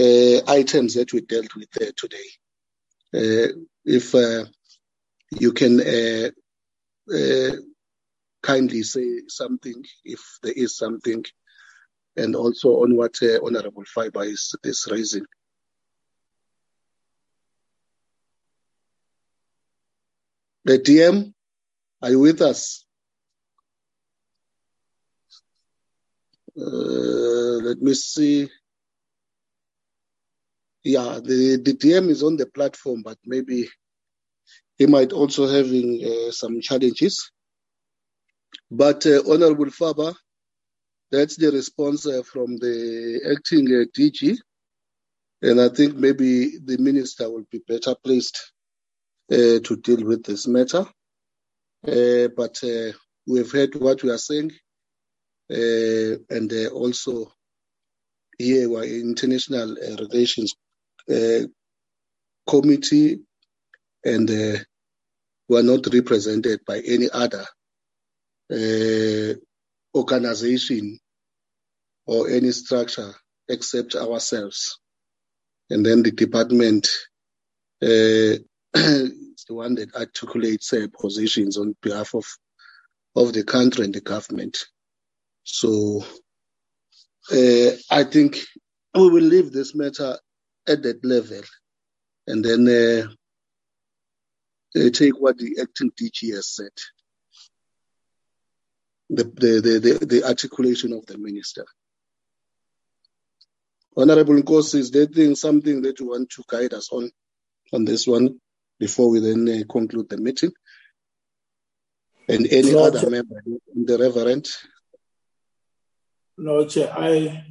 uh, items that we dealt with uh, today? Uh, if uh, you can... Uh, uh, kindly say something, if there is something, and also on what uh, Honorable Fiber is, is raising. The D M, are you with us? Uh, let me see. Yeah, the, the D M is on the platform, but maybe he might also having uh, some challenges. But, uh, Honorable Faba, that's the response uh, from the acting uh, D G. And I think maybe the minister will be better placed uh, to deal with this matter. Uh, but uh, we've heard what we are saying. Uh, and uh, also, here we are in International uh, Relations uh, Committee, and uh, we are not represented by any other Uh, organization or any structure except ourselves. And then the department uh, is the one that articulates uh, positions on behalf of, of the country and the government. So uh, I think we will leave this matter at that level and then uh, uh, take what the acting D G has said. the, the, the, the articulation of the minister. Honorable Nkosi, is there something that you want to guide us on, on this one before we then uh, conclude the meeting? And any no, other Chair. Member, the Reverend? No, Chair, I,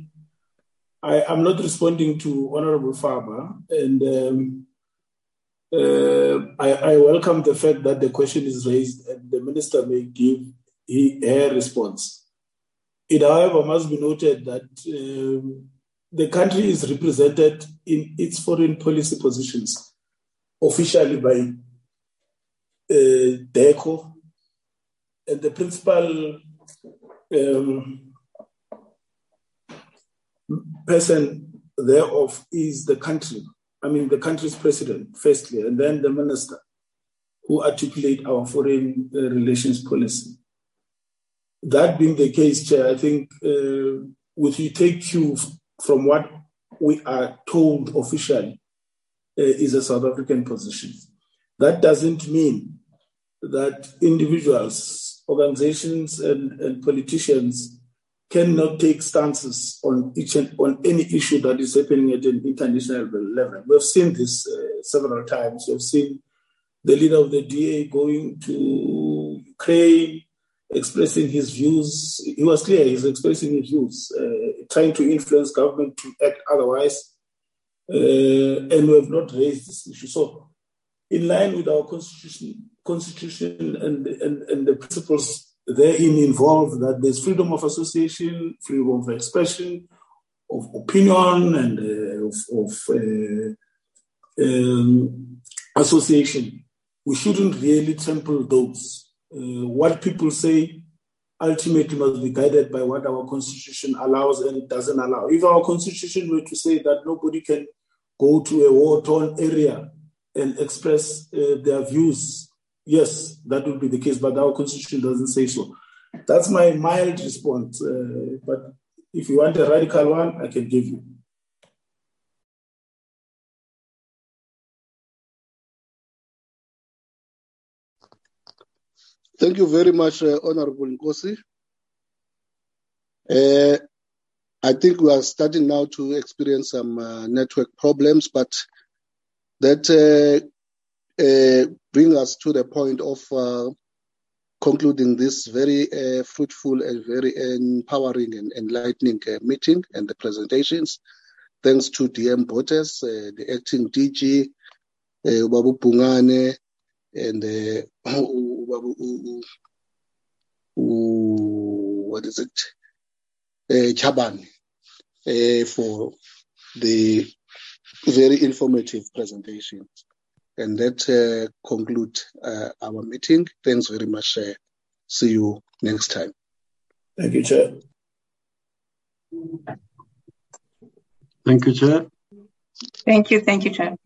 I am not responding to Honorable Faba, and um, uh, I, I welcome the fact that the question is raised and the Minister may give he, her response. It, however, must be noted that um, the country is represented in its foreign policy positions officially by uh, DERCO, and the principal um, person thereof is the country, I mean the country's president, firstly, and then the minister who articulate our foreign uh, relations policy. That being the case, Chair, I think uh, if you take cue from what we are told officially uh, is a South African position. That doesn't mean that individuals, organizations and, and politicians cannot take stances on each and on any issue that is happening at an international level. We've seen this uh, several times. We've seen the leader of the D A going to Ukraine, expressing his views. He was clear, he's expressing his views, uh, trying to influence government to act otherwise. Uh, and we have not raised this issue. So, in line with our constitution, Constitution and, and, and the principles therein involve that there's freedom of association, freedom of expression, of opinion, and uh, of, of uh, um, association. We shouldn't really trample those. Uh, what people say ultimately must be guided by what our Constitution allows and doesn't allow. If our Constitution were to say that nobody can go to a war-torn area and express uh, their views, yes, that would be the case, but our constitution doesn't say so. That's my mild response. Uh, but if you want a radical one, I can give you. Thank you very much, uh, Honorable Nkosi. Uh, I think we are starting now to experience some uh, network problems, but that. Uh, Uh, bring us to the point of uh, concluding this very uh, fruitful and very empowering and enlightening uh, meeting and the presentations. Thanks to D M Botes, uh, the acting D G, uh, Babu Bungane, and uh, what is it? Uh, Chabane, uh, for the very informative presentation. And that uh, conclude uh, our meeting. Thanks very much. Uh, see you next time. Thank you, Chair. Thank you, Chair. Thank you, thank you, Chair.